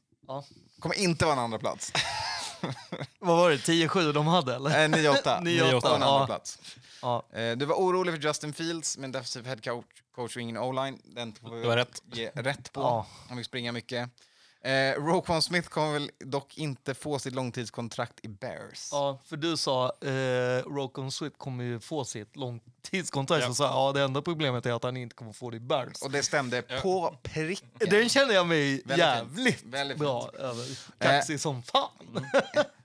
Kommer inte vara en andra plats. Vad var det? 10-7 de hade, eller? 9-8. 9-8 var en andra plats. Du var orolig för Justin Fields, men defensive head coach och ingen O-line. Den får vi ge rätt på. Han fick springa mycket. Roquan Smith kommer väl dock inte få sitt långtidskontrakt i Bears. Ja, för du sa Roquan Smith kommer ju få sitt långtidskontrakt. Och sa, det enda problemet är att han inte kommer få det i Bears. Och det stämde på pricken. Den känner jag mig väldigt bra över. Kaxig som fan.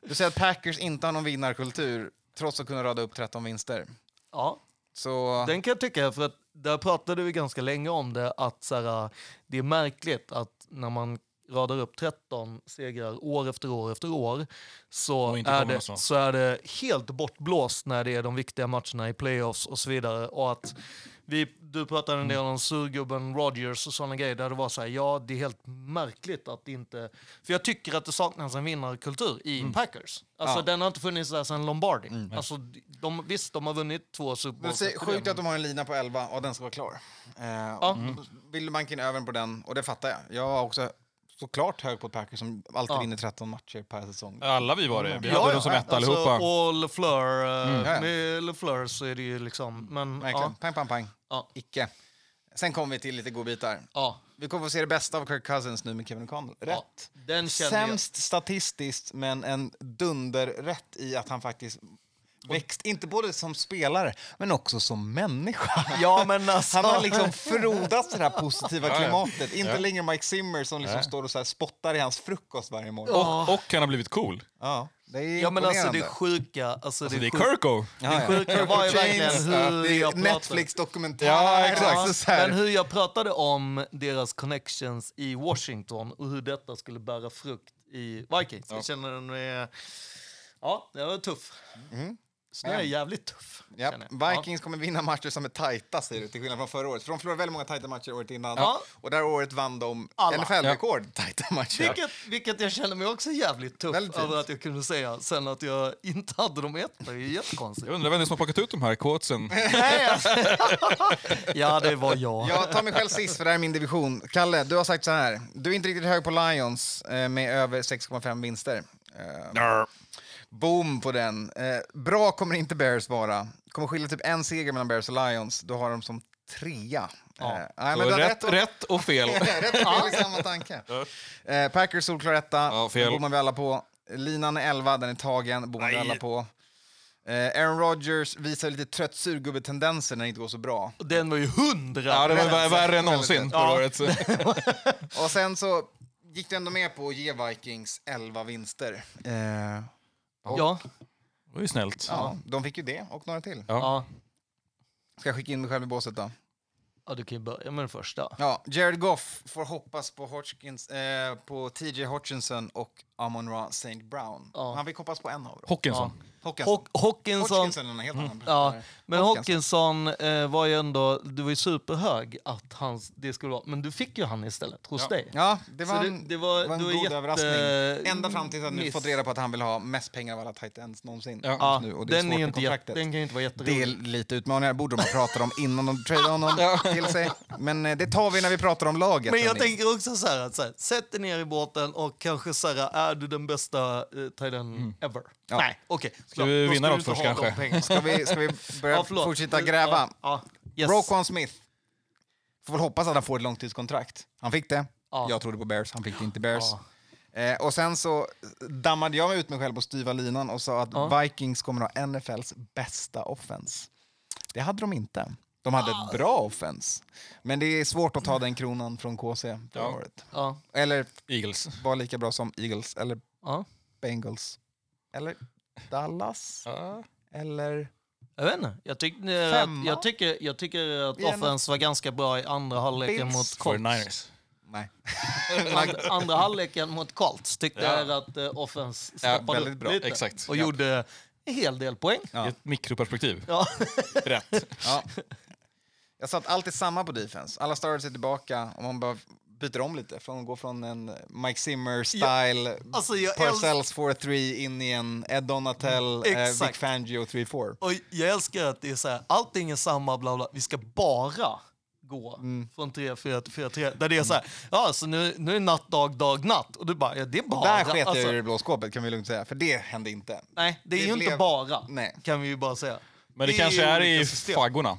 Du säger att Packers inte har någon vinnarkultur trots att kunna rada upp 13 vinster. Ja. Så... Den kan jag tycka, för att där pratade vi ganska länge om det, att så här, det är märkligt att när man radar upp 13 segrar år efter år efter år, så är det helt bortblåst när det är de viktiga matcherna i playoffs och så vidare. Och att du pratade en del om surgubben Rodgers och sådana grejer där det var så här, det är helt märkligt att det inte... För jag tycker att det saknas en vinnarkultur i Packers. Alltså den har inte funnits där sedan Lombardi. Alltså de har vunnit 2 Super Bowl. Det är sjukt att de har en lina på 11 och den ska vara klar. Vill man kina över på den, och det fattar jag. Jag har också... Såklart hög på Packers som alltid vinner 13 matcher per säsong. Alla vi var det. Vi hade dem som ett allihopa. Alltså, och LeFleur. Med LeFleur så är det ju liksom... Men, pang, pang, pang. Icke. Sen kommer vi till lite godbitar. Ja. Vi kommer få se det bästa av Kirk Cousins nu med Kevin O'Connell. Ja, rätt. Sämst jag. Statistiskt, men en dunderrätt i att han faktiskt växt, inte både som spelare, men också som människa. Ja, men alltså. Han har liksom frodat det här positiva klimatet. Inte längre Mike Zimmer som liksom står och så här spottar i hans frukost varje morgon. Och han har blivit cool. Ja, det är men alltså det är sjuka. Alltså det är Kirko. Det är var ju verkligen Netflix-dokumentär. Ja, exakt. Så men hur jag pratade om deras connections i Washington och hur detta skulle bära frukt i Vikings. Jag känner den med... Ja, det var tuff. Mm. Snö är jävligt tuff. Yep. Vikings kommer vinna matcher som är tajta, säger du, till skillnad från förra året. För de förlorade väldigt många tajta matcher året innan. Ja. Och där året vann de NFL-rekord tajta matcher. Vilket jag känner mig också jävligt tuff över att jag kunde säga sen att jag inte hade dem ett. Det är jättekonstigt. Jag undrar vem som har plockat ut de här quotesen. Ja, det var jag. Jag tar mig själv sist för det här är min division. Kalle, du har sagt så här. Du är inte riktigt hög på Lions med över 6,5 vinster. Boom på den. Bra kommer inte Bears vara. Kommer skilja typ en seger mellan Bears och Lions. Då har de som trea. Rätt och fel. Rätt och fel i samma tanke. Packers solklar etta. Den bommar vi alla på. Linan är 11, den är tagen. Bommar vi alla på. Aaron Rodgers visar lite trött surgubbetendenser när det inte går så bra. Den var ju 100. Ja, det var värre än någonsin förra året. Och sen så gick det ändå med på att ge Vikings 11 vinster. Ja. Det var ju snällt. Ja, de fick ju det och några till. Ja. Ska jag skicka in mig själv i båset då? Ja, du kan ju börja med den första. Ja, Jared Goff får hoppas på på TJ Hutchinson och Amon-Ra St. Brown. Ja. Han fick hoppas på en av dem. Hockenson. Ja, men Hockenson var ju ändå, du var ju superhög att det skulle vara, men du fick ju han istället hos dig. Ja, det var en god överraskning. Ända fram till att nu fått reda på att han vill ha mest pengar av alla tight ends någonsin. Ja. Nu, och det är svårt med kontraktet. Den kan inte vara jätterolig. Det är lite utmaningar, borde de ha pratat om innan de tradade honom till sig. Men det tar vi när vi pratar om laget. Men jag tänker också så här, att sätt dig ner i båten och kanske så här, är du den bästa tight end ever? Ja. Nej, okej. Ska vi vinna något först kanske? Ska vi börja fortsätta gräva? Yes. Roquan Smith. Får väl hoppas att han får ett långtidskontrakt. Han fick det. Jag trodde på Bears. Han fick det inte Bears. Och sen så dammade jag ut mig själv på styva linan och sa att Vikings kommer att ha NFLs bästa offense. Det hade de inte. De hade ett bra offense. Men det är svårt att ta den kronan från KC förra året. Eller Eagles. Var lika bra som Eagles. Eller Bengals. Eller Dallas. Eller... Jag vet inte. Jag tycker att offense var ganska bra i andra halvleken mot Colts. Nej. Andra halvleken mot Colts tyckte jag att offense stoppade väldigt bra. Lite. Exakt. Och gjorde en hel del poäng. Ja. I ett mikroperspektiv. Ja. Rätt. Ja. Jag sa att allt är samma på defense. Alla starters är tillbaka och man bara... byter om lite, från att gå från en Mike Zimmer-style alltså Parcells 4-3 in i en Ed Donatel, Vic Fangio 3-4. Och jag älskar att det är så här, allting är samma, bla bla, vi ska bara gå från 3-4 till 4-3. Där det är så här, så nu är natt, dag, natt. Och du bara, det är bara... Där sket jag i det blå skåpet, kan vi lugnt säga, för det hände inte. Nej, det är ju inte bara, kan vi ju bara säga. Men det kanske är i faggorna.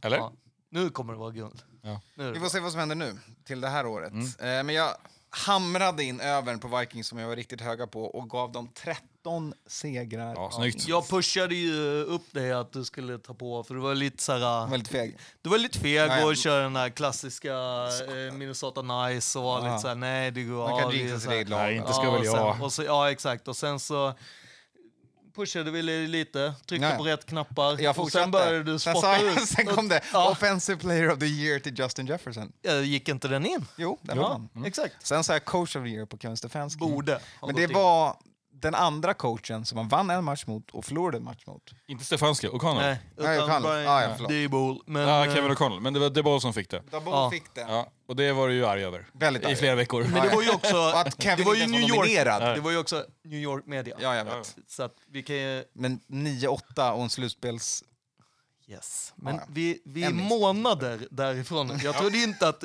Eller? Ja. Nu kommer det vara guld. Ja. Vi får se vad som händer nu till det här året. Men jag hamrade in övern på Vikings som jag var riktigt höga på och gav dem 13 segrar. Ja, jag pushade ju upp dig att du skulle ta på, för du var lite så här, Du var lite feg och körde den här klassiska Minnesota Nice och var lite så här, nej det går. Man kan jinxa sig redan. Nej, inte ska väl jag. Och så, exakt, och sen så pushade vi lite, tryckte på rätt knappar. Jag fortsatte. Sen började du spotta ut. Sen kom det Offensive Player of the Year till Justin Jefferson. Gick inte den in? Jo, den var han. Exakt. Sen så här Coach of the Year på Kevin Stefanski. Borde. Men det var den andra coachen som man vann en match mot och förlorade en match mot. Inte Stefanski, O'Connell. Nej, O'Connell. Kevin O'Connell. Men det var Daboll som fick det. Daboll fick det. Ja. Och det var du ju arg över. Väldigt arg. I flera veckor. Men det var ju också... att Kevin var ju New York. Det var ju också New York-media. Ja, jag vet. Så att vi kan ju... Men 9-8 och en slutspels... Yes, men vi är månader därifrån. Jag trodde inte att...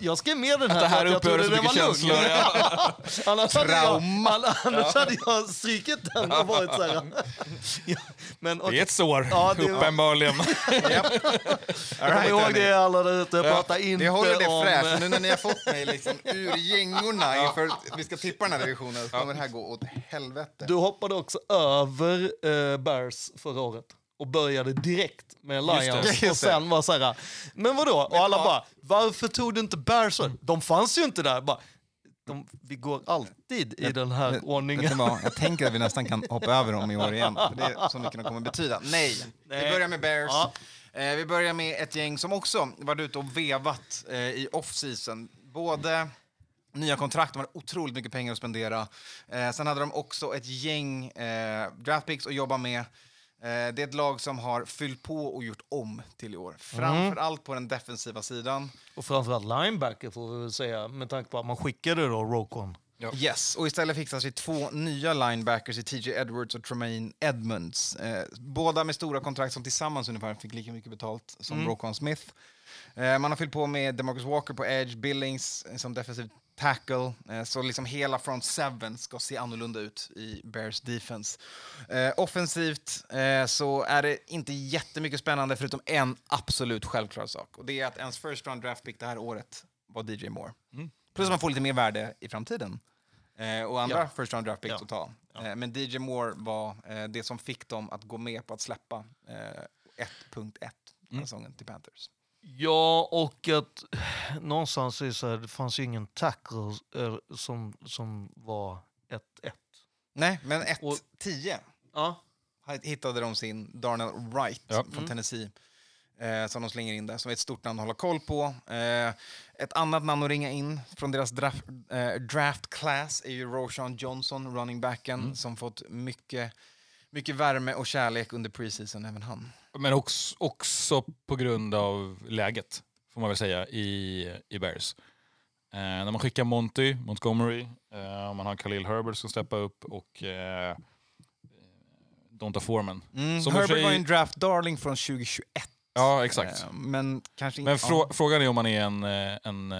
Jag skrev med den här, det här jag trodde det var lugn. Ja. Annars hade jag strykit den och varit så här. Ja. Men, okay. Det är ett sår, ja, uppenbarligen. Kom ihåg det alla där ute, prata inte om... Det håller det fräscht, nu när ni har fått mig liksom ur gängorna inför vi ska tippa den här divisionen, så kommer det här gå åt helvete. Du hoppade också över Bears förra året. Och började direkt med Lions. Och sen var så här. Men vadå? Och alla bara, varför tog du inte Bears? De fanns ju inte där. Bara, vi går alltid i den här ordningen. Jag tänker att vi nästan kan hoppa över dem i år igen. För det är så mycket de kommer betyda. Nej. Vi börjar med Bears. Ja. Vi börjar med ett gäng som också var ute och vevat i off-season. Både... nya kontrakt, de hade otroligt mycket pengar att spendera. Sen hade de också ett gäng draftpicks att jobba med. Det är ett lag som har fyllt på och gjort om till i år. Framförallt på den defensiva sidan. Och framförallt linebacker får vi väl säga. Med tanke på att man skickade då Roquan. Ja. Yes, och istället fixar sig 2 nya linebackers i TJ Edwards och Tremaine Edmonds. Båda med stora kontrakt som tillsammans ungefär fick lika mycket betalt som Roquan Smith. Man har fyllt på med DeMarcus Walker på edge, Billings som defensiv tackle, så liksom hela front seven ska se annorlunda ut i Bears defense. Offensivt så är det inte jättemycket spännande förutom en absolut självklar sak, och det är att ens first round draft pick det här året var DJ Moore. Plus man får lite mer värde i framtiden och andra first round draft pick att ta. Men DJ Moore var det som fick dem att gå med på att släppa 1.1 säsongen till Panthers. Ja, och att någonstans är så här, det fanns ju ingen tackle som var 1-1. Nej, men 1-10 hittade de sin Darnell Wright från Tennessee som de slänger in där, som är ett stort namn att hålla koll på. Ett annat namn att ringa in från deras draft class är ju Roshan Johnson, running backen, som fått mycket värme och kärlek under preseason, även han. Men också på grund av läget, får man väl säga, i Bears. När man skickar Montgomery, man har Khalil Herbert som steppar upp och Donta Foreman. Herbert var en draft darling från 2021. Ja, exakt. Men kanske inte, men frågan är om han är en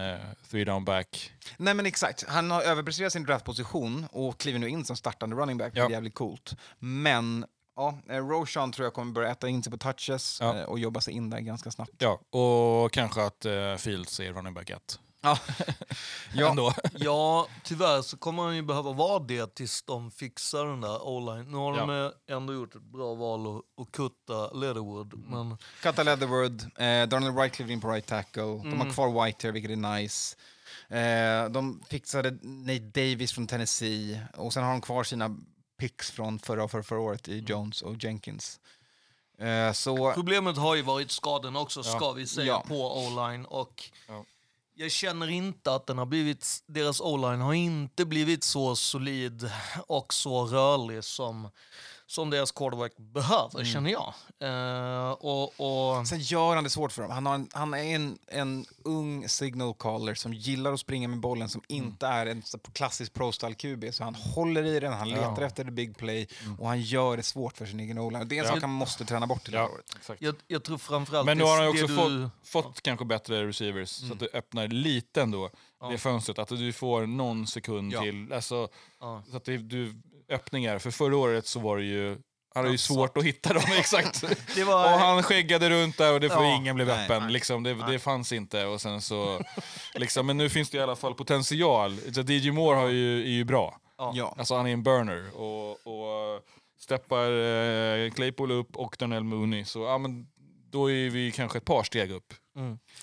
three down back. Nej, men exakt. Han har överpresterat sin draftposition och kliver nu in som startande running back. Det är jävligt coolt. Men... ja, Roshan tror jag kommer börja äta in sig på touches och jobba sig in där ganska snabbt. Ja, och kanske att Fields är running back 1. Ja, tyvärr så kommer han ju behöva vara det tills de fixar den där online. Nu har de ändå gjort ett bra val att kutta Leatherwood. Men... kutta Leatherwood, Darnell Wright kliver in på right tackle. De har kvar White här, vilket är nice. De fixade Nate Davis från Tennessee och sen har de kvar sina... picks från förra året i Jones och Jenkins. Så problemet har ju varit skadan också, ska vi säga, på O-line. Och jag känner inte att den har blivit, deras O-line har inte blivit så solid och så rörlig som deras quarterback behöver, känner jag. Sen gör han det svårt för dem. Han är en ung signal caller som gillar att springa med bollen, som inte är en klassisk pro-style QB. Så han håller i den, han letar efter the big play och han gör det svårt för sin egen O-line. Det är en sak han måste träna bort till det året. Jag tror framförallt... men nu har han också fått kanske bättre receivers så att det öppnar lite ändå det fönstret. Att du får någon sekund till. Alltså, så att du... öppningar, för förra året så var det ju, han hade ju svårt att hitta dem exakt. Och han skäggade runt där och det för ingen blev öppen liksom, det fanns inte, och sen så liksom, men nu finns det i alla fall potential. Så DJ Moore är ju bra. Alltså han är en burner och steppar Claypool upp och Darnell Mooney, så men då är vi kanske ett par steg upp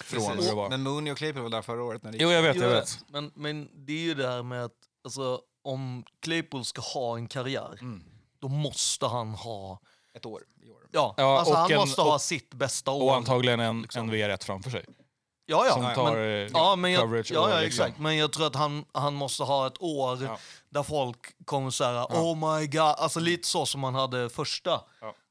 från det var. Men Mooney och Claypool var där förra året när det... Jo, jag vet. Men det är ju det här med att, alltså, om Claypool ska ha en karriär då måste han ha ett år i år. Ja, alltså han måste ha sitt bästa år. Och antagligen en VR1 framför sig. Ja. Som tar coverage. Ja, exakt. Men jag tror att han måste ha ett år där folk kommer så här, oh my god. Alltså lite så som man hade första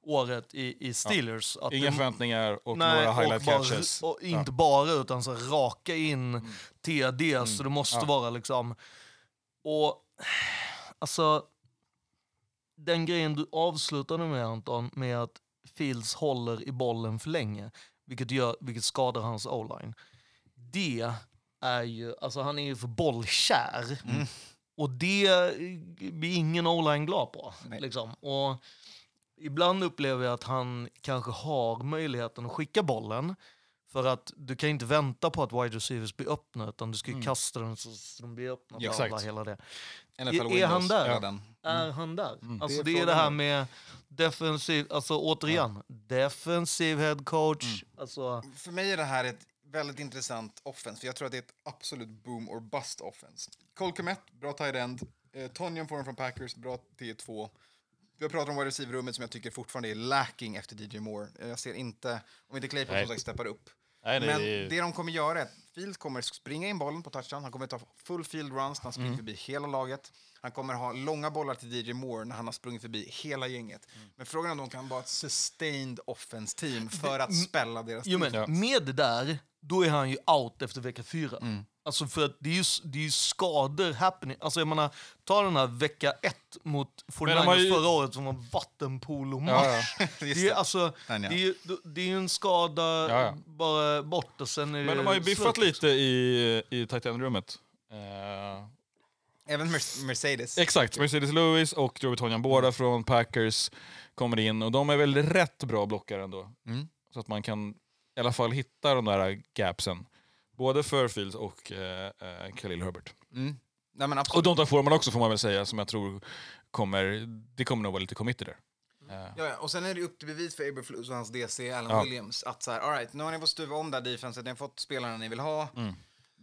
året i Steelers. Ja. Inga förväntningar och några highlight catches. Och inte bara, utan så raka in TD. Så det måste vara liksom... och alltså den grejen du avslutade med, Anton, med att Fields håller i bollen för länge, vilket skadar hans o-line. Det är ju, alltså han är ju för bollkär. Mm. Och det blir ingen o-line glad på. Liksom. Och ibland upplever jag att han kanske har möjligheten att skicka bollen. För att du kan inte vänta på att wide receivers blir öppna, utan du ska ju kasta den så de blir öppna. Ja, exakt. Hela det. Är han där? Ja, är han där? Mm. Alltså det är det här med defensiv, alltså återigen, defensiv head coach. Mm. Alltså, för mig är det här ett väldigt intressant offense, för jag tror att det är ett absolut boom or bust offense. Cole Kmet, bra tight end. Tonyan Foran från Packers, bra T2. Vi har pratat om wide receiver-rummet som jag tycker fortfarande är lacking efter DJ Moore. Jag ser inte, om inte Claypool som steppar upp. Nej, men det de kommer göra är att Fields kommer springa in bollen på touchdown. Han kommer ta full field runs när han springer förbi hela laget. Han kommer ha långa bollar till DJ Moore när han har sprungit förbi hela gänget. Mm. Men frågan är om de kan vara ett sustained offense team för att spälla deras team. Men med det där, då är han ju out efter vecka 4. Mm. Alltså för att det är ju skador happening. Alltså jag menar, ta den här vecka 1 mot Fortnite förra året som var vattenpolo-match. Ja. Det är ju en skada bara bort och sen är det. Men de har ju biffat lite i Titan-rummet. Även Mercedes. Exakt, Mercedes Lewis och Joey Tonyan båda från Packers kommer in. Och de är väl rätt bra blockare ändå. Mm. Så att man kan i alla fall hitta de där gapsen. Både för Fields och Khalil Herbert. Mm. Nej, men absolut. Och de tar formen också, får man väl säga, som jag tror kommer nog vara lite committed där. Ja, och sen är det upp till bevis för Eberflus och hans DC, Alan Williams, att så här, all right, nu har ni fått stuva om där defenset, ni har fått spelarna ni vill ha. Mm.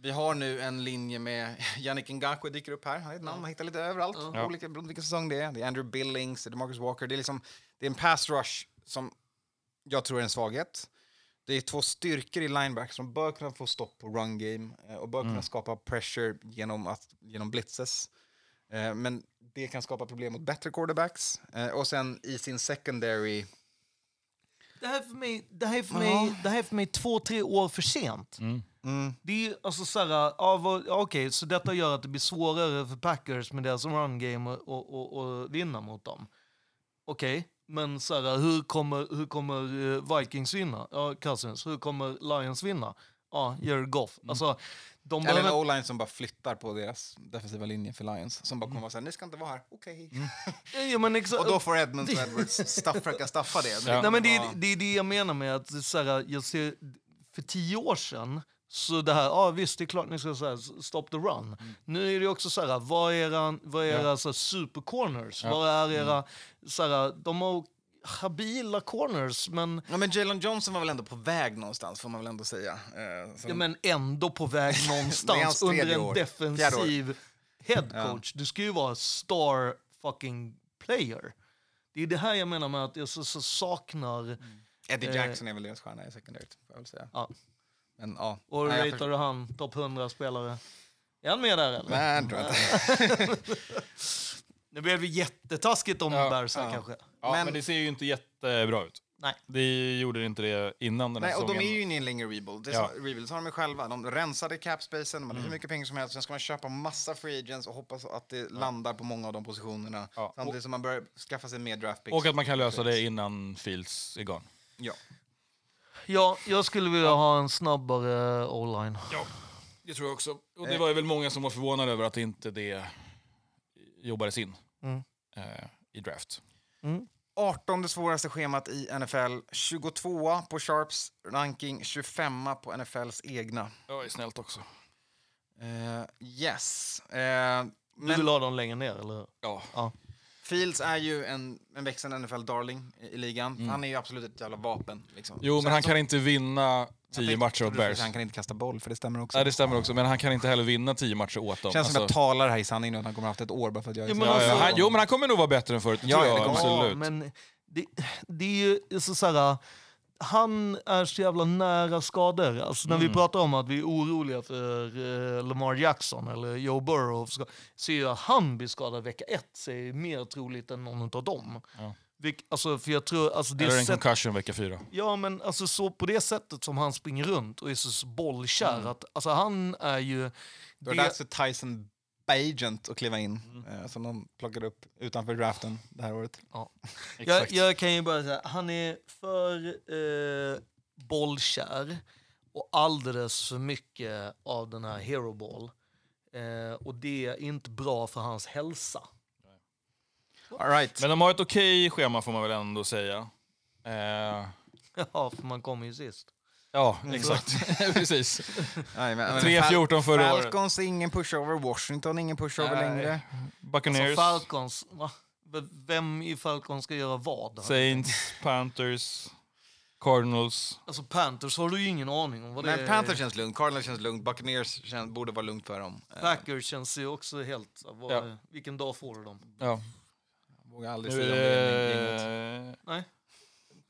Vi har nu en linje med Yannick Ngakoue dyker upp här. Han är ett namn man hittar lite överallt. Ja. Olika, beroende vilken säsong det är. Det är Andrew Billings, det är Marcus Walker. Det är en pass rush som jag tror är en svaghet. Det är två styrkor i lineback som bör kunna få stopp på run game och bör kunna skapa pressure genom blitzes. Men det kan skapa problem mot bättre quarterbacks. Och sen i sin secondary. Det här är för mig 2-3 år för sent. Mm. Mm. Det är alltså såhär, okej, så detta gör att det blir svårare för Packers med deras run game och vinna mot dem. Okej. Men så här, hur kommer Vikings vinna? Ja, Cousins. Hur kommer Lions vinna? Ja, Jared Goff. Alltså, eller en O-line som bara flyttar på deras defensiva linje för Lions. Som bara kommer vara så här, ni ska inte vara här. Okej. Okay. Och då får Edmonds och Edwards staffa det. Men nej, men det är det jag menar med att så här, jag ser för 10 år sedan så det här, visst, det är klart ni ska så här, stop the run. Mm. Nu är det också så här, vad är era så här, super corners? Ja. Vad är era så här, de har habila corners, men... Ja, men Jalen Johnson var väl ändå på väg någonstans, får man väl ändå säga. Ja, men ändå på väg någonstans under en defensiv headcoach. Du ska ju vara star fucking player. Det är det här jag menar med att jag så saknar... Eddie Jackson är väl deras stjärna i secondary, får jag väl säga. Ja. Men, och ratear du han topp 100 spelare? Är han med där eller? Nej, jag tror inte. Nu blir vi jättetaskigt om Bears kanske. Ja, men det ser ju inte jättebra ut. Nej. Det gjorde inte det innan den här säsongen. Och de är ju inne i en längre rebuild. Rebuild så har de själva. De rensade capspacen, man har hur mycket pengar som helst. Sen ska man köpa massa free agents och hoppas att det landar på många av de positionerna. Ja. Samtidigt som man börjar skaffa sig mer draft picks. Och att man kan lösa det innan Fields är gone. Ja. Ja, jag skulle vilja ha en snabbare online. Ja, det tror jag också. Och det var ju väl många som var förvånade över att inte det jobbades in i draft. Mm. 18:e svåraste schemat i NFL. 22 på Sharps ranking. 25 på NFLs egna. Ja, är snällt också. Yes. Du vill ha dem längre ner, eller? Ja. Fields är ju en växande NFL-darling i ligan. Han är ju absolut ett jävla vapen. Liksom. Jo, men han kan inte vinna 10 matcher åt Bears. Han kan inte kasta boll, för det stämmer också. Ja, det stämmer också, men han kan inte heller vinna 10 matcher åt dem. Känns som jag talar här i sanning nu att han kommer haft ett år bara för att jag... men han kommer nog vara bättre än förut. Ja, absolut. Men det är ju så här... Han är så jävla nära skador. Alltså när vi pratar om att vi är oroliga för Lamar Jackson eller Joe Burrow, så är ju att han blir skadad vecka 1 så är mer troligt än någon av dem. Ja. Alltså, för jag tror... Alltså, det eller en concussion vecka 4. Ja, men alltså, så på det sättet som han springer runt och är så bollkär. Att, alltså han är ju... That's a Tyson agent och kliva in som de plockade upp utanför draften det här året. Ja. jag kan ju bara säga, han är för bollkär och alldeles för mycket av den här hero ball. Och det är inte bra för hans hälsa. All right. Men de har ett okej schema får man väl ändå säga. Ja, för man kommer ju sist. Ja, exakt. Precis. 3-14 förra året. Falcons ingen pushover. Washington ingen pushover längre. Buccaneers. Alltså Falcons. Va? Vem i Falcons ska göra vad? Saints, Panthers, Cardinals. Alltså Panthers har du ju ingen aning om vad det är. Men Panthers känns lugnt, Cardinals känns lugnt, Buccaneers borde vara lugnt för dem. Packers känns ju också helt... Vilken dag får du dem? Ja. Jag vågar aldrig säga om det är inget. Nej.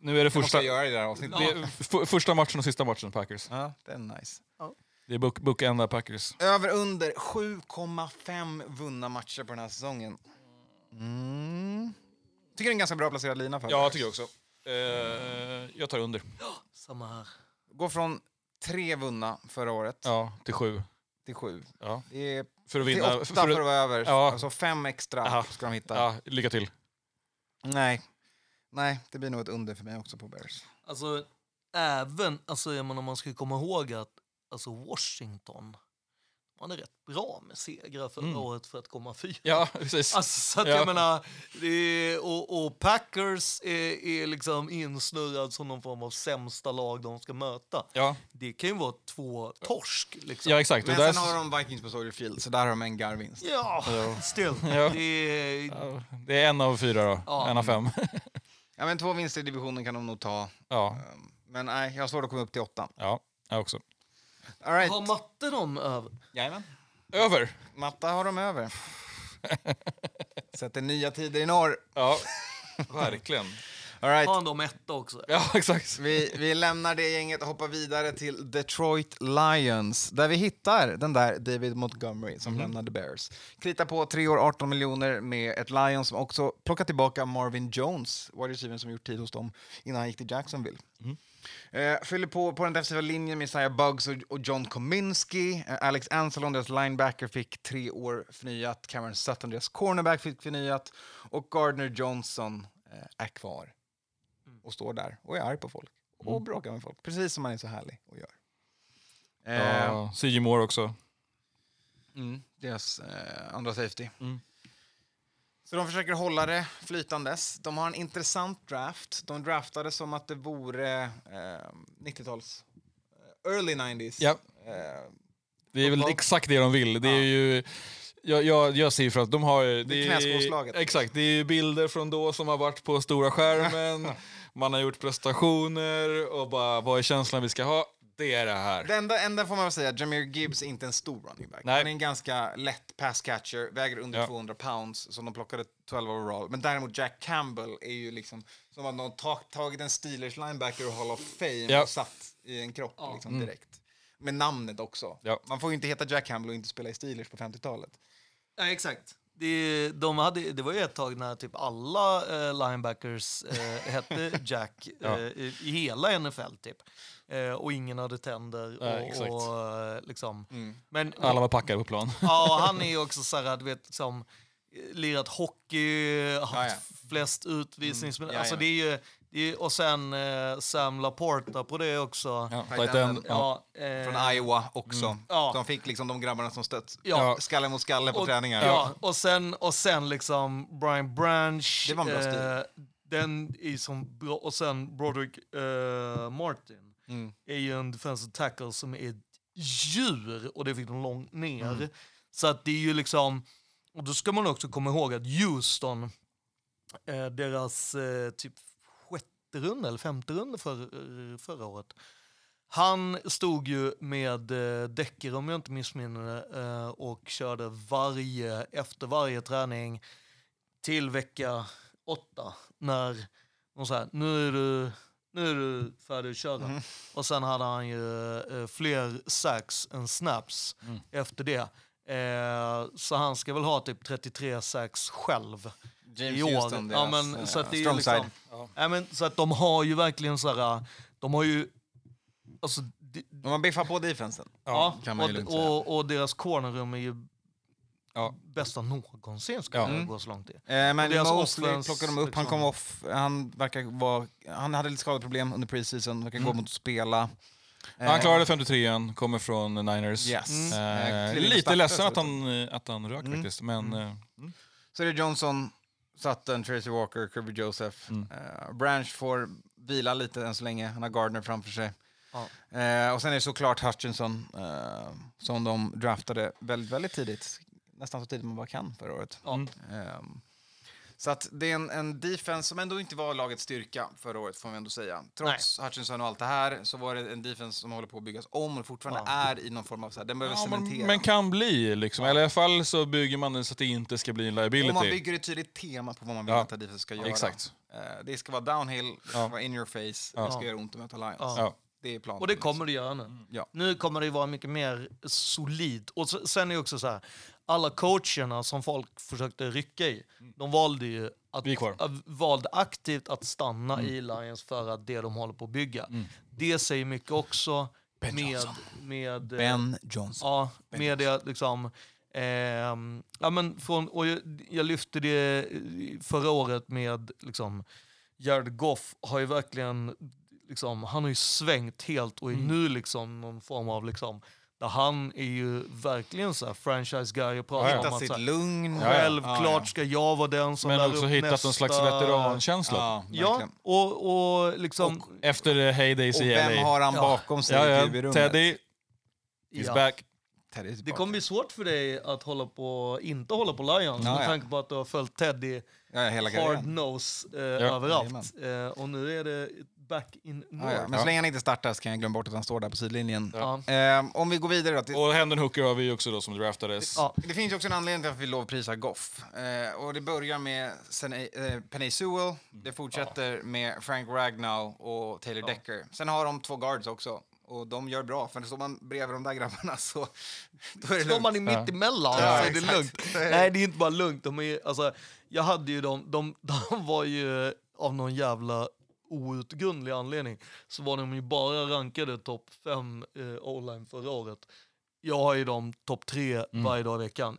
Nu är det första, första matchen och sista matchen Packers. Ja, det är nice. Ja. Det är bookenda Packers. Över under 7,5 vunna matcher på den här säsongen. Mm. Tycker det är en ganska bra placerad lina för. Ja, jag tycker jag också. Jag tar under. Samma här. Går från 3 vunna förra året. Ja, till 7. Ja. Det är för att vinna. Till 8 för att vara över. Ja. Alltså 5 extra ska de hitta. Ja, lycka till. Nej, det blir nog ett under för mig också på Bears. Alltså, om man ska komma ihåg att Washington, man är rätt bra med segrar förra året för att komma 4. Ja, precis. Alltså, så att jag menar, och Packers är liksom insnurrad som någon form av sämsta lag de ska möta. Ja. Det kan ju vara 2 torsk. Liksom. Ja, exakt. Men sen har de Vikings på Soldier Field, så där har de en garvinst. Ja, still. Ja. Det är 1 av 4 då, 1 av 5. Ja, men 2 vinster i divisionen kan de nog ta. Ja. Men nej, jag har svårt att komma upp till 8. Ja, jag också. All right. Har Matte dem över? Jajamän. Över? Matte har dem över. Sätter nya tider i norr. Ja, verkligen. All right. Har han dem 1 också? Ja, exakt. Vi lämnar det gänget och hoppar vidare till Detroit Lions. Där vi hittar den där David Montgomery som lämnade Bears. Kritar på 3 år, 18 miljoner med ett Lions som också plockar tillbaka Marvin Jones. Wide receiver som gjort tid hos dem innan han gick till Jacksonville. Fyller på den defensiva linjen med Isaiah Bugs och John Kominski. Alex Anzalone, deras linebacker, fick 3 år förnyat. Cameron Sutton, deras cornerback, fick förnyat. Och Gardner Johnson är kvar. Och står där och är arg på folk. Och bråkar med folk. Precis som man är så härlig och gör. Ja, C.J. Moore också. Deras andra safety. Så de försöker hålla det flytandes. De har en intressant draft. De draftade som att det vore 90-tals. Early 90s. Ja. Det är väl exakt det de vill. Det är ju... Jag ser för att de har... Det är knäskåslaget. Exakt, det är ju bilder från då som har varit på stora skärmen. Man har gjort prestationer och bara, vad är känslan vi ska ha? Det är det här. Det enda får man väl säga, Jahmyr Gibbs är inte en stor running back. Nej. Han är en ganska lätt pass catcher, väger under 200 pounds som de plockade 12 overall. Men däremot Jack Campbell är ju liksom som att de tagit en Steelers linebacker och Hall of Fame och satt i en kropp liksom direkt. Med namnet också. Ja. Man får ju inte heta Jack Campbell och inte spela i Steelers på 50-talet. Nej, exakt. Det var ju ett tag när typ alla linebackers hette Jack i hela NFL typ. Och ingen hade tänder. Och liksom. Men, alla var packade på plan. Ja, han är ju också så här, du vet, som lirat hockey, haft flest utvisnings... Alltså det är ju... Och sen Sam Laporta på det också. Från Iowa också. De fick liksom de grabbarna som stött skalle mot skalle på träningar. Ja. Och sen liksom Brian Branch. Det var en bra stil. Den är som bra. Och sen Broderick Martin är ju en defensive tackle som är ett djur. Och det fick de långt ner. Så att det är ju liksom... Och då ska man också komma ihåg att Houston, deras typ runda eller 5:e runda förra året. Han stod ju med däcker om jag inte missminner och körde efter varje träning till vecka 8 när de så här, nu är du färdig att köra. Och sen hade han ju fler sacks än snaps efter det. Så han ska väl ha typ 33 sacks själv. James Houston, deras, så att det är liksom, så att de har ju verkligen så här, de har ju alltså de har biffat på defensen. Ja, kan man ju lugnt säga. Och deras cornerrum är ju Ja. Bästa någonsin skulle jag gå så långt i. Men Mosley plockade de upp, liksom. Han kom off. Han hade lite skadeproblem under preseason, verkar gå mot att spela. Han klarade 53:an, kommer från Niners. Yes. Lite ledsen att han rök faktiskt, men så det är Johnson, Sutton, Tracy Walker, Kirby Joseph. Branch får vila lite än så länge. Han har Gardner framför sig. Och sen är det såklart Hutchinson, som de draftade väldigt, väldigt tidigt. Nästan så tidigt man bara kan förra året. Så att det är en defense som ändå inte var lagets styrka förra året, får man ändå säga. Trots Hutchinson och allt det här så var det en defense som håller på att byggas om och fortfarande är i någon form av så här, den behöver cementera. Men kan bli liksom, eller i alla fall så bygger man den så att det inte ska bli en liability. Om man bygger ett tydligt tema på vad man vill att den defense ska göra. Exakt. Det ska vara downhill, det ska vara in your face, det ska göra ont att möta Lions. Det är planen. Och det kommer det göra nu. Nu kommer det vara mycket mer solid. Och sen är det också så här, alla coacherna som folk försökte rycka i, de valde ju valde aktivt att stanna i Lions för att det de håller på att bygga. Det säger mycket också Ben Johnson. Ja, Ben med Johnson. Det liksom jag lyfte det förra året med liksom Jared Goff har ju verkligen liksom, han har ju svängt helt och är nu liksom någon form av liksom, där han är ju verkligen så här franchise guy och pratar om att sitt lugn självklart ska jag vara den som men också hittat nästa... någon slags veterankänsla. Och liksom och efter heydays i LA. Vem har han bakom sig i rummet? Teddy is back. Teddy is back. Det kommer bli svårt för dig att inte hålla på Lions med tanke på att du har följt Teddy hard nose överallt. Och nu är det back in north. Men så länge han inte startar så kan jag glömma bort att han står där på sidlinjen. Om vi går vidare då. Och Hendon Hooker har vi också då som draftades. Det finns ju också en anledning till att vi lovprisar Goff. Och det börjar med Penei Sewell. Det fortsätter med Frank Ragnow och Taylor Decker. Sen har de två guards också. Och de gör bra, för när står man bredvid de där grabbarna så då är det står man i mitt emellan så är det lugnt. Nej, det är inte bara lugnt. De är, alltså, jag hade ju de var ju av någon jävla outgrundlig anledning så var de ju bara rankade topp 5 online förra året. Jag har ju dem topp 3 varje dag i veckan.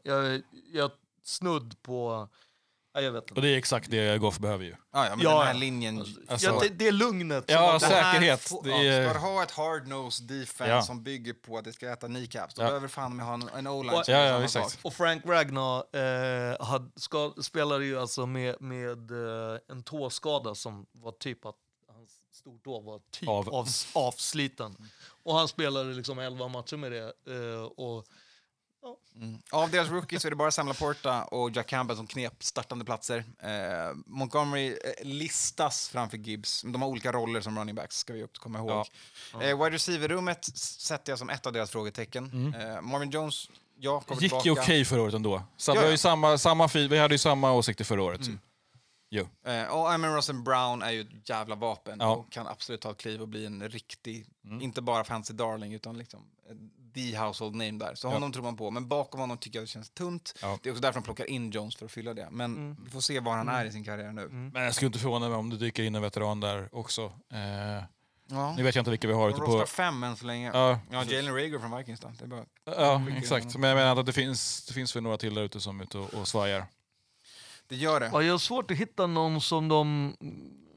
Jag snudd på... Jag vet inte. Och det är exakt det Goff behöver ju. Den här linjen... Alltså, det är lugnet. Säkerhet. Ska du ha ett hard-nosed defense som bygger på att det ska äta kneecaps, då behöver fan med ha en O-line. Och Frank Ragnar spelade ju alltså med en tåskada som var typ att hans stortå var typ avsliten. Och han spelade liksom 11 matcher med det och... Av deras rookies så är det bara Sam Laporta och Jack Campbell som knep startande platser. Montgomery listas framför Gibbs. De har olika roller som running backs, ska vi komma ihåg. Wide receiver-rummet sätter jag som ett av deras frågetecken. Marvin Jones, jag kommer tillbaka. Gick ju okej förra året ändå. Vi hade ju samma åsikter förra året. Och Amon Russell Brown är ju ett jävla vapen och kan absolut ta ett kliv och bli en riktig, inte bara fancy darling utan liksom the household name där. Så honom tror man på, men bakom honom tycker jag det känns tunt. Det är också därför de plockar in Jones för att fylla det. Men vi får se var han är i sin karriär nu. Men jag skulle inte förvåna mig om du dyker in en veteran där också. Nu vet jag inte vilka vi har ute på. 5 än så länge. Jalen Rager från Vikings då. Det är bara... exakt. Men jag menar att det finns väl några till där ute som är ute och svajar. Det gör det. Ja, jag har svårt att hitta någon som de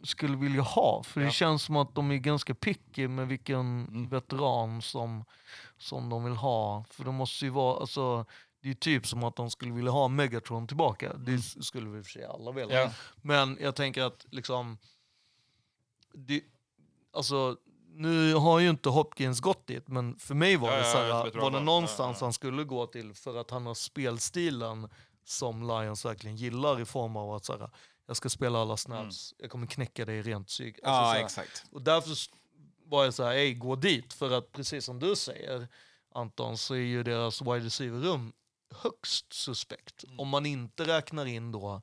skulle vilja ha. För det känns som att de är ganska picky med vilken veteran som de vill ha. För de måste ju vara... Alltså, det är typ som att de skulle vilja ha Megatron tillbaka. Det skulle vi för sig alla vilja. Men jag tänker att liksom... nu har ju inte Hopkins gått dit. Men för mig var det så här... var det någonstans han skulle gå till för att han har spelstilen... som Lions verkligen gillar i form av att såhär, jag ska spela alla snaps, jag kommer knäcka dig rent psyk. Exakt. Och därför var jag såhär, gå dit, för att precis som du säger, Anton, så är ju deras wide receiver-rum högst suspekt. Om man inte räknar in då,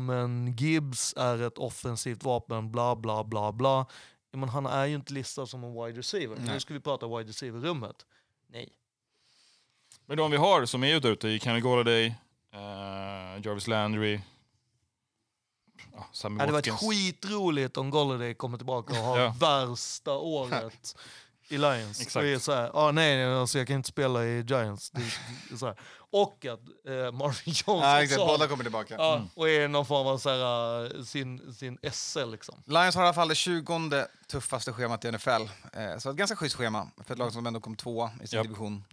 men Gibbs är ett offensivt vapen, bla bla bla bla. Men han är ju inte listad som en wide receiver. Nu ska vi prata wide receiver-rummet. Nej. Men de vi har som är ute i Kenny Golladay, Jarvis Landry, Sammy Watkins. Det var skitroligt om Golladay kommer tillbaka och har värsta året i Lions. Exakt. Och är så här, nej, alltså, jag kan inte spela i Giants. Det så här. Och att Marvin Jones också båda kommer tillbaka. Och är någon form av så här, sin SL liksom. Lions har i alla fall det 20:e tuffaste schemat i NFL. Så ett ganska schysst schema för ett lag som ändå kom tvåa i sin division.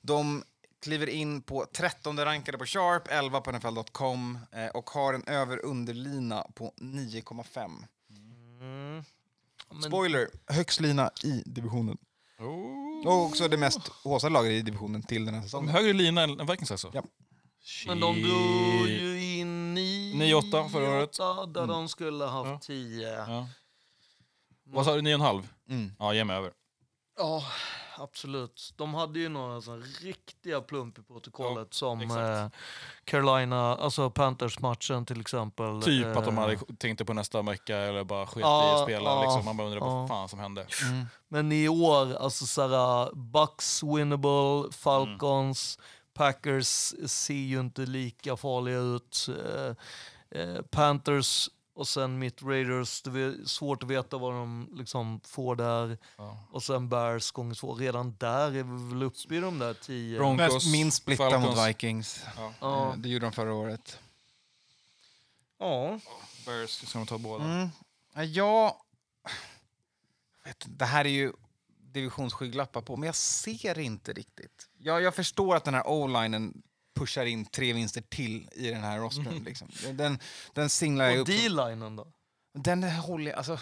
De kliver in på 13:e rankade på Sharp, 11 på NFL.com och har en över-underlina på 9,5. Mm. Spoiler, högst lina i divisionen. Och också det mest håsade laget i divisionen till den här säsongen. Högre lina än Vikings alltså? Ja. Men de drog ju in 9-8 förra året. Där de skulle ha haft 10. Ja. Vad sa du, 9,5? Mm. Ja, ge mig över. Ja, absolut. De hade ju några sån riktiga plump i protokollet som Carolina, alltså Panthers-matchen till exempel. Typ att de hade tänkt på nästa vecka eller bara skit i spelare. Liksom. Man bara undrar vad fan som hände. Mm. Men i år, alltså såhär, Bucks winnable, Falcons, Packers ser ju inte lika farliga ut. Panthers... Och sen mitt Raiders, det är svårt att veta vad de liksom får där. Ja. Och sen Bears gånger två. Redan där är vi väl uppe i de där 10. Broncos, min splitta mot Vikings. Ja. Det gjorde de förra året. Ja. Bears ska de ta båda. Ja. Vet, det här är ju divisionsskyglappar på. Men jag ser inte riktigt. Jag förstår att den här O-linen... pushar in 3 vinster till i den här rostern liksom. Den singlar ju upp. Och D-linen då? Den håller alltså...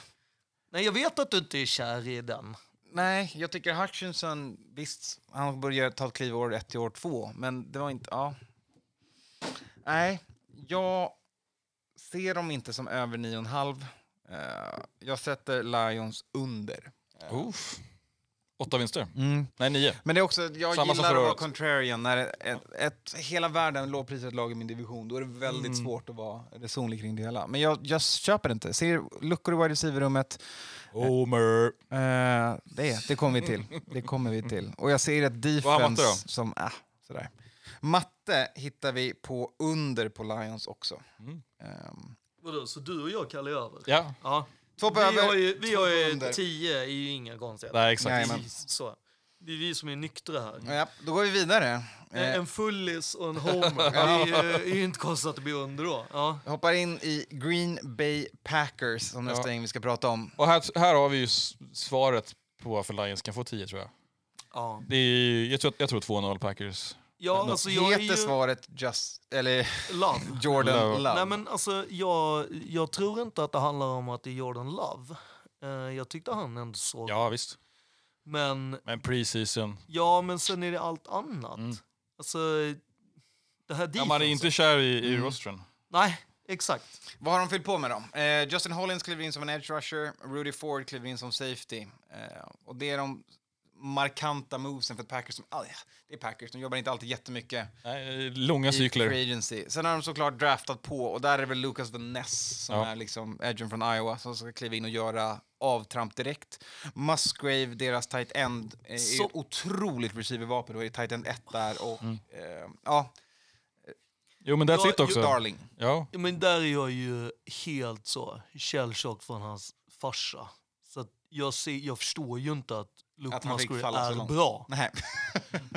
Nej, jag vet att du inte är kär i den. Nej, jag tycker Hutchinson, visst, han började ta ett kliv år 1 till år 2, men det var inte, Nej, jag ser dem inte som över 9,5. Jag sätter Lions under. Uff. 8 vinster. Nej, 9. Men det är också, jag samma gillar att vara contrarian. När hela världen lågprisat lag i min division, då är det väldigt svårt att vara resonlig kring det hela. Men jag köper det inte. Ser luckor i wide receiver-rummet. Homer. Det kommer vi till. Och jag ser ett defense som sådär. Matte hittar vi på under på Lions också. Vadå, så du och jag kallar över? Ja. Ja. Vi har ju 10 i inga konstigheter. Nej, exakt. Nej, så. Det är vi som är nyktra här. Ja, då går vi vidare. En fullis och en homer. Det är ju inte konstigt att det blir under då. Ja. Jag hoppar in i Green Bay Packers som nästa gång vi ska prata om. Och här har vi ju svaret på varför Lions kan få 10, tror jag. Ja. Det är ju, jag tror 2,0 Packers. Ja, alltså jag heter svaret Love. Jordan Love. Nej, men alltså jag tror inte att det handlar om att det är Jordan Love. Jag tyckte han ändå såg. Ja, visst. Men preseason. Ja, men sen är det allt annat. Alltså det här defense. Ja, man är inte kär i rostern. Nej, exakt. Vad har de fyllt på med dem? Justin Hollins kliver in som en edge rusher, Rudy Ford kliver in som safety. Och det är de markanta movesen för Packers som... det är Packers, de jobbar inte alltid jättemycket. Nej, långa cykler. Free agency. Sen har de såklart draftat på, och där är väl Lucas Van Ness som är liksom edgen från Iowa som ska kliva in och göra avtramp direkt. Musgrave, deras tight end, är så otroligt receivervapen. Då är det tight end 1 där och... Jo, men that's it också. Darling. Ja. Men där är jag ju helt så källchock från hans farsa. Så att jag förstår ju inte att Luke Musgrave är bra. Nej.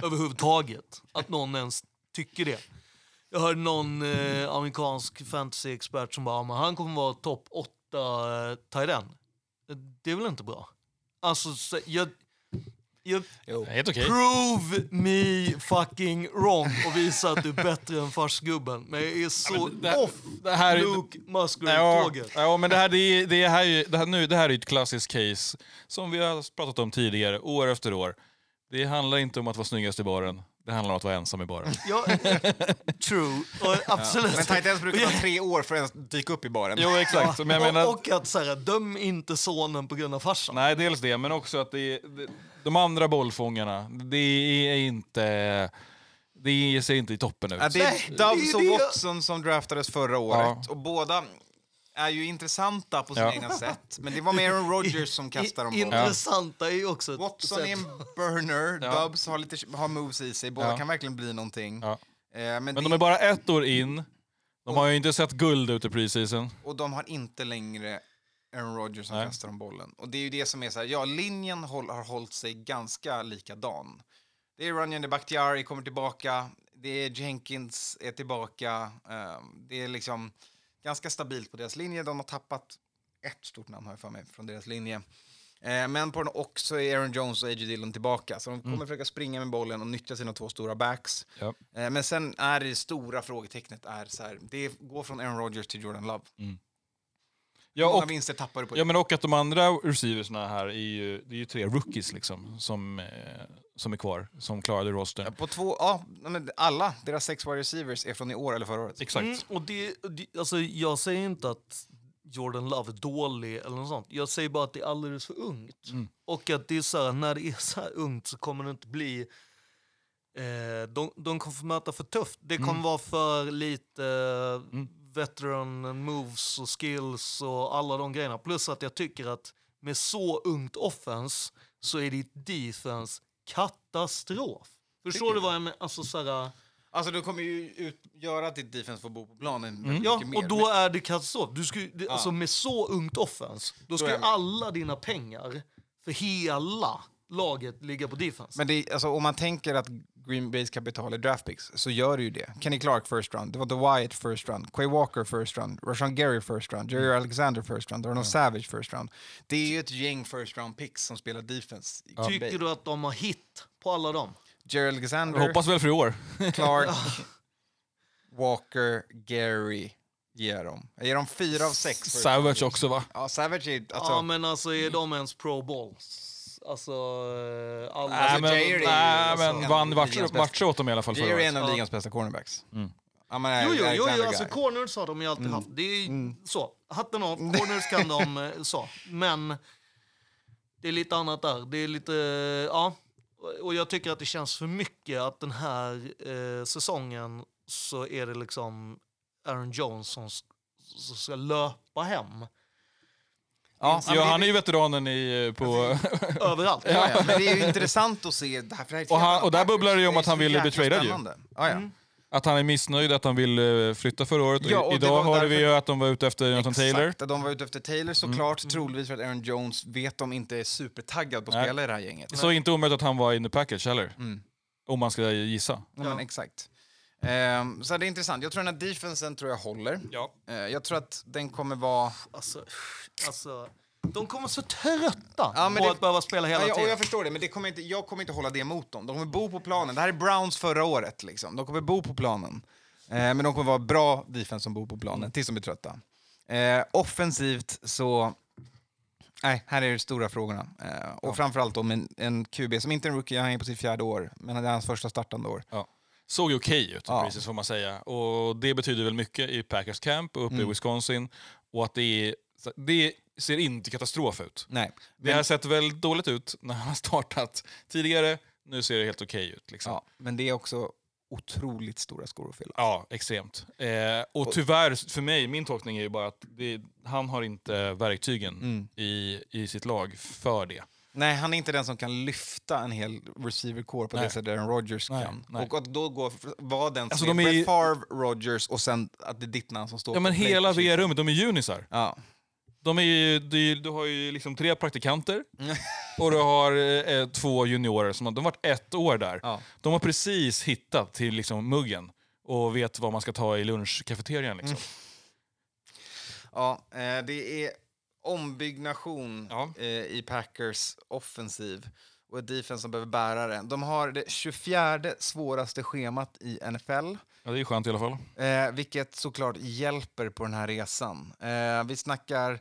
Överhuvudtaget. Att någon ens tycker det. Jag hörde någon amerikansk fantasy-expert som bara, han kommer vara topp 8 tight end. Det är väl inte bra? Alltså, helt okej. Prove me fucking wrong och visa att du är bättre än farsgubben. Men jag är så det här Luke Musgrave-tåget. Ja, men det här är ett klassiskt case som vi har pratat om tidigare, år efter år. Det handlar inte om att vara snyggast i baren. Det handlar om att vara ensam i baren. Ja, true. Absolut. Ja. Men tight ends brukar ta 3 år för att dyka upp i baren. Jo, exakt. Ja. Men jag menar... Och att så här, döm inte sonen på grund av farsan. Nej, dels det. Men också att de andra bollfångarna, det ser inte i toppen ut. Ja, det är Dobbs och Watson som draftades förra året. Ja. Och båda... är ju intressanta på sina egna sätt. Men det var mer Aaron Rodgers som kastade dem. Intressanta är ju också ett Watson sätt. Är en burner. Dobbs har moves i sig. Båda kan verkligen bli någonting. Ja. Men de är bara 1 år in. De har ju inte sett guld ut i preseason. Och de har inte längre Aaron Rodgers som kastar om bollen. Och det är ju det som är så här, ja, linjen har hållit sig ganska likadan. Det är Runyon, Bakhtiari kommer tillbaka, det är Jenkins är tillbaka. Det är liksom ganska stabilt på deras linje. De har tappat ett stort namn, har jag för mig, från deras linje. Men på den också är Aaron Jones och A.J. Dillon tillbaka. Så de kommer försöka springa med bollen och nyttja sina två stora backs. Ja. Men sen är det stora frågetecknet är så här, det går från Aaron Rodgers till Jordan Love. Mm. Ja, många vinster tappar du på. Ja, men och att de andra receiversna här, det är ju tre rookies liksom, som är kvar, som klarade roster. Ja, på två, ja, men alla deras 6 wide receivers är från i år eller förra året. Exakt. Mm, och det, alltså, jag säger inte att Jordan Love är dålig eller något sånt. Jag säger bara att det är alldeles för ungt. Mm. Och att det är så här, när det är så här ungt så kommer det inte bli... de kommer få möta för tufft. Det kommer vara för lite... veteran moves och skills och alla de grejerna. Plus att jag tycker att med så ungt offense så är ditt defense katastrof. Förstår du vad jag menar? Alltså, såhär... Alltså du kommer ju göra att ditt defense får bo på planen mycket mer. Och då är det katastrof. Du ska, alltså, med så ungt offense då ska alla dina pengar för hela laget ligga på defense. Men det, alltså, om man tänker att Green Bay's kapital är draft picks, så gör det ju det. Kenny Clark first round, det var The Wyatt first round, Quay Walker first round, Rashan Gary first round, Jerry Alexander first round, Darnell Savage first round. Det är ju ett gäng first round picks som spelar defense. Tycker du att de har hit på alla dem? Jerry Alexander. Jag hoppas väl för i år. Clark, Walker, Gary. Ger dem 4 av 6. Savage också, va? Ja, Savage är... Alltså, ja, men alltså är de ens Pro Bowls? Alltså, men vann matcher åt dem i alla fall. Det är en av ligans bästa cornerbacks. Mm. Ja, men, jo, alltså corners har de ju alltid haft. Det är så, hatten av, corners kan de så. Men det är lite annat där. Det är lite, ja. Och jag tycker att det känns för mycket att den här säsongen så är det liksom Aaron Jones som ska löpa hem. Ja, han är ju veteranen på... överallt. Ja. Men det är ju intressant att se det här. Och där bubblar det ju om att han ville bli tradad ju. Att han är missnöjd, att han vill flytta förra året. Ja, idag hörde vi ju att de var ute efter Jonathan Taylor. Exakt, de var ute efter Taylor såklart. Troligtvis för att Aaron Jones vet de inte är supertaggad på att spela i det här gänget. Så inte omöjligt att han var in the package heller. Mm. Om man ska gissa. Ja, men exakt. Så det är intressant. Jag tror den här defensen håller. Ja. Jag tror att den kommer vara... Alltså, de kommer så trötta på att behöva spela hela tiden. Jag förstår det, men jag kommer inte hålla det emot dem. De kommer bo på planen. Det här är Browns förra året. Liksom. De kommer bo på planen. Men de kommer vara bra defense som bor på planen tills de är trötta. Offensivt så... Nej, här är de stora frågorna. Och framförallt om en QB som inte är en rookie. Han är på sitt 4:e år, men det är hans första startande år. Ja. Såg ju okej ut, precis får man säga. Och det betyder väl mycket i Packers camp och uppe i Wisconsin. Och att det ser inte katastrof ut. Nej. Det har sett väl dåligt ut när han har startat tidigare. Nu ser det helt okej ut. Liksom. Ja, men det är också otroligt stora skor att fylla. Ja, extremt. Och tyvärr, för mig, min tolkning är ju bara att han har inte verktygen i sitt lag för det. Nej, han är inte den som kan lyfta en hel receiver-core på det sättet Aaron Rodgers kan. Nej. Och att då vara den som alltså, är Brett Favre, Rodgers och sen att det är ditt namn som står på. Ja, men hela VR-rummet, de är unisar. Ja. Du har ju liksom 3 praktikanter och du har 2 juniorer som de har varit 1 år där. Ja. De har precis hittat till liksom muggen och vet vad man ska ta i lunchkafeterian liksom. Ja, det är ombyggnation i Packers offensiv och ett defense som behöver bära den. De har det 24:e svåraste schemat i NFL. Ja, det är skönt i alla fall. Vilket såklart hjälper på den här resan. Vi snackar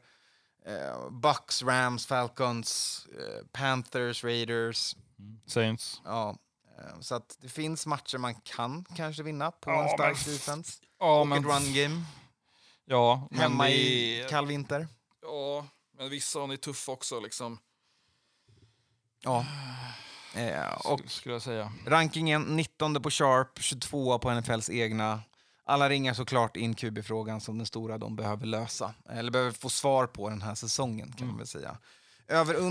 Bucks, Rams, Falcons, Panthers, Raiders. Saints. Ja, så att det finns matcher man kan kanske vinna på en stark defense. Och ett run game. Ja, men hemma i kall vinter. Ja, men vissa är tuffa också liksom. Ja. Och skulle jag säga. Rankingen 19 på Sharp, 22 på NFLs egna. Alla ringar såklart in QB-frågan som den stora de behöver lösa. Eller behöver få svar på den här säsongen kan man väl säga.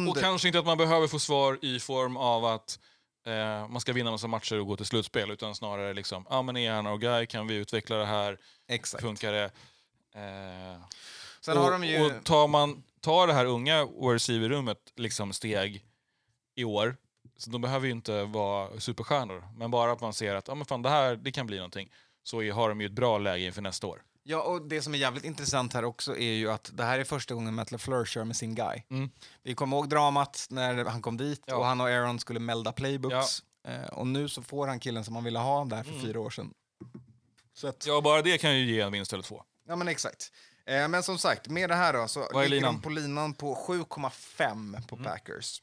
Och kanske inte att man behöver få svar i form av att man ska vinna massa matcher och gå till slutspel. Utan snarare liksom, men är han och guy, kan vi utveckla det här? Exakt. Funkar det? Sen har de ju... och tar man tar det här unga receiver-rummet liksom steg i år. Så de behöver ju inte vara superstjärnor. Men bara att man ser att ah, men fan, det här det kan bli någonting. Så har de ju ett bra läge inför nästa år. Ja, och det som är jävligt intressant här också är ju att det här är första gången Matt LaFleur kör med sin guy. Mm. Vi kommer ihåg dramat när han kom dit och han och Aaron skulle melda playbooks. Ja. Och nu så får han killen som han ville ha där för 4 år sedan. Så att... Ja, bara det kan ju ge en vinst eller två. Ja, men exakt. Men som sagt, med det här då så ligger de på linan på 7,5 på Packers.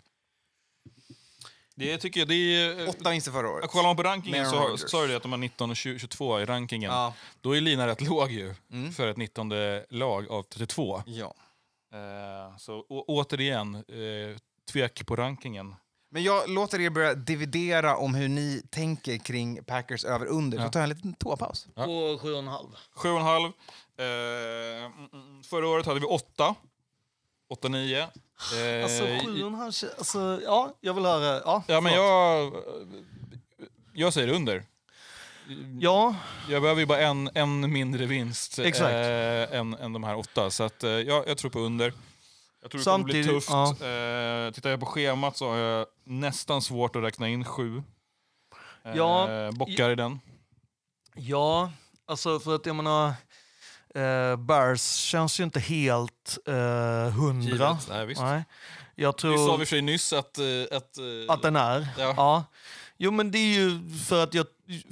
Det tycker jag, det är... 8 vinster förra året. Kollar man på rankingen så sa du att de har 19 och 22 i rankingen. Ja. Då är linan rätt låg ju för ett 19:e lag av 32. Ja. Så återigen, tvek på rankingen. Men jag låter er börja dividera om hur ni tänker kring Packers över under. Så tar jag en liten tåpaus. Ja. På 7,5. 7,5. Förra året hade vi 8. 8-9. Alltså 7,5. Alltså, ja, jag vill höra. Ja, men jag säger under. Ja. Jag behöver ju bara en mindre vinst än de här 8. Så att, jag tror på under. Jag tror det kommer bli tufft. Tittar jag på schemat så har jag nästan svårt att räkna in 7. Bockar i den. Ja, alltså för att jag menar... Bears känns ju inte helt 100. Nej, visst. Nej. Jag tror... Vi sa vi för sig nyss att den är. Ja. Ja. Jo, men det är ju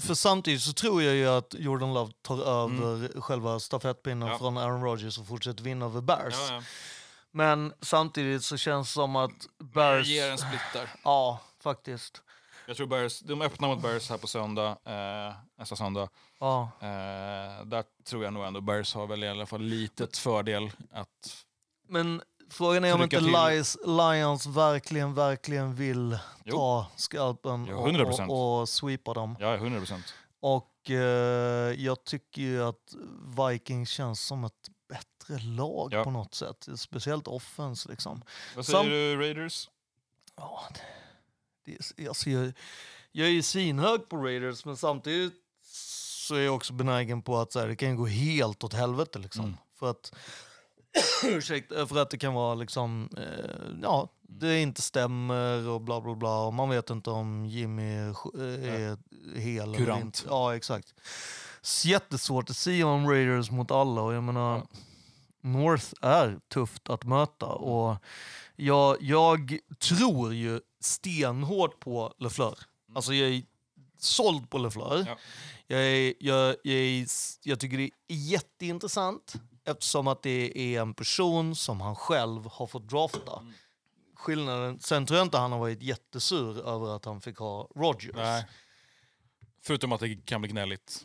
för samtidigt så tror jag ju att Jordan Love tar över själva stafettpinnen från Aaron Rodgers och fortsätter vinna över Bears. Ja, ja. Men samtidigt så känns det som att Bears... Det ger en splitter. Ja, faktiskt. Jag tror Bears, de öppnar mot Bears här på söndag, nästa söndag. Ja. Där tror jag nog ändå Bears har väl i alla fall litet fördel att... Men frågan är om inte Lions verkligen vill ta skalpen och sweepa dem. Ja, 100%. Och jag tycker ju att Vikings känns som ett bättre lag på något sätt. Speciellt offens liksom. Vad säger du, Raiders? Ja, alltså jag är ju svinhög på Raiders, men samtidigt så är jag också benägen på att så här, det kan gå helt åt helvete liksom. För att det kan vara liksom det inte stämmer och bla bla bla, och man vet inte om Jimmy är hel eller inte. Ja, exakt. Så jättesvårt att se om Raiders mot alla, och jag menar North är tufft att möta, och jag tror ju stenhårt på LaFleur. Alltså jag är såld på LaFleur. Ja. Jag tycker det är jätteintressant eftersom att det är en person som han själv har fått drafta. Skillnaden, sen tror jag inte han har varit jättesur över att han fick ha Rodgers. Nej. Förutom att det kan bli gnälligt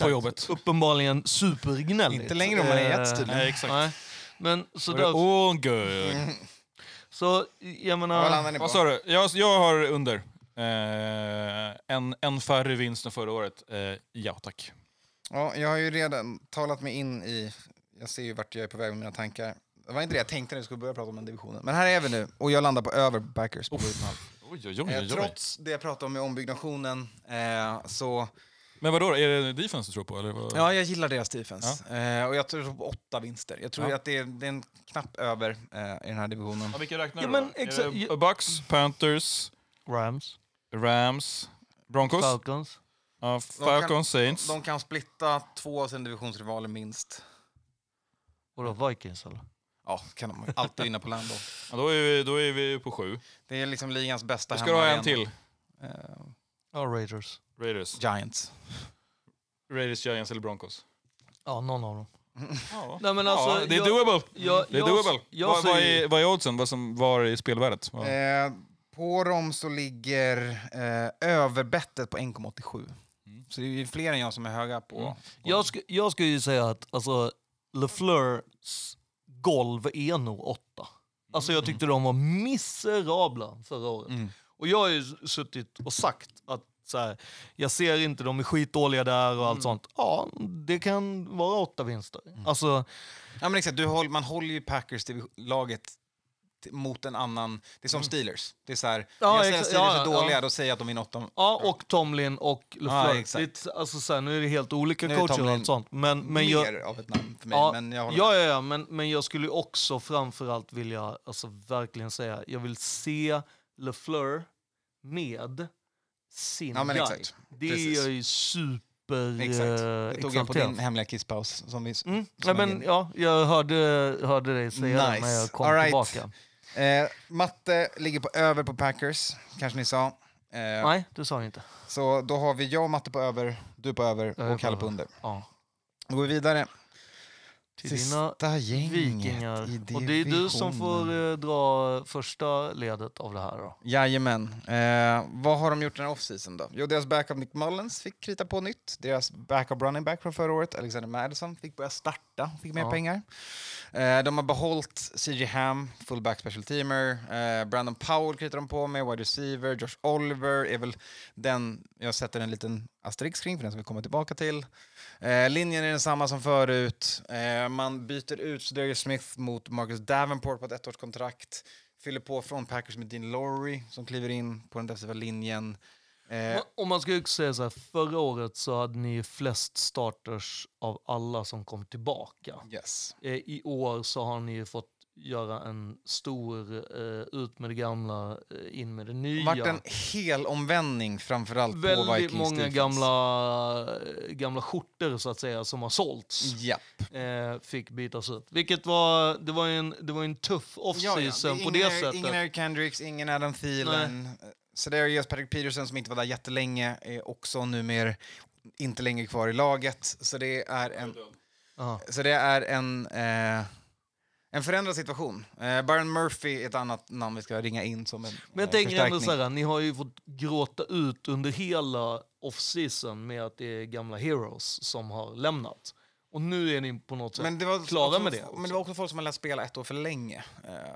på jobbet. Uppenbarligen supergnälligt. Inte längre om man är jättestilig. Nej, exakt. Nej. Men så där... Så jag menar... Vad sa du? Jag har under. En färre vinst än förra året. Ja, tack. Ja, jag har ju redan talat mig in i... Jag ser ju vart jag är på väg med mina tankar. Det var inte det jag tänkte när vi skulle börja prata om den divisionen. Men här är vi nu. Och jag landar på över Packers. Trots det jag pratade om med ombyggnationen så... Men vadå? Är det defense du tror på? Eller vad? Ja, jag gillar deras defense. Ja. Och jag tror på 8 vinster. Jag tror att det är en knapp över i den här divisionen. Ja, vilka räknar du då? Bucks, Panthers, Rams, Broncos, Falcons, Saints. De kan splitta 2 av sina divisionsrivaler minst. Och då Vikings, eller? Ja, kan de alltid vinna på land då. Ja, då är vi på 7. Det är liksom ligans bästa hemma. Ska du ha en till? Raiders. Giants eller Broncos? Ja, någon av dem. Nej, men alltså, det är doable. Vad är oddsen? Vad är spelvärdet? På dem så ligger överbettet på 1,87. Så det är ju fler än jag som är höga på. Jag skulle ju säga att alltså, LaFleurs golv är nog 8. Alltså jag tyckte de var miserabla förra året. Och jag har ju suttit och sagt att så här, jag ser inte, de är skitdåliga där och allt sånt. Ja, det kan vara 8 vinster. Alltså, ja, men exakt, man håller ju Packers-laget mot en annan. Det är som Steelers. Det är så här, jag säger Steelers är dåliga, då säger jag att de vinner 8. Ja, och Tomlin och LeFleur. Alltså så här, nu är det helt olika coacher och allt sånt. Men mer jag, av ett namn för mig. Men jag skulle också framförallt vilja, alltså verkligen säga, jag vill se LeFleur med sin guy. Det är ju super. Exakt. Jag tog jag på din hemliga kisspaus som vi jag hörde dig säga nice. När jag kom tillbaka. Matte ligger på över på Packers, kanske ni sa. Nej, du sa inte. Så då har vi jag och Matte på över, du på över och Kalle på under. Ja. Då går vi vidare. Till sista gänget vikingar. Och det är du som får dra första ledet av det här då. Jajamän. Vad har de gjort den här offseason då? Jo, deras backup Nick Mullins fick krita på nytt. Deras backup running back från förra året, Alexander Madison, fick börja starta. Fick mer pengar. De har behållit CJ Ham, fullback special teamer. Brandon Powell kritar de på med, wide receiver. Josh Oliver är väl den, jag sätter en liten asterisk kring för den som vi kommer tillbaka till. Linjen är densamma som förut. Man byter ut Cedric Smith mot Marcus Davenport på ett ettårskontrakt. Fyller på från Packers med Dean Lowry som kliver in på den defensiva linjen. Om man ska säga så här, förra året så hade ni flest starters av alla som kom tillbaka. Yes. I år så har ni fått göra en stor ut med det gamla, in med det nya. Vart en hel omvändning framförallt på Vikings. Väldigt många gamla skjortor så att säga som har sålts. Yep. Fick bytas ut. Vilket var, det var en tuff offseason på det sättet. Ingen Eric Kendricks, ingen Adam Thielen. Nej. Så det är just Patrick Peterson som inte var där jättelänge är också numera inte längre kvar i laget. Så det är en... En förändrad situation. Byron Murphy är ett annat namn vi ska ringa in som en förstärkning. Men jag tänker ändå så här, ni har ju fått gråta ut under hela off-season med att det är gamla heroes som har lämnat. Och nu är ni på något sätt klara med det. Men det var också folk som har lärt spela ett år för länge.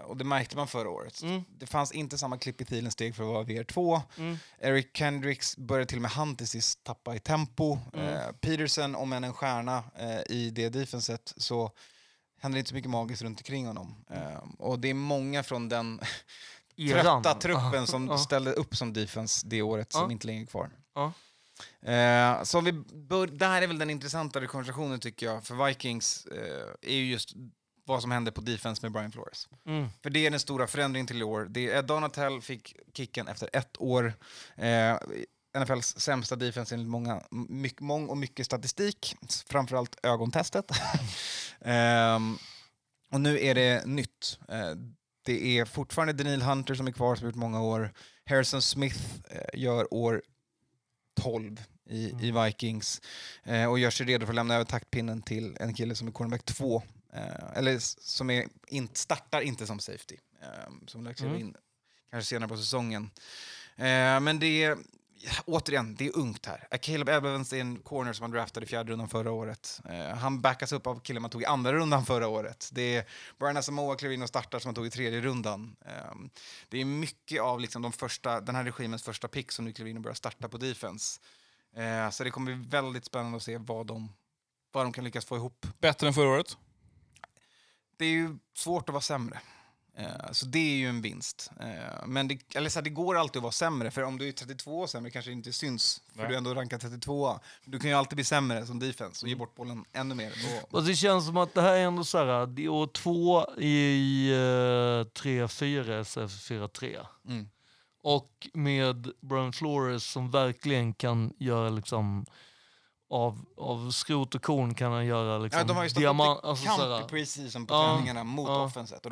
Och det märkte man förra året. Mm. Det fanns inte samma klipp i Thielen steg för att vara VR2. Mm. Eric Kendricks började till och med han till sist tappa i tempo. Peterson, om än en stjärna i det defenset så... händer inte så mycket magiskt runt omkring honom. Och det är många från den trötta truppen som ställde upp som defense det året som inte längre är kvar. Så det här är väl den intressantare konversationen tycker jag för Vikings är ju just vad som hände på defense med Brian Flores. För det är den stora förändringen till i år. Det är Donatell fick kicken efter ett år. NFLs sämsta defense enligt mycket statistik. Framförallt ögontestet. Och nu är det nytt. Det är fortfarande Daniel Hunter som är kvar som har gjort många år. Harrison Smith gör år 12 i Vikings. Och gör sig redo för att lämna över taktpinnen till en kille som är cornerback 2. Eller som startar inte som safety. Som lär kliva in kanske senare på säsongen. Men det är... återigen, det är ungt här. Caleb Evans är en corner som man draftade i fjärde rundan förra året. Han backas upp av killen man tog i andra rundan förra året. Det är Brian Asamoah kliver in och startar som man tog i tredje rundan. Det är mycket av liksom den här regimens första pick som nu kliver in och börjar starta på defense. Så det kommer bli väldigt spännande att se vad de kan lyckas få ihop. Bättre än förra året? Det är ju svårt att vara sämre. Så det är ju en vinst. Men det går alltid att vara sämre. För om du är 32 år sämre kanske det inte syns. För du är ändå rankad 32. Du kan ju alltid bli sämre som defense och ge bort bollen ännu mer. Och det känns som att det här är ändå så här. Det är år 2 i 3-4-4-3. Och med Brian Flores som verkligen kan göra liksom... Av skrot och korn kan han göra liksom... Ja, de har ju stått kamp i preseason på träningarna mot offenset. Och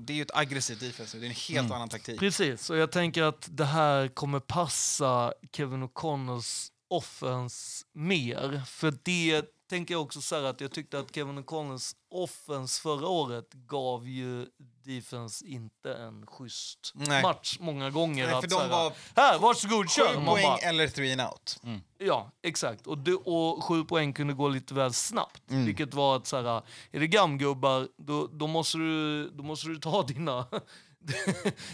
det är ju ett aggressivt defense. Det är en helt annan taktik. Precis, och jag tänker att det här kommer passa Kevin O'Connors offense mer. För det tänker jag också så här att jag tyckte att Kevin O'Connors offense förra året gav ju defense inte en schysst match många gånger. Nej, för de var här, varsågod, kör! 7 poäng bara, eller 3 and out. Ja, exakt. Och 7 poäng kunde gå lite väl snabbt. Vilket var att så här, är det gamgubbar, då måste du ta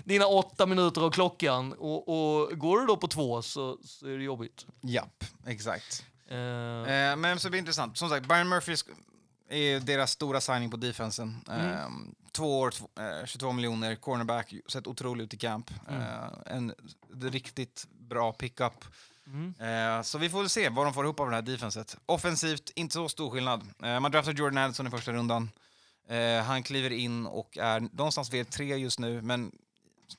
dina 8 minuter av klockan. Och går du då på 2 så är det jobbigt. Japp, exakt. Men så blir det intressant. Som sagt, Byron Murphy är deras stora signing på defensen. 2 år, 22 miljoner, cornerback, sett otroligt ut i camp. En riktigt bra pickup. Så vi får väl se vad de får ihop av det här defenset. Offensivt, inte så stor skillnad. Man draftar Jordan Addison i första rundan. Han kliver in och är någonstans VR3 just nu, men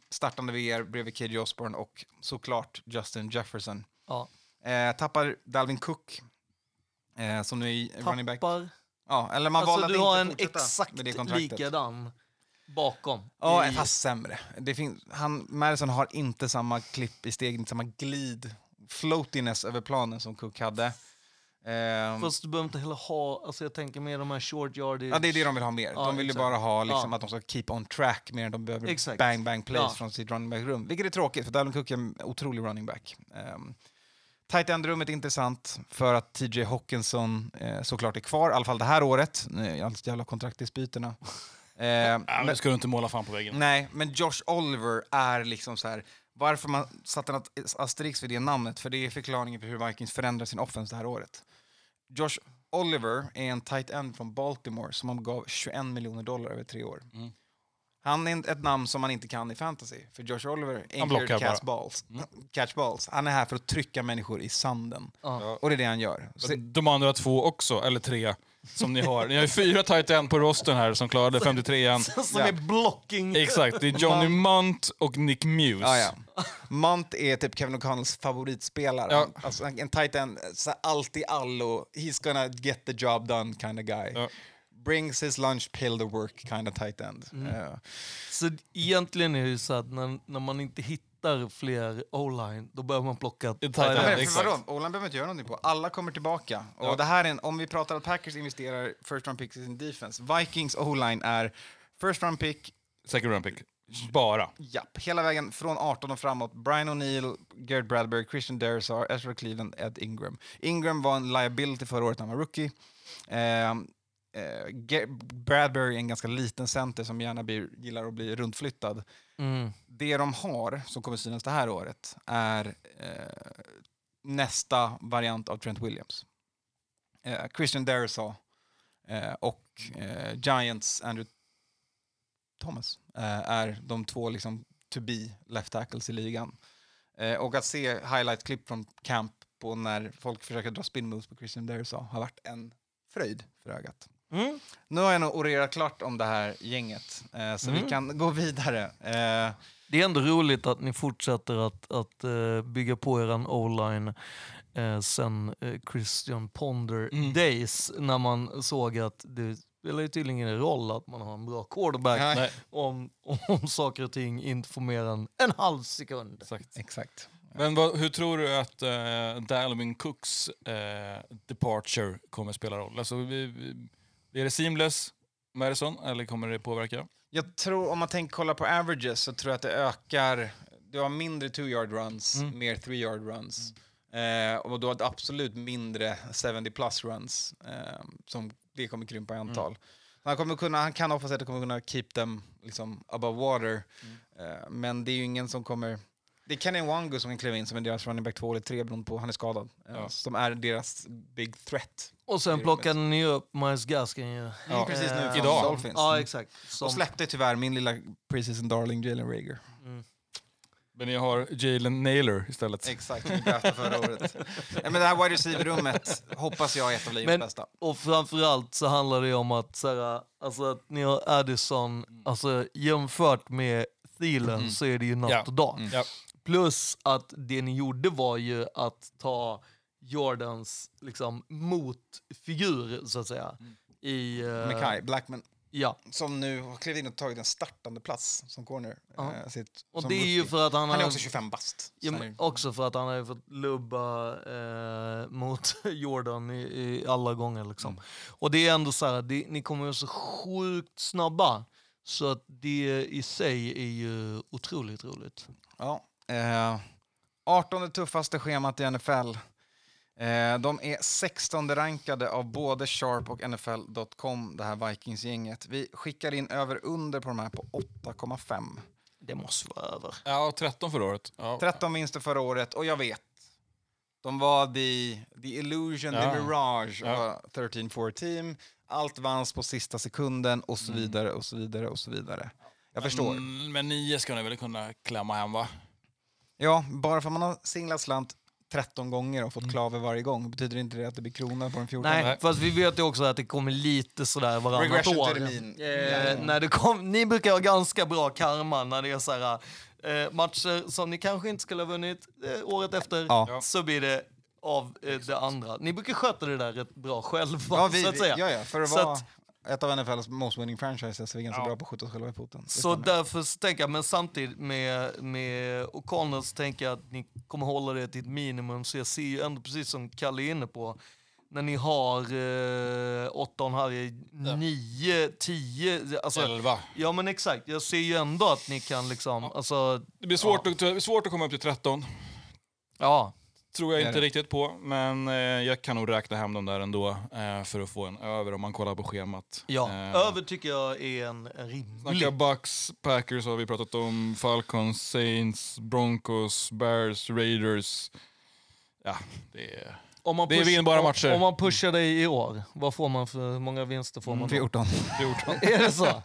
startande VR bredvid KJ Osborne och såklart Justin Jefferson. Ja. Tappar Dalvin Cook som nu är running back. Ja, eller man alltså, valde du har en exakt likadan bakom. Ja, fast sämre. Det finns, Madison har inte samma klipp i steg, inte samma glid, floatiness över planen som Cook hade. Fast du behöver inte heller ha, alltså jag tänker mer de här short yardage. Ja, det är det de vill ha mer. De vill ju bara ha liksom att de ska keep on track mer än de behöver bang bang plays från sitt running back rum. Vilket är tråkigt för Dalvin Cook är en otrolig running back. Tight end-rummet är intressant för att TJ Hockenson såklart är kvar, i alla fall det här året. Allt jävla kontraktdisbyterna. Men ska du inte måla fan på väggen. Nej, men Josh Oliver är liksom så här. Varför man satte en asterisk vid det namnet? För det är förklaringen för hur Vikings förändrar sin offense det här året. Josh Oliver är en tight end från Baltimore som man gav $21 miljoner över 3 år. Han är ett namn som man inte kan i fantasy. För Josh Oliver, anchored catch balls. Han är här för att trycka människor i sanden. Och det är det han gör. Så de andra 2 också, eller 3 som ni har. Ni har ju 4 tight end på rosten här som klarade 53-an. Som är blocking. Exakt, det är Johnny Munt och Nick Muse. Munt är typ Kevin O'Connells favoritspelare. Alltså, en tight end, allt i allo. He's gonna get the job done kind of guy. Brings his lunch pill to work kind of tight end. Så egentligen är det så att när man inte hittar fler O-line då behöver man plocka tight end. O-line behöver inte göra någonting på. Alla kommer tillbaka. Och det här är om vi pratar att Packers investerar first round picks i sin defense. Vikings O-line är first round pick, second round pick. Bara. Japp, hela vägen från 18 och framåt. Brian O'Neill, Garrett Bradbury, Christian Dersar, Ezra Cleveland, Ed Ingram. Ingram var en liability förra året när han var rookie. Bradbury är en ganska liten center som gärna gillar att bli runtflyttad. Det de har som kommer synas det här året är nästa variant av Trent Williams, Christian Darrisaw och Giants Andrew Thomas är de 2 liksom to be left tackles i ligan, och att se highlight-klipp från camp på när folk försöker dra spin moves på Christian Darrisaw har varit en fröjd för ögat. Nu har jag nog orerat klart om det här gänget, så vi kan gå vidare. Det är ändå roligt att ni fortsätter att bygga på er O-line sen Christian Ponder days, när man såg att det spelar ju tydligen ingen roll att man har en bra quarterback om saker och ting inte får mer än en halv sekund. Exakt. Men hur tror du att Dalvin Cooks departure kommer spela roll? Alltså, är det seamless, Madison, eller kommer det påverka? Jag tror, om man tänker kolla på averages, så tror jag att det ökar. Du har mindre 2-yard runs, mer 3-yard runs. Och du har absolut mindre 70-plus runs, som det kommer krympa i antal. Han kan hoppas att det kommer kunna keep them liksom above water. Men det är ju ingen som kommer. Det är Kenny Wango som kan kliva in som är deras running back 2 eller 3 beroende på. Han är skadad. Som är deras big threat. Och sen plockade ni upp Miles Gaskin ju. Ja, precis nu. Idag. Dolphins. Ja, exakt. Som. Och släppte tyvärr min lilla preseason darling Jalen Reagor. Men jag har Jalen Naylor istället. Exakt, det är förra året. Men det här wide receiver-rummet hoppas jag är ett av livets bästa. Och framförallt så handlar det om att, så här, alltså, att ni har Addison, alltså, jämfört med Thielen så är det ju natt och dag. Plus att det ni gjorde var ju att ta Jordans liksom motfigur så att säga i Mekhi Blackman. Ja, som nu har klivit in och tagit en startande plats som corner. Och det är ju för att han är också 25 bast. Ja, också för att han har fått lubba mot Jordan i alla gånger liksom. Och det är ändå så här, ni kommer ju så sjukt snabba. Så att det i sig är ju otroligt roligt. 18 tuffaste schemat i NFL. De är 16 rankade av både Sharp och NFL.com, det här Vikings-gänget. Vi skickar in över-under på de här på 8,5. Det måste vara över. 13 förra året. 13 vinster förra året, och jag vet. De var the illusion, the mirage, 13-4 team. Allt vanns på sista sekunden och så vidare och så vidare och så vidare. Jag förstår. Men 9 ska ni väl kunna klämma hem, va? Ja, bara för att man har singlat slant 13 gånger och fått klaver varje gång betyder inte det att det blir krona på den 14. Nej, fast vi vet ju också att det kommer lite sådär varannat år. När det kom, ni brukar ha ganska bra karma när det är såhär matcher som ni kanske inte skulle ha vunnit året efter, så blir det av det andra. Ni brukar sköta det där rätt bra själva, så att säga. Ja, för att vara ett av NFLs most winning franchises så är vi ganska bra på att skjuta oss själva i foten. Så därför tänker jag, men samtidigt med O'Connor så tänker jag att ni kommer hålla det till ett minimum. Så jag ser ju ändå, precis som Kalle är inne på, när ni har 8,5, 9, 10... Alltså, 11. Ja, men exakt. Jag ser ju ändå att ni kan liksom... Alltså, det blir svårt, det blir svårt att komma upp till 13. Ja, tror jag inte riktigt på, men jag kan nog räkna hem dem där ändå för att få en över om man kollar på schemat. Ja, över tycker jag är en rimlig. Snacka Bucks, Packers har vi pratat om, Falcons, Saints, Broncos, Bears, Raiders. Ja, det är... Det är vinbara matcher. Om man pushar dig i år, vad får man för många vinster? Får man 14. 14. Är det så?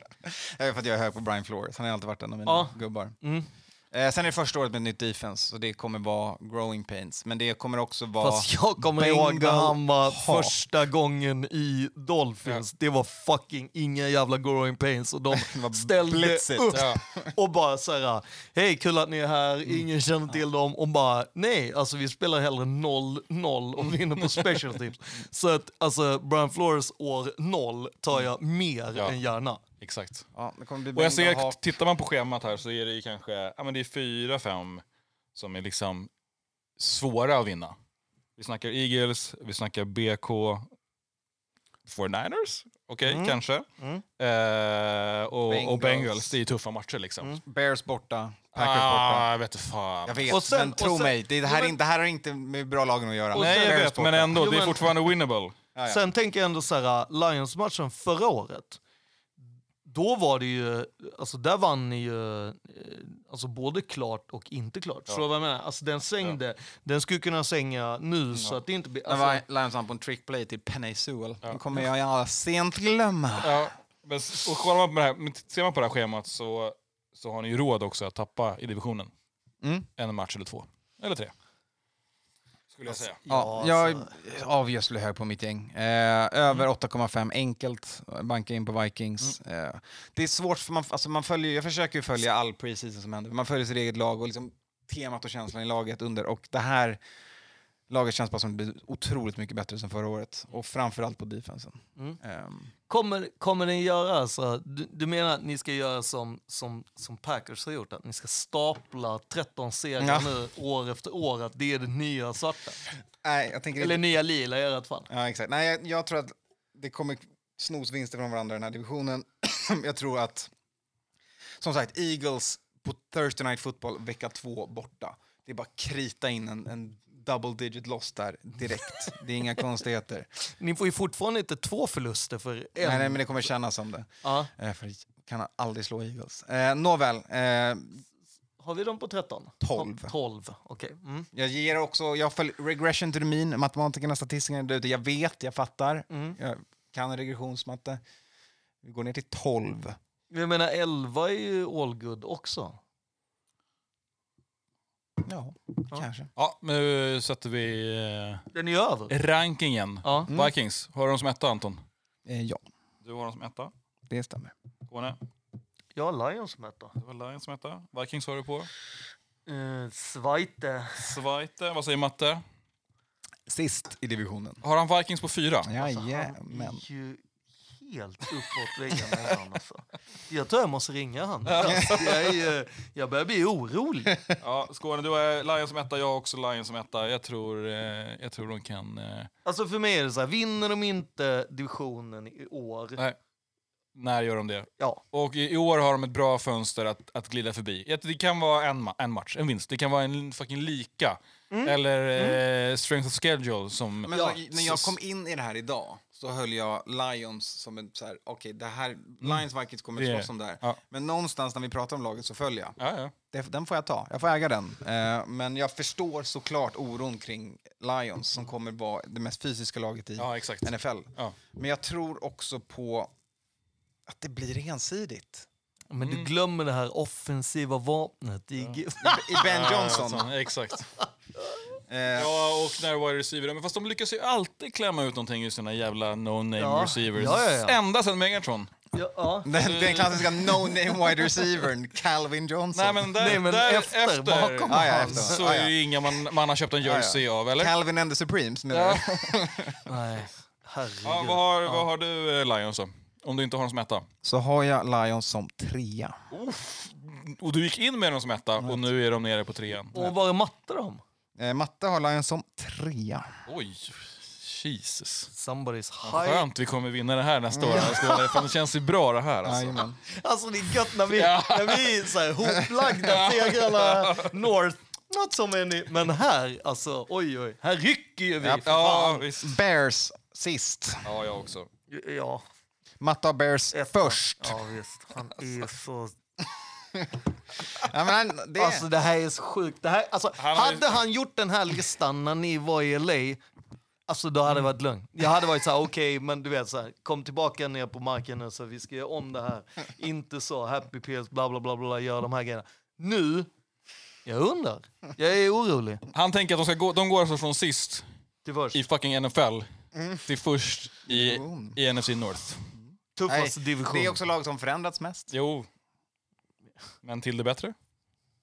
Jag vet att jag är hög på Brian Flores. Han har alltid varit en av mina gubbar. Mm. Sen är det första året med nytt defense och det kommer vara growing pains, men det kommer också vara... Fast jag kommer ihåg när han var första gången i Dolphins, det var fucking inga jävla growing pains och de ställde upp och bara såhär, hej kul att ni är här, ingen känner till dem, och bara nej, alltså vi spelar hellre 0-0 och vinner på special teams. Så att alltså Brian Flores år 0 tar jag mer än gärna. Exakt. Ja, det kommer bli, och jag ser, tittar man på schemat här så är det ju kanske, ja men det är 4-5 som är liksom svåra att vinna. Vi snackar Eagles, vi snackar BK, 49ers, kanske. Och Bengals, det är tuffa matcher liksom. Bears borta, Packers borta. Jag vet inte fan. Jag vet, och sen, men tro mig, det här har inte med bra lagen att göra. Nej, jag vet, men ändå, det är fortfarande winnable. Sen tänker jag ändå så här, Lions-matchen förra året. Då var det ju, alltså där vann ni ju, alltså både klart och inte klart. Ja. Så vad jag menar, alltså den sängde, den skulle kunna sänga nu så att det inte blir... Alltså... Det var Lions på en trickplay till Penny Sewell. Ja. Den kommer jag sent glömma. Ja, men, och kollar man på det här, men ser man på det här schemat så har ni ju råd också att tappa i divisionen. En match eller 2. Eller 3. Skulle jag säga. Ja, jag skulle hög på mitt gäng. Över 8,5 enkelt. Banka in på Vikings. Det är svårt för man följer, jag försöker ju följa all preseason som händer. Man följer sitt eget lag och liksom temat och känslan i laget under. Och det här laget känns bara som det blir otroligt mycket bättre än förra året. Och framförallt på defensen. Kommer ni göra så? Du menar att ni ska göra som Packers har gjort? Att ni ska stapla 13 serier nu år efter år? Att det är det nya svarta? Nej, jag tänker... Eller det... nya lila i ert fall? Ja, exakt. Nej, jag tror att det kommer snos vinster från varandra i den här divisionen. Jag tror att, som sagt, Eagles på Thursday Night Football vecka 2 borta. Det är bara krita in en double-digit loss där direkt. Det är inga konstigheter. Ni får ju fortfarande inte 2 förluster för en. Nej, men det kommer kännas som det. För det kan aldrig slå Eagles. Nåväl. Har vi dem på 13? 12, okej. Jag ger också, jag följer regression to the mean. Matematikerna, statistikerna där ute. Jag fattar. Jag kan regressionsmatte. Vi går ner till 12. Jag menar, 11 är ju all good också. Ja, kanske. Ja, men nu sätter vi den är över. Rankingen. Ja. Vikings, har de som etta, Anton? Ja. Du har de som etta? Det stämmer. Skåne? Jag har Lions som etta. Du har Lions som etta. Vikings har du på? Svajte. Vad säger Matte? Sist i divisionen. Har han Vikings på 4? Jajamän. Helt uppåt väggarna med han, alltså. Jag tror jag måste ringa han. Jag börjar bli orolig. Ja, Skåne, du är Lions som etta, jag också Lions som etta. Jag tror de kan... Alltså för mig är det så här, vinner de inte divisionen i år När gör de det? Ja. Och i år har de ett bra fönster att glida förbi. Det kan vara en match, en vinst. Det kan vara en fucking lika. Mm. Eller strength of schedule. Som, men ja. När jag kom in i det här idag så höll jag Lions som en så här, okej, det här Lions Vikings kommer slåss som det här. Ja. Men någonstans när vi pratar om laget så följer jag. Ja. Den får jag ta. Jag får äga den. Men jag förstår såklart oron kring Lions som kommer vara det mest fysiska laget i NFL. Ja. Men jag tror också på att det blir ensidigt. Men du glömmer det här offensiva vapnet i Ben Johnson. Exakt. Ja, och när wide receiver. Men fast de lyckas ju alltid klämma ut någonting i sina jävla no-name receivers. Ja. Ända sedan Megatron. Ja. Den klassiska no-name wide receivern, Calvin Johnson. Nej, men efter bakom han så är ju inga man har köpt en jersey av, eller? Calvin and the Supremes. Nej, herregud. Ja, vad har du Lions då? Om du inte har dem som etta. Så har jag Lions som trea. Och du gick in med dem som etta och nu är de nere på trean. Och vad är Matte då? Matte har Lions som trea. Oj, Jesus. Somebody's high. Skönt, vi kommer vinna det här nästa år. Alltså, det känns ju bra det här. Alltså det är gött när vi är så här hoplagda segrarna north. Något som är ni. Men här, alltså, oj. Här rycker ju vi. Ja, visst. Bears sist. Ja, jag också. Ja, Matta Bears först. Ja, visst. Han är så... ja, men det... Alltså, det här är så sjukt. Det här, alltså, hade han gjort den här listan när ni var i LA, alltså, då hade det varit lugnt. Jag hade varit så här, okej, men du vet så här, kom tillbaka ner på marken nu så vi ska göra om det här. Inte så, happy pills, bla bla bla bla, gör de här grejerna. Nu, jag undrar. Jag är orolig. Han tänker att de går alltså från sist i fucking NFL till först i NFC North. Tuffaste division. Det är också lag som förändrats mest. Jo. Men till det bättre?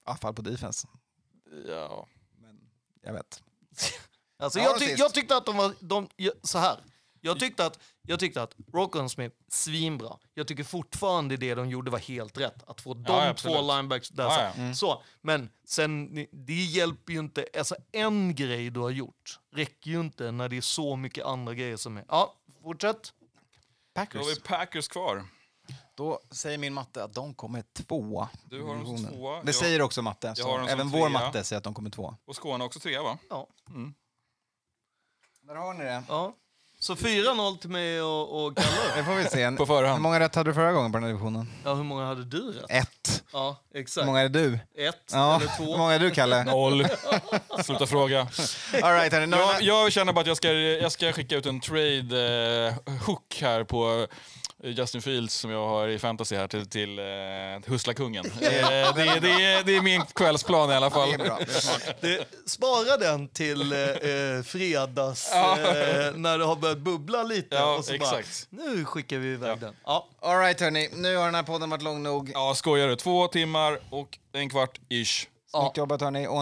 Ja, fall på defense. Ja. Men jag vet. Alltså, jag tyckte att de var... så här. Jag tyckte att Roquan Smith svinbra. Jag tycker fortfarande det de gjorde var helt rätt. Att få de två linebacks där. Så. Men sen, det hjälper ju inte. Alltså, en grej du har gjort räcker ju inte när det är så mycket andra grejer som är... Ja, fortsätt. Packers. Då har vi Packers kvar. Då säger min Matte att de kommer tvåa. Du har dem som tvåa. Det säger också Matte. Även vår Matte säger att de kommer tvåa. Och Skåne också trea, va? Ja. Där har ni det. Ja. Så 4-0 till mig och Kalle. Det får vi se. På förhand. Hur många rätt hade du förra gången på den här divisionen? Ja, hur många hade du rätt? 1. Ja, exakt. Hur många är du? 1 eller 2. Hur många är du, Kalle? 0. Sluta fråga. All right, jag känner bara att jag ska skicka ut en trade hook här på Justin Fields som jag har i fantasy här till Huslakungen. Det är min kvällsplan i alla fall. Ja, det är bra, spara den till fredags när det har börjat bubbla lite. Ja, och så exakt. Bara, nu skickar vi iväg den. Ja. All right, hörni. Nu har den här podden varit lång nog. Ja, skojar du. 2 timmar och 1 kvart-ish. Snyggt jobbat, hörni. Och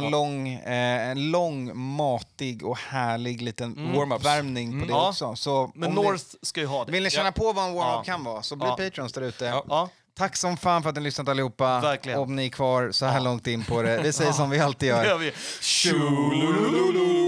en lång, matig och härlig liten warm-up-värmning på det också. Så men North ska ju ha det. Vill ni känna på vad en warm-up kan vara, så bli Patrons där ute. Ja. Tack som fan för att ni lyssnat allihopa. Verkligen. Om ni är kvar så här långt in på det. Vi säger som vi alltid gör. Det gör vi.